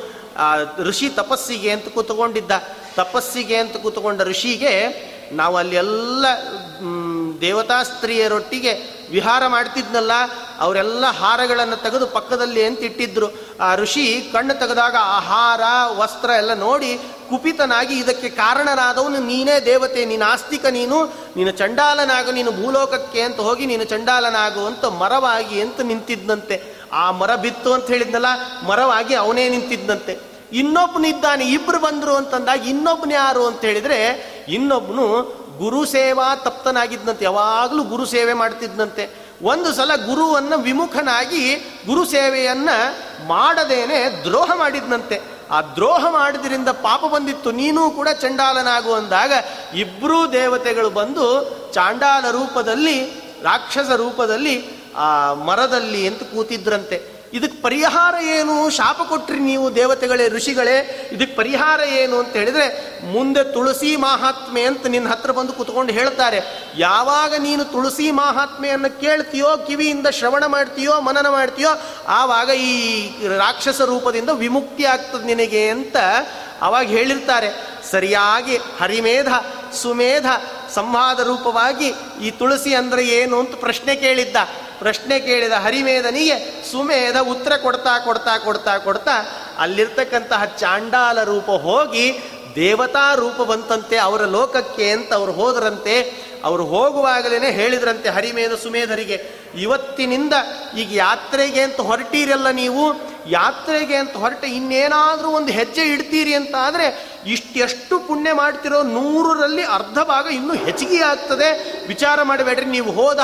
ಋಷಿ ತಪಸ್ಸಿಗೆ ಅಂತ ಕೂತ್ಕೊಂಡಿದ್ದ, ತಪಸ್ಸಿಗೆ ಅಂತ ಕೂತ್ಕೊಂಡ ಋಷಿಗೆ ನಾವು ಅಲ್ಲಿ ಎಲ್ಲ ದೇವತಾ ಸ್ತ್ರೀಯರೊಟ್ಟಿಗೆ ವಿಹಾರ ಮಾಡ್ತಿದ್ನಲ್ಲ, ಅವರೆಲ್ಲ ಹಾರಗಳನ್ನು ತೆಗೆದು ಪಕ್ಕದಲ್ಲಿ ಅಂತ ಇಟ್ಟಿದ್ರು. ಆ ಋಷಿ ಕಣ್ಣು ತೆಗೆದಾಗ ಆಹಾರ ವಸ್ತ್ರ ಎಲ್ಲ ನೋಡಿ ಕುಪಿತನಾಗಿ, ಇದಕ್ಕೆ ಕಾರಣರಾದವನು ನೀನೇ ದೇವತೆ, ನೀನು ಆಸ್ತಿಕ, ನೀನು ಚಂಡಾಲನಾಗು, ನೀನು ಭೂಲೋಕಕ್ಕೆ ಅಂತ ಹೋಗಿ ನೀನು ಚಂಡಾಲನಾಗು ಅಂತ ಮರವಾಗಿ ಅಂತ ನಿಂತಿದ್ದಂತೆ. ಆ ಮರ ಬಿತ್ತು ಅಂತ ಹೇಳಿದ್ನಲ್ಲ, ಮರವಾಗಿ ಅವನೇ ನಿಂತಿದ್ದಂತೆ. ಇನ್ನೊಬ್ಬನಿದ್ದಾನೆ, ಇಬ್ಬರು ಬಂದರು ಅಂತಂದಾಗ ಇನ್ನೊಬ್ಬನ ಯಾರು ಅಂತ ಹೇಳಿದರೆ ಇನ್ನೊಬ್ಬನು ಗುರು ಸೇವಾ ತಪ್ತನಾಗಿದ್ದಂತೆ, ಯಾವಾಗಲೂ ಗುರು ಸೇವೆ ಮಾಡ್ತಿದ್ದಂತೆ. ಒಂದು ಸಲ ಗುರುವನ್ನು ವಿಮುಖನಾಗಿ ಗುರು ಸೇವೆಯನ್ನು ಮಾಡದೇನೆ ದ್ರೋಹ ಮಾಡಿದ್ನಂತೆ. ಆ ದ್ರೋಹ ಮಾಡಿದ್ರಿಂದ ಪಾಪ ಬಂದಿತ್ತು, ನೀನೂ ಕೂಡ ಚಂಡಾಲನಾಗು ಅಂದಾಗ ಇಬ್ಬರೂ ದೇವತೆಗಳು ಬಂದು ಚಾಂಡಾಲ ರೂಪದಲ್ಲಿ ರಾಕ್ಷಸ ರೂಪದಲ್ಲಿ ಆ ಮರದಲ್ಲಿ ಅಂತ ಕೂತಿದ್ರಂತೆ. ಇದಕ್ಕೆ ಪರಿಹಾರ ಏನು, ಶಾಪ ಕೊಟ್ರಿ ನೀವು ದೇವತೆಗಳೇ ಋಷಿಗಳೇ, ಇದಕ್ಕೆ ಪರಿಹಾರ ಏನು ಅಂತ ಹೇಳಿದರೆ ಮುಂದೆ ತುಳಸಿ ಮಹಾತ್ಮೆ ಅಂತ ನಿನ್ನ ಹತ್ರ ಬಂದು ಕೂತ್ಕೊಂಡು ಹೇಳ್ತಾರೆ. ಯಾವಾಗ ನೀನು ತುಳಸಿ ಮಹಾತ್ಮೆಯನ್ನು ಕೇಳ್ತೀಯೋ, ಕಿವಿಯಿಂದ ಶ್ರವಣ ಮಾಡ್ತೀಯೋ, ಮನನ ಮಾಡ್ತೀಯೋ, ಆವಾಗ ಈ ರಾಕ್ಷಸ ರೂಪದಿಂದ ವಿಮುಕ್ತಿ ಆಗ್ತದೆ ನಿನಗೆ ಅಂತ ಅವಾಗ ಹೇಳಿರ್ತಾರೆ. ಸರಿಯಾಗಿ ಹರಿಮೇಧ ಸುಮೇಧ ಸಂವಾದ ರೂಪವಾಗಿ ಈ ತುಳಸಿ ಅಂದರೆ ಏನು ಅಂತ ಪ್ರಶ್ನೆ ಕೇಳಿದ ಹರಿಮೇಧನಿಗೆ ಸುಮೇಧ ಉತ್ತರ ಕೊಡ್ತಾ ಕೊಡ್ತಾ ಕೊಡ್ತಾ ಕೊಡ್ತಾ ಅಲ್ಲಿರ್ತಕ್ಕಂತಹ ಚಾಂಡಾಲ ರೂಪ ಹೋಗಿ ದೇವತಾ ರೂಪ ಬಂತಂತೆ ಅವರ ಲೋಕಕ್ಕೆ ಅಂತ ಅವರು ಹೋದರಂತೆ. ಅವರು ಹೋಗುವಾಗಲೇ ಹೇಳಿದ್ರಂತೆ ಹರಿಮೇಧ ಸುಮೇಧರಿಗೆ, ಇವತ್ತಿನಿಂದ ಈಗ ಯಾತ್ರೆಗೆ ಅಂತ ಹೊರಟೀರಲ್ಲ ನೀವು, ಯಾತ್ರೆಗೆ ಅಂತ ಹೊರಟೆ ಇನ್ನೇನಾದರೂ ಒಂದು ಹೆಜ್ಜೆ ಇಡ್ತೀರಿ ಅಂತ ಆದರೆ ಇಷ್ಟೆಷ್ಟು ಪುಣ್ಯ ಮಾಡ್ತಿರೋ 100ರಲ್ಲಿ ಅರ್ಧ ಭಾಗ ಇನ್ನೂ ಹೆಚ್ಚಿಗೆ ಆಗ್ತದೆ. ವಿಚಾರ ಮಾಡಬೇಡ್ರಿ, ನೀವು ಹೋದ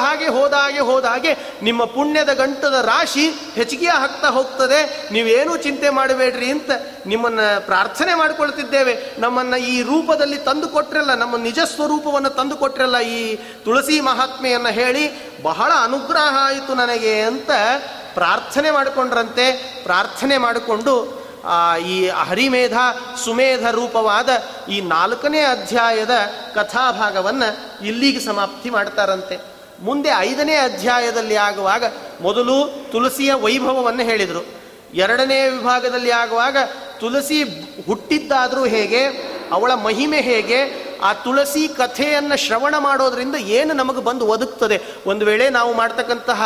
ಹಾಗೆ ನಿಮ್ಮ ಪುಣ್ಯದ ಗಂಟದ ರಾಶಿ ಹೆಚ್ಚಿಗೆ ಹಾಕ್ತಾ ಹೋಗ್ತದೆ, ನೀವೇನೂ ಚಿಂತೆ ಮಾಡಬೇಡ್ರಿ ಅಂತ ನಿಮ್ಮನ್ನು ಪ್ರಾರ್ಥನೆ ಮಾಡಿಕೊಳ್ತಿದ್ದೇವೆ. ನಮ್ಮನ್ನು ಈ ರೂಪದಲ್ಲಿ ತಂದು ಕೊಟ್ರಲ್ಲ, ನಮ್ಮ ನಿಜ ಸ್ವರೂಪವನ್ನು ತಂದು ಕೊಟ್ರಲ್ಲ ಈ ತುಳಸಿ ಮಹಾತ್ಮೆಯನ್ನು ಹೇಳಿ ಬಹಳ ಅನುಗ್ರಹ ಆಯಿತು ನನಗೆ ಅಂತ ಪ್ರಾರ್ಥನೆ ಮಾಡಿಕೊಂಡ್ರಂತೆ. ಪ್ರಾರ್ಥನೆ ಮಾಡಿಕೊಂಡು ಈ ಹರಿಮೇಧ ಸುಮೇಧ ರೂಪವಾದ ಈ 4ನೇ ಅಧ್ಯಾಯದ ಕಥಾಭಾಗವನ್ನು ಇಲ್ಲಿಗೆ ಸಮಾಪ್ತಿ ಮಾಡ್ತಾರಂತೆ. ಮುಂದೆ 5ನೇ ಅಧ್ಯಾಯದಲ್ಲಿ ಆಗುವಾಗ ಮೊದಲು ತುಳಸಿಯ ವೈಭವವನ್ನು ಹೇಳಿದರು. 2ನೇ ವಿಭಾಗದಲ್ಲಿ ಆಗುವಾಗ ತುಳಸಿ ಹುಟ್ಟಿದ್ದಾದರೂ ಹೇಗೆ, ಅವಳ ಮಹಿಮೆ ಹೇಗೆ, ಆ ತುಳಸಿ ಕಥೆಯನ್ನು ಶ್ರವಣ ಮಾಡೋದರಿಂದ ಏನು ನಮಗೆ ಬಂದು ಒದಗ್ತದೆ. ಒಂದು ವೇಳೆ ನಾವು ಮಾಡ್ತಕ್ಕಂತಹ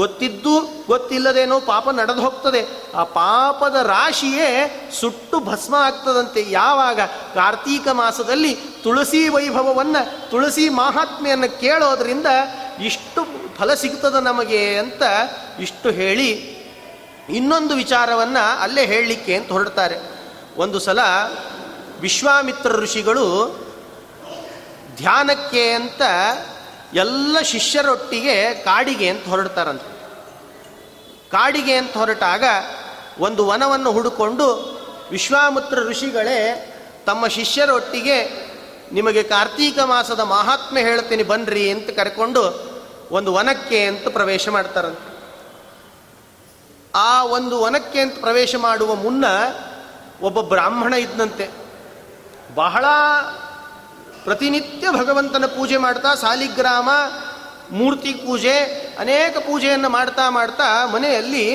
ಗೊತ್ತಿದ್ದು ಗೊತ್ತಿಲ್ಲದೇನೋ ಪಾಪ ನಡೆದು ಹೋಗ್ತದೆ, ಆ ಪಾಪದ ರಾಶಿಯೇ ಸುಟ್ಟು ಭಸ್ಮ ಆಗ್ತದಂತೆ. ಯಾವಾಗ ಕಾರ್ತೀಕ ಮಾಸದಲ್ಲಿ ತುಳಸಿ ವೈಭವವನ್ನು ತುಳಸಿ ಮಹಾತ್ಮೆಯನ್ನು ಕೇಳೋದ್ರಿಂದ ಇಷ್ಟು ಫಲ ಸಿಗ್ತದೆ ನಮಗೆ ಅಂತ ಇಷ್ಟು ಹೇಳಿ ಇನ್ನೊಂದು ವಿಚಾರವನ್ನು ಅಲ್ಲೇ ಹೇಳಲಿಕ್ಕೆ ಅಂತ ಹೊರಡ್ತಾರೆ. ಒಂದು ಸಲ ವಿಶ್ವಾಮಿತ್ರ ಋಷಿಗಳು ಧ್ಯಾನಕ್ಕೆ ಅಂತ ಎಲ್ಲ ಶಿಷ್ಯರೊಟ್ಟಿಗೆ ಕಾಡಿಗೆ ಅಂತ ಹೊರಡ್ತಾರಂತೆ. ಕಾಡಿಗೆ ಅಂತ ಹೊರಟಾಗ ಒಂದು ವನವನ್ನು ಹುಡುಕೊಂಡು ವಿಶ್ವಾಮಿತ್ರ ಋಷಿಗಳೇ ತಮ್ಮ ಶಿಷ್ಯರೊಟ್ಟಿಗೆ ನಿಮಗೆ ಕಾರ್ತೀಕ ಮಾಸದ ಮಹಾತ್ಮೆ ಹೇಳ್ತೀನಿ ಬನ್ರಿ ಅಂತ ಕರ್ಕೊಂಡು ಒಂದು ವನಕ್ಕೆ ಅಂತ ಪ್ರವೇಶ ಮಾಡ್ತಾರಂತೆ. ಆ ಒಂದು ವನಕ್ಕೆ ಅಂತ ಪ್ರವೇಶ ಮಾಡುವ ಮುನ್ನ ಒಬ್ಬ ಬ್ರಾಹ್ಮಣ ಇದ್ದಂತೆ, ಬಹಳ ಪ್ರತಿನಿತ್ಯ ಭಗವಂತನ ಪೂಜೆ ಮಾಡ್ತಾ, ಸಾಲಿಗ್ರಾಮ, ಮೂರ್ತಿ ಪೂಜೆ, ಅನೇಕ ಪೂಜೆಯನ್ನು ಮಾಡ್ತಾ ಮಾಡ್ತಾ ಮನೆಯಲ್ಲಿ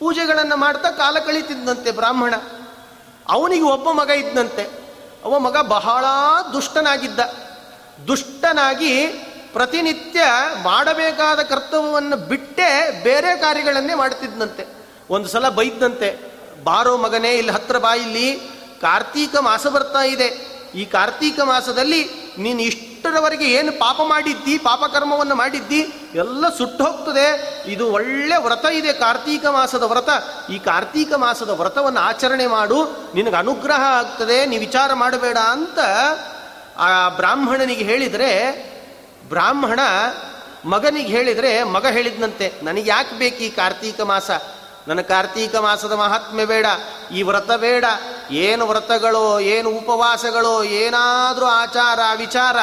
ಪೂಜೆಗಳನ್ನು ಮಾಡ್ತಾ ಕಾಲ ಕಳೀತಿದ್ದಂತೆ ಬ್ರಾಹ್ಮಣ. ಅವನಿಗೆ ಒಬ್ಬ ಮಗ ಇದ್ದಂತೆ. ಅವ ಮಗ ಬಹಳ ದುಷ್ಟನಾಗಿದ್ದ. ದುಷ್ಟನಾಗಿ ಪ್ರತಿನಿತ್ಯ ಮಾಡಬೇಕಾದ ಕರ್ತವ್ಯವನ್ನು ಬಿಟ್ಟೇ ಬೇರೆ ಕಾರ್ಯಗಳನ್ನೇ ಮಾಡ್ತಿದ್ದಂತೆ. ಒಂದು ಸಲ ಬೈದ್ದಂತೆ, ಬಾರೋ ಮಗನೇ ಇಲ್ಲಿ ಹತ್ರ ಬಾ, ಇಲ್ಲಿ ಕಾರ್ತೀಕ ಮಾಸ ಬರ್ತಾ ಇದೆ, ಈ ಕಾರ್ತೀಕ ಮಾಸದಲ್ಲಿ ನೀನು ಇಷ್ಟರವರೆಗೆ ಏನು ಪಾಪ ಮಾಡಿದ್ದಿ, ಪಾಪಕರ್ಮವನ್ನು ಮಾಡಿದ್ದಿ ಎಲ್ಲ ಸುಟ್ಟು ಹೋಗ್ತದೆ, ಇದು ಒಳ್ಳೆ ವ್ರತ ಇದೆ ಕಾರ್ತೀಕ ಮಾಸದ ವ್ರತ, ಈ ಕಾರ್ತೀಕ ಮಾಸದ ವ್ರತವನ್ನು ಆಚರಣೆ ಮಾಡು, ನಿನಗೆ ಅನುಗ್ರಹ ಆಗ್ತದೆ, ನೀ ವಿಚಾರ ಮಾಡಬೇಡ ಅಂತ ಆ ಬ್ರಾಹ್ಮಣನಿಗೆ ಹೇಳಿದರೆ, ಬ್ರಾಹ್ಮಣ ಮಗನಿಗೆ ಹೇಳಿದರೆ, ಮಗ ಹೇಳಿದ್ನಂತೆ, ನನಗೆ ಯಾಕೆ ಬೇಕು ಈ ಕಾರ್ತೀಕ ಮಾಸ, ನನ್ನ ಕಾರ್ತೀಕ ಮಾಸದ ಮಹಾತ್ಮೆ ಬೇಡ, ಈ ವ್ರತ ಬೇಡ, ಏನು ವ್ರತಗಳು ಏನು ಉಪವಾಸಗಳು ಏನಾದರೂ ಆಚಾರ ವಿಚಾರ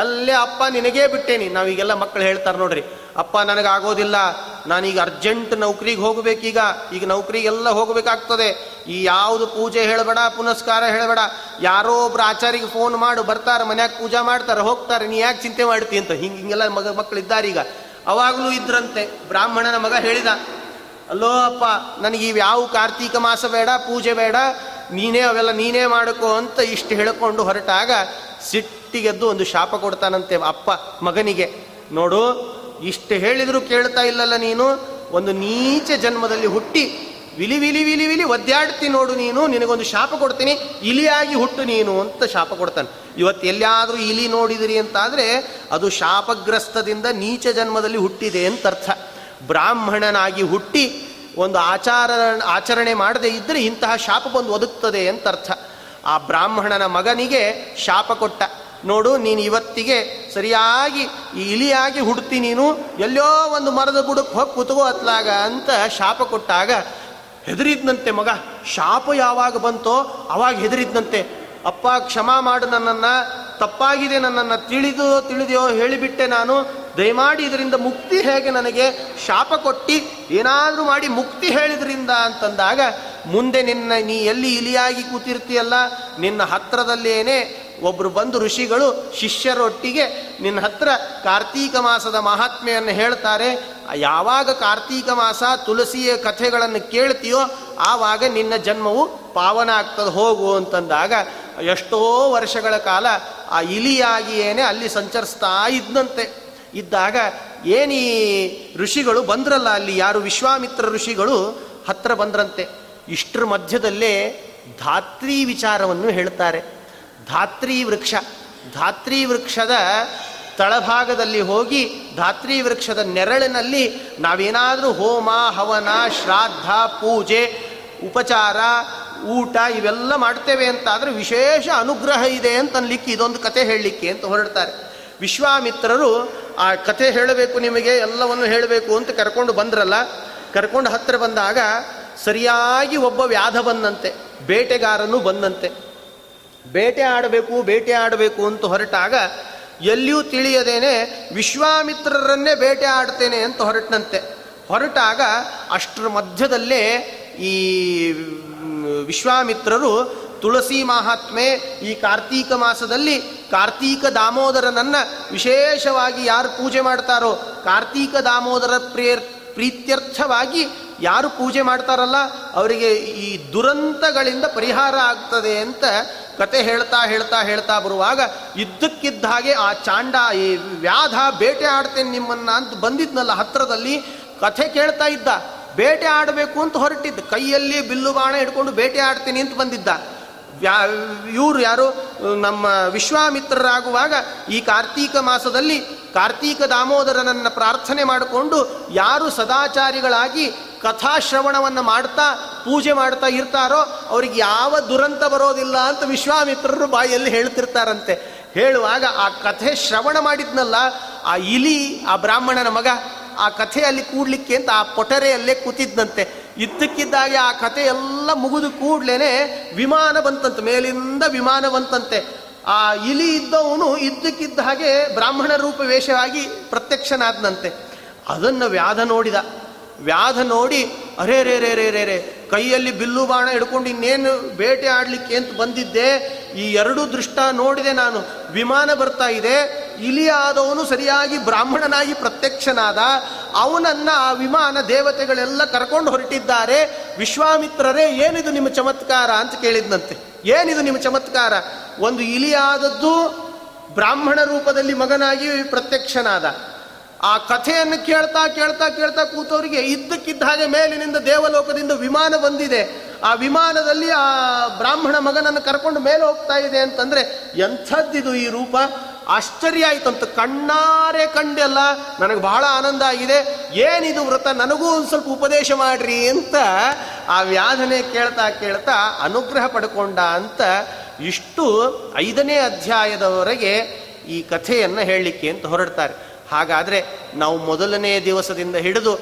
ಎಲ್ಲೇ ಅಪ್ಪ ನಿನಗೇ ಬಿಟ್ಟೇನಿ. ನಾವೀಗೆಲ್ಲ ಮಕ್ಕಳು ಹೇಳ್ತಾರೆ ನೋಡ್ರಿ, ಅಪ್ಪ ನನಗಾಗೋದಿಲ್ಲ, ನಾನೀಗ ಅರ್ಜೆಂಟ್ ನೌಕರಿಗೆ ಹೋಗಬೇಕೀಗ, ಈಗ ನೌಕರಿಗೆಲ್ಲ ಹೋಗಬೇಕಾಗ್ತದೆ, ಈ ಯಾವುದು ಪೂಜೆ ಹೇಳಬೇಡ, ಪುನಸ್ಕಾರ ಹೇಳಬೇಡ, ಯಾರೋ ಒಬ್ರು ಆಚಾರಿಗೆ ಫೋನ್ ಮಾಡು, ಬರ್ತಾರೆ, ಮನ್ಯಾಗ ಪೂಜಾ ಮಾಡ್ತಾರೆ, ಹೋಗ್ತಾರೆ, ನೀ ಯಾಕೆ ಚಿಂತೆ ಮಾಡ್ತಿ ಅಂತ ಹಿಂಗೆಲ್ಲ ಮಕ್ಕಳಿದ್ದಾರೆ ಈಗ. ಅವಾಗಲೂ ಇದ್ರಂತೆ. ಬ್ರಾಹ್ಮಣನ ಮಗ ಹೇಳಿದ, ಅಲ್ಲೋ ಅಪ್ಪ ನನಗೆ ಇವು ಯಾವ ಕಾರ್ತೀಕ ಮಾಸ ಬೇಡ, ಪೂಜೆ ಬೇಡ, ನೀನೇ ಅವೆಲ್ಲ ನೀನೇ ಮಾಡ್ಕೋ ಅಂತ ಇಷ್ಟು ಹೇಳಿಕೊಂಡು ಹೊರಟಾಗ ಸಿಟ್ಟಿಗೆದ್ದು ಒಂದು ಶಾಪ ಕೊಡ್ತಾನಂತೆ ಅಪ್ಪ ಮಗನಿಗೆ. ನೋಡು, ಇಷ್ಟು ಹೇಳಿದರೂ ಕೇಳ್ತಾ ಇಲ್ಲಲ್ಲ ನೀನು, ಒಂದು ನೀಚ ಜನ್ಮದಲ್ಲಿ ಹುಟ್ಟಿ ವಿಲಿ ವಿಲಿ ವಿಲಿ ವಿಲಿ ಒದ್ದಾಡ್ತಿ ನೋಡು ನೀನು, ನಿನಗೊಂದು ಶಾಪ ಕೊಡ್ತೀನಿ, ಇಲಿಯಾಗಿ ಹುಟ್ಟು ನೀನು ಅಂತ ಶಾಪ ಕೊಡ್ತಾನೆ. ಇವತ್ತು ಎಲ್ಲಿಯಾದರೂ ಇಲಿ ನೋಡಿದಿರಿ ಅಂತಾದರೆ ಅದು ಶಾಪಗ್ರಸ್ತದಿಂದ ನೀಚ ಜನ್ಮದಲ್ಲಿ ಹುಟ್ಟಿದೆ ಅಂತ ಅರ್ಥ. ಬ್ರಾಹ್ಮಣನಾಗಿ ಹುಟ್ಟಿ ಒಂದು ಆಚರಣೆ ಮಾಡದೇ ಇದ್ದರೆ ಇಂತಹ ಶಾಪ ಬಂದು ಒದಗ್ತದೆ ಅಂತ ಅರ್ಥ. ಆ ಬ್ರಾಹ್ಮಣನ ಮಗನಿಗೆ ಶಾಪ ಕೊಟ್ಟ, ನೋಡು ನೀನು ಇವತ್ತಿಗೆ ಸರಿಯಾಗಿ ಇಲಿಯಾಗಿ ಹುಡ್ತಿ, ನೀನು ಎಲ್ಲೋ ಒಂದು ಮರದ ಬುಡಕ್ಕೆ ಹೋಗಿ ಕುತ್ಕೋ ಅತ್ಲಾಗ ಅಂತ ಶಾಪ ಕೊಟ್ಟಾಗ ಹೆದರಿದ್ನಂತೆ ಮಗ. ಶಾಪ ಯಾವಾಗ ಬಂತೋ ಅವಾಗ ಹೆದರಿದ್ನಂತೆ. ಅಪ್ಪ ಕ್ಷಮ ಮಾಡು ನನ್ನನ್ನು, ತಪ್ಪಾಗಿದೆ, ನನ್ನನ್ನು ತಿಳಿದೆಯೋ ಹೇಳಿಬಿಟ್ಟೆ ನಾನು, ದಯಮಾಡಿ ಇದರಿಂದ ಮುಕ್ತಿ ಹೇಗೆ, ನನಗೆ ಶಾಪ ಕೊಟ್ಟು ಏನಾದರೂ ಮಾಡಿ ಮುಕ್ತಿ ಹೇಳಿದ್ರಿಂದ ಅಂತಂದಾಗ, ಮುಂದೆ ನೀ ಎಲ್ಲಿ ಇಲಿಯಾಗಿ ಕೂತಿರ್ತೀಯಲ್ಲ, ನಿನ್ನ ಹತ್ತಿರದಲ್ಲೇನೆ ಒಬ್ಬರು ಬಂದು ಋಷಿಗಳು ಶಿಷ್ಯರೊಟ್ಟಿಗೆ ನಿನ್ನ ಹತ್ರ ಕಾರ್ತೀಕ ಮಾಸದ ಮಹಾತ್ಮೆಯನ್ನು ಹೇಳ್ತಾರೆ, ಯಾವಾಗ ಕಾರ್ತೀಕ ಮಾಸ ತುಳಸಿಯ ಕಥೆಗಳನ್ನು ಕೇಳ್ತೀಯೋ ಆವಾಗ ನಿನ್ನ ಜನ್ಮವು ಪಾವನ ಆಗ್ತದೆ ಹೋಗು ಅಂತಂದಾಗ, ಎಷ್ಟೋ ವರ್ಷಗಳ ಕಾಲ ಆ ಇಲಿಯಾಗಿಯೇನೆ ಅಲ್ಲಿ ಸಂಚರಿಸ್ತಾ ಇದ್ದಂತೆ. ಇದ್ದಾಗ ಏನೀ ಋಷಿಗಳು ಬಂದ್ರಲ್ಲ, ಅಲ್ಲಿ ಯಾರು ವಿಶ್ವಾಮಿತ್ರ ಋಷಿಗಳು ಹತ್ರ ಬಂದ್ರಂತೆ. ಇಷ್ಟರ ಮಧ್ಯದಲ್ಲೇ ಧಾತ್ರಿ ವಿಚಾರವನ್ನು ಹೇಳ್ತಾರೆ. ಧಾತ್ರಿ ವೃಕ್ಷದ ತಳಭಾಗದಲ್ಲಿ ಹೋಗಿ ಧಾತ್ರಿ ವೃಕ್ಷದ ನೆರಳಿನಲ್ಲಿ ನಾವೇನಾದರೂ ಹೋಮ ಹವನ ಶ್ರಾದ್ದ ಪೂಜೆ ಉಪಚಾರ ಊಟ ಇವೆಲ್ಲ ಮಾಡ್ತೇವೆ ಅಂತಾದರೆ ವಿಶೇಷ ಅನುಗ್ರಹ ಇದೆ ಅಂತ ಅನ್ಲಿಕ್ಕೆ ಇದೊಂದು ಕತೆ ಹೇಳಲಿಕ್ಕೆ ಅಂತ ಹೊರಡ್ತಾರೆ. ವಿಶ್ವಾಮಿತ್ರರು ಆ ಕತೆ ಹೇಳಬೇಕು, ನಿಮಗೆ ಎಲ್ಲವನ್ನು ಹೇಳಬೇಕು ಅಂತ ಕರ್ಕೊಂಡು ಬಂದ್ರಲ್ಲ. ಕರ್ಕೊಂಡು ಹತ್ತಿರ ಬಂದಾಗ ಸರಿಯಾಗಿ ಒಬ್ಬ ವ್ಯಾಧ ಬಂದಂತೆ, ಬೇಟೆಗಾರನು ಬಂದಂತೆ. ಬೇಟೆ ಆಡಬೇಕು ಅಂತ ಹೊರಟಾಗ ಎಲ್ಲಿಯೂ ತಿಳಿಯದೇನೆ ವಿಶ್ವಾಮಿತ್ರರನ್ನೇ ಬೇಟೆ ಆಡ್ತೇನೆ ಅಂತ ಹೊರಟಾಗ ಅಷ್ಟರ ಮಧ್ಯದಲ್ಲೇ ಈ ವಿಶ್ವಾಮಿತ್ರರು ತುಳಸಿ ಮಹಾತ್ಮೆ, ಈ ಕಾರ್ತೀಕ ಮಾಸದಲ್ಲಿ ಕಾರ್ತೀಕ ದಾಮೋದರನನ್ನು ವಿಶೇಷವಾಗಿ ಯಾರು ಪೂಜೆ ಮಾಡ್ತಾರೋ, ಕಾರ್ತೀಕ ದಾಮೋದರ ಪ್ರೀತ್ಯರ್ಥವಾಗಿ ಯಾರು ಪೂಜೆ ಮಾಡ್ತಾರಲ್ಲ ಅವರಿಗೆ ಈ ದುರಂತಗಳಿಂದ ಪರಿಹಾರ ಆಗ್ತದೆ ಅಂತ ಕತೆ ಹೇಳ್ತಾ ಬರುವಾಗ ಇದ್ದಕ್ಕಿದ್ದ ಹಾಗೆ ಆ ಚಾಂಡ ಈ ವ್ಯಾಧ ಬೇಟೆ ಆಡ್ತೇನೆ ನಿಮ್ಮನ್ನು ಅಂತ ಬಂದಿದ್ನಲ್ಲ ಹತ್ತಿರದಲ್ಲಿ, ಕಥೆ ಕೇಳ್ತಾ ಇದ್ದ, ಬೇಟೆ ಆಡಬೇಕು ಅಂತ ಹೊರಟಿದ್ದ, ಕೈಯಲ್ಲಿ ಬಿಲ್ಲು ಬಾಣ ಹಿಡ್ಕೊಂಡು ಬೇಟೆ ಆಡ್ತೀನಿ ಅಂತ ಬಂದಿದ್ದ. ಇವರು ಯಾರು ನಮ್ಮ ವಿಶ್ವಾಮಿತ್ರರಾಗುವಾಗ ಈ ಕಾರ್ತೀಕ ಮಾಸದಲ್ಲಿ ಕಾರ್ತೀಕ ದಾಮೋದರನನ್ನು ಪ್ರಾರ್ಥನೆ ಮಾಡಿಕೊಂಡು ಯಾರು ಸದಾಚಾರಿಗಳಾಗಿ ಕಥಾಶ್ರವಣವನ್ನು ಮಾಡ್ತಾ ಪೂಜೆ ಮಾಡ್ತಾ ಇರ್ತಾರೋ ಅವ್ರಿಗೆ ಯಾವ ದುರಂತ ಬರೋದಿಲ್ಲ ಅಂತ ವಿಶ್ವಾಮಿತ್ರರು ಬಾಯಲ್ಲಿ ಹೇಳ್ತಿರ್ತಾರಂತೆ. ಹೇಳುವಾಗ ಆ ಕಥೆ ಶ್ರವಣ ಮಾಡಿದ್ನಲ್ಲ ಆ ಇಲಿ, ಆ ಬ್ರಾಹ್ಮಣನ ಮಗ ಆ ಕಥೆಯಲ್ಲಿ ಕೂಡ್ಲಿಕ್ಕೆ ಅಂತ ಆ ಪೊಟರೆಯಲ್ಲೇ ಕೂತಿದ್ದಂತೆ. ಇದ್ದಕ್ಕಿದ್ದಾಗೆ ಆ ಕಥೆ ಎಲ್ಲ ಮುಗಿದು ಕೂಡ್ಲೇನೆ ವಿಮಾನ ಬಂತಂತೆ, ಮೇಲಿಂದ ವಿಮಾನ ಬಂತಂತೆ. ಆ ಇಲಿ ಇದ್ದವನು ಇದ್ದಕ್ಕಿದ್ದ ಹಾಗೆ ಬ್ರಾಹ್ಮಣ ರೂಪ ವೇಷವಾಗಿ ಪ್ರತ್ಯಕ್ಷನಾದನಂತೆ. ಅದನ್ನು ವ್ಯಾಧ ನೋಡಿದ. ವ್ಯಾಧ ನೋಡಿ ಅರೇ ರೇ ರೇ ರೇ ರೇ ರೇ ಕೈಯಲ್ಲಿ ಬಿಲ್ಲು ಬಾಣ ಹಿಡ್ಕೊಂಡು ಇನ್ನೇನು ಬೇಟೆ ಆಡಲಿಕ್ಕೆ ಅಂತ ಬಂದಿದ್ದೆ, ಈ ಎರಡೂ ದೃಷ್ಟ ನೋಡಿದೆ ನಾನು, ವಿಮಾನ ಬರ್ತಾ ಇದೆ, ಇಲಿಯಾದವನು ಸರಿಯಾಗಿ ಬ್ರಾಹ್ಮಣನಾಗಿ ಪ್ರತ್ಯಕ್ಷನಾದ, ಅವನನ್ನು ಆ ವಿಮಾನ ದೇವತೆಗಳೆಲ್ಲ ಕರ್ಕೊಂಡು ಹೊರಟಿದ್ದಾರೆ. ವಿಶ್ವಾಮಿತ್ರರೇ ಏನಿದು ನಿಮ್ಮ ಚಮತ್ಕಾರ ಅಂತ ಕೇಳಿದ್ನಂತೆ. ಏನಿದು ನಿಮ್ಮ ಚಮತ್ಕಾರ? ಒಂದು ಇಲಿಯಾದದ್ದು ಬ್ರಾಹ್ಮಣ ರೂಪದಲ್ಲಿ ಮಗನಾಗಿ ಪ್ರತ್ಯಕ್ಷನಾದ. ಆ ಕಥೆಯನ್ನು ಕೇಳ್ತಾ ಕೇಳ್ತಾ ಕೇಳ್ತಾ ಕೂತವರಿಗೆ ಇದ್ದಕ್ಕಿದ್ದ ಹಾಗೆ ಮೇಲಿನಿಂದ ದೇವಲೋಕದಿಂದ ವಿಮಾನ ಬಂದಿದೆ, ಆ ವಿಮಾನದಲ್ಲಿ ಆ ಬ್ರಾಹ್ಮಣ ಮಗನನ್ನು ಕರ್ಕೊಂಡು ಮೇಲೆ ಹೋಗ್ತಾ ಇದೆ ಅಂತಂದರೆ ಎಂಥದ್ದಿದು ಈ ರೂಪ, ಆಶ್ಚರ್ಯ ಆಯಿತು ಅಂತ ಕಣ್ಣಾರೆ ಕಂಡೆಲ್ಲ, ನನಗೆ ಬಹಳ ಆನಂದ ಆಗಿದೆ, ಏನಿದು ವ್ರತ, ನನಗೂ ಒಂದು ಸ್ವಲ್ಪ ಉಪದೇಶ ಮಾಡ್ರಿ ಅಂತ ಆ ವ್ಯಾಧನೆ ಕೇಳ್ತಾ ಕೇಳ್ತಾ ಅನುಗ್ರಹ ಪಡ್ಕೊಂಡ ಅಂತ. ಇಷ್ಟು 5ನೇ ಅಧ್ಯಾಯದವರೆಗೆ ಈ ಕಥೆಯನ್ನು ಹೇಳಲಿಕ್ಕೆ ಅಂತ ಹೊರಡ್ತಾರೆ. ಹಾಗಾದರೆ ನಾವು ಮೊದಲನೇ ದಿವಸದಿಂದ ಹಿಡಿದು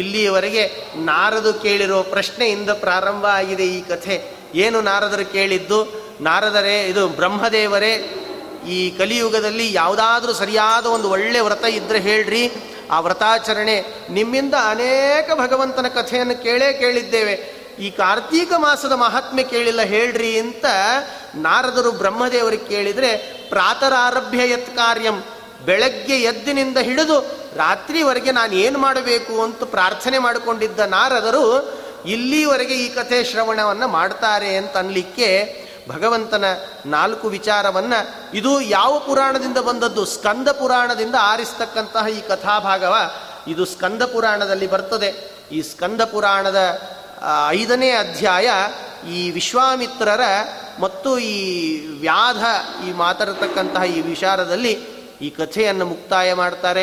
ಇಲ್ಲಿಯವರೆಗೆ ನಾರದು ಕೇಳಿರೋ ಪ್ರಶ್ನೆಯಿಂದ ಪ್ರಾರಂಭ ಆಗಿದೆ ಈ ಕಥೆ. ಏನು ನಾರದರು ಕೇಳಿದ್ದು? ನಾರದರೇ, ಇದು ಬ್ರಹ್ಮದೇವರೇ, ಈ ಕಲಿಯುಗದಲ್ಲಿ ಯಾವುದಾದ್ರೂ ಸರಿಯಾದ ಒಂದು ಒಳ್ಳೆ ವ್ರತ ಇದ್ದರೆ ಹೇಳ್ರಿ, ಆ ವ್ರತಾಚರಣೆ ನಿಮ್ಮಿಂದ ಅನೇಕ ಭಗವಂತನ ಕಥೆಯನ್ನು ಕೇಳೇ ಕೇಳಿದ್ದೇವೆ, ಈ ಕಾರ್ತೀಕ ಮಾಸದ ಮಹಾತ್ಮೆ ಕೇಳಿಲ್ಲ ಹೇಳ್ರಿ ಅಂತ ನಾರದರು ಬ್ರಹ್ಮದೇವರಿಗೆ ಕೇಳಿದರೆ, ಪ್ರಾತರಾರಭ್ಯ ಯತ್ ಕಾರ್ಯಂ, ಬೆಳಗ್ಗೆ ಎದ್ದಿನಿಂದ ಹಿಡಿದು ರಾತ್ರಿವರೆಗೆ ನಾನು ಏನು ಮಾಡಬೇಕು ಅಂತ ಪ್ರಾರ್ಥನೆ ಮಾಡಿಕೊಂಡಿದ್ದ ನಾರದರು ಇಲ್ಲಿವರೆಗೆ ಈ ಕಥೆ ಶ್ರವಣವನ್ನು ಮಾಡ್ತಾರೆ ಅಂತ ಅನ್ನಲಿಕ್ಕೆ ಭಗವಂತನ 4 ವಿಚಾರವನ್ನು, ಇದು ಯಾವ ಪುರಾಣದಿಂದ ಬಂದದ್ದು? ಸ್ಕಂದ ಪುರಾಣದಿಂದ ಆರಿಸ್ತಕ್ಕಂತಹ ಈ ಕಥಾಭಾಗವ ಇದು ಸ್ಕಂದ ಪುರಾಣದಲ್ಲಿ ಬರ್ತದೆ. ಈ ಸ್ಕಂದ ಪುರಾಣದ 5ನೇ ಅಧ್ಯಾಯ ಈ ವಿಶ್ವಾಮಿತ್ರರ ಮತ್ತು ಈ ವ್ಯಾಧ ಈ ಮಾತಾಡತಕ್ಕಂತಹ ಈ ವಿಚಾರದಲ್ಲಿ ಈ ಕಥೆಯನ್ನು ಮುಕ್ತಾಯ ಮಾಡ್ತಾರೆ.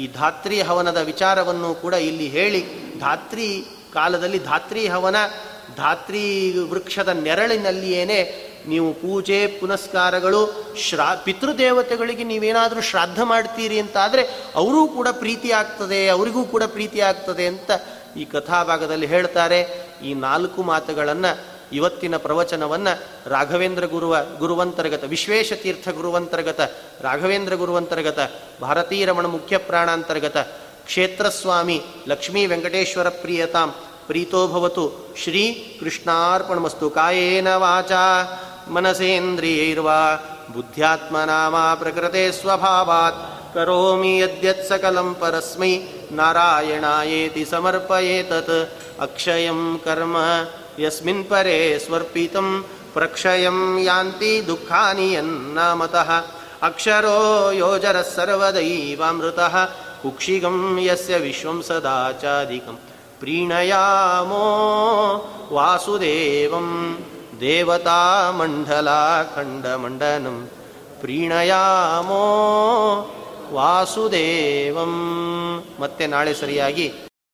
ಈ ಧಾತ್ರಿ ಹವನದ ವಿಚಾರವನ್ನು ಕೂಡ ಇಲ್ಲಿ ಹೇಳಿ, ಧಾತ್ರಿ ಕಾಲದಲ್ಲಿ ಧಾತ್ರಿ ಹವನ, ಧಾತ್ರಿ ವೃಕ್ಷದ ನೆರಳಿನಲ್ಲಿಯೇ ನೀವು ಪೂಜೆ ಪುನಸ್ಕಾರಗಳು, ಪಿತೃದೇವತೆಗಳಿಗೆ ನೀವೇನಾದರೂ ಶ್ರಾದ್ದ ಮಾಡ್ತೀರಿ ಅಂತಾದರೆ ಅವರೂ ಕೂಡ ಪ್ರೀತಿ ಆಗ್ತದೆ, ಅವರಿಗೂ ಕೂಡ ಪ್ರೀತಿ ಆಗ್ತದೆ ಅಂತ ಈ ಕಥಾಭಾಗದಲ್ಲಿ ಹೇಳ್ತಾರೆ. ಈ 4 ಮಾತುಗಳನ್ನು, ಇವತ್ತಿನ ಪ್ರವಚನವನ್ನು ರಾಘವೇಂದ್ರ ಗುರುವಂತರ್ಗತ ವಿಶ್ವೇಶತೀರ್ಥ ಗುರುವಂತರ್ಗತ ರಾಘವೇಂದ್ರ ಗುರುವಂತರ್ಗತ ಭಾರತೀರಮಣ ಮುಖ್ಯ ಪ್ರಾಣಾಂತರ್ಗತ ಕ್ಷೇತ್ರಸ್ವಾಮಿ ಲಕ್ಷ್ಮೀ ವೆಂಕಟೇಶ್ವರ ಪ್ರಿಯತಾಂ ಪ್ರೀತೋಭವತು. ಶ್ರೀ ಕೃಷ್ಣಾರ್ಪಣಮಸ್ತು. ಕಾಯೇನ ವಾಚಾ ಮನಸೇಂದ್ರಿಯೈರ್ವಾ ಬುದ್ಧ್ಯಾತ್ಮನಾಮಾ ಪ್ರಕೃತೆ ಸ್ವಭಾವಾತ್ ಕರೋಮಿ ಯದ್ಯತ್ ಸಕಲಂ ಪರಸ್ಮೈ ನಾರಾಯಣಾಯೇತಿ ಸಮರ್ಪಯೇತತ್. ಅಕ್ಷಯಂ ಕರ್ಮ ಯಸ್ಮಿನ್ ಪರೇ ಸ್ವರ್ಪಿತಂ ಪ್ರಕ್ಷಯಂ ಯಾಂತಿ ದುಃಖಾನಿ ಯನ್ನಾಮತಃ. ಅಕ್ಷರೋ ಯೋಜರಃ ಸರ್ವದೈವಾಮೃತಃ ಕುಕ್ಷಿಗಂ ಯಸ್ಯ ವಿಶ್ವಂ ಸದಾ ಚಾಧಿಕಂ. ಪ್ರೀಣಯಾಮೋ ವಾಸುದೇವಂ ದೇವತಾಮಂಡಲಾಖಂಡಮಂಡನಂ. ಪ್ರೀಣಯಾಮೋ ವಾಸುದೇವಂ. ಮತ್ತೆ ನಾಳೆ ಸರಿಯಾಗಿ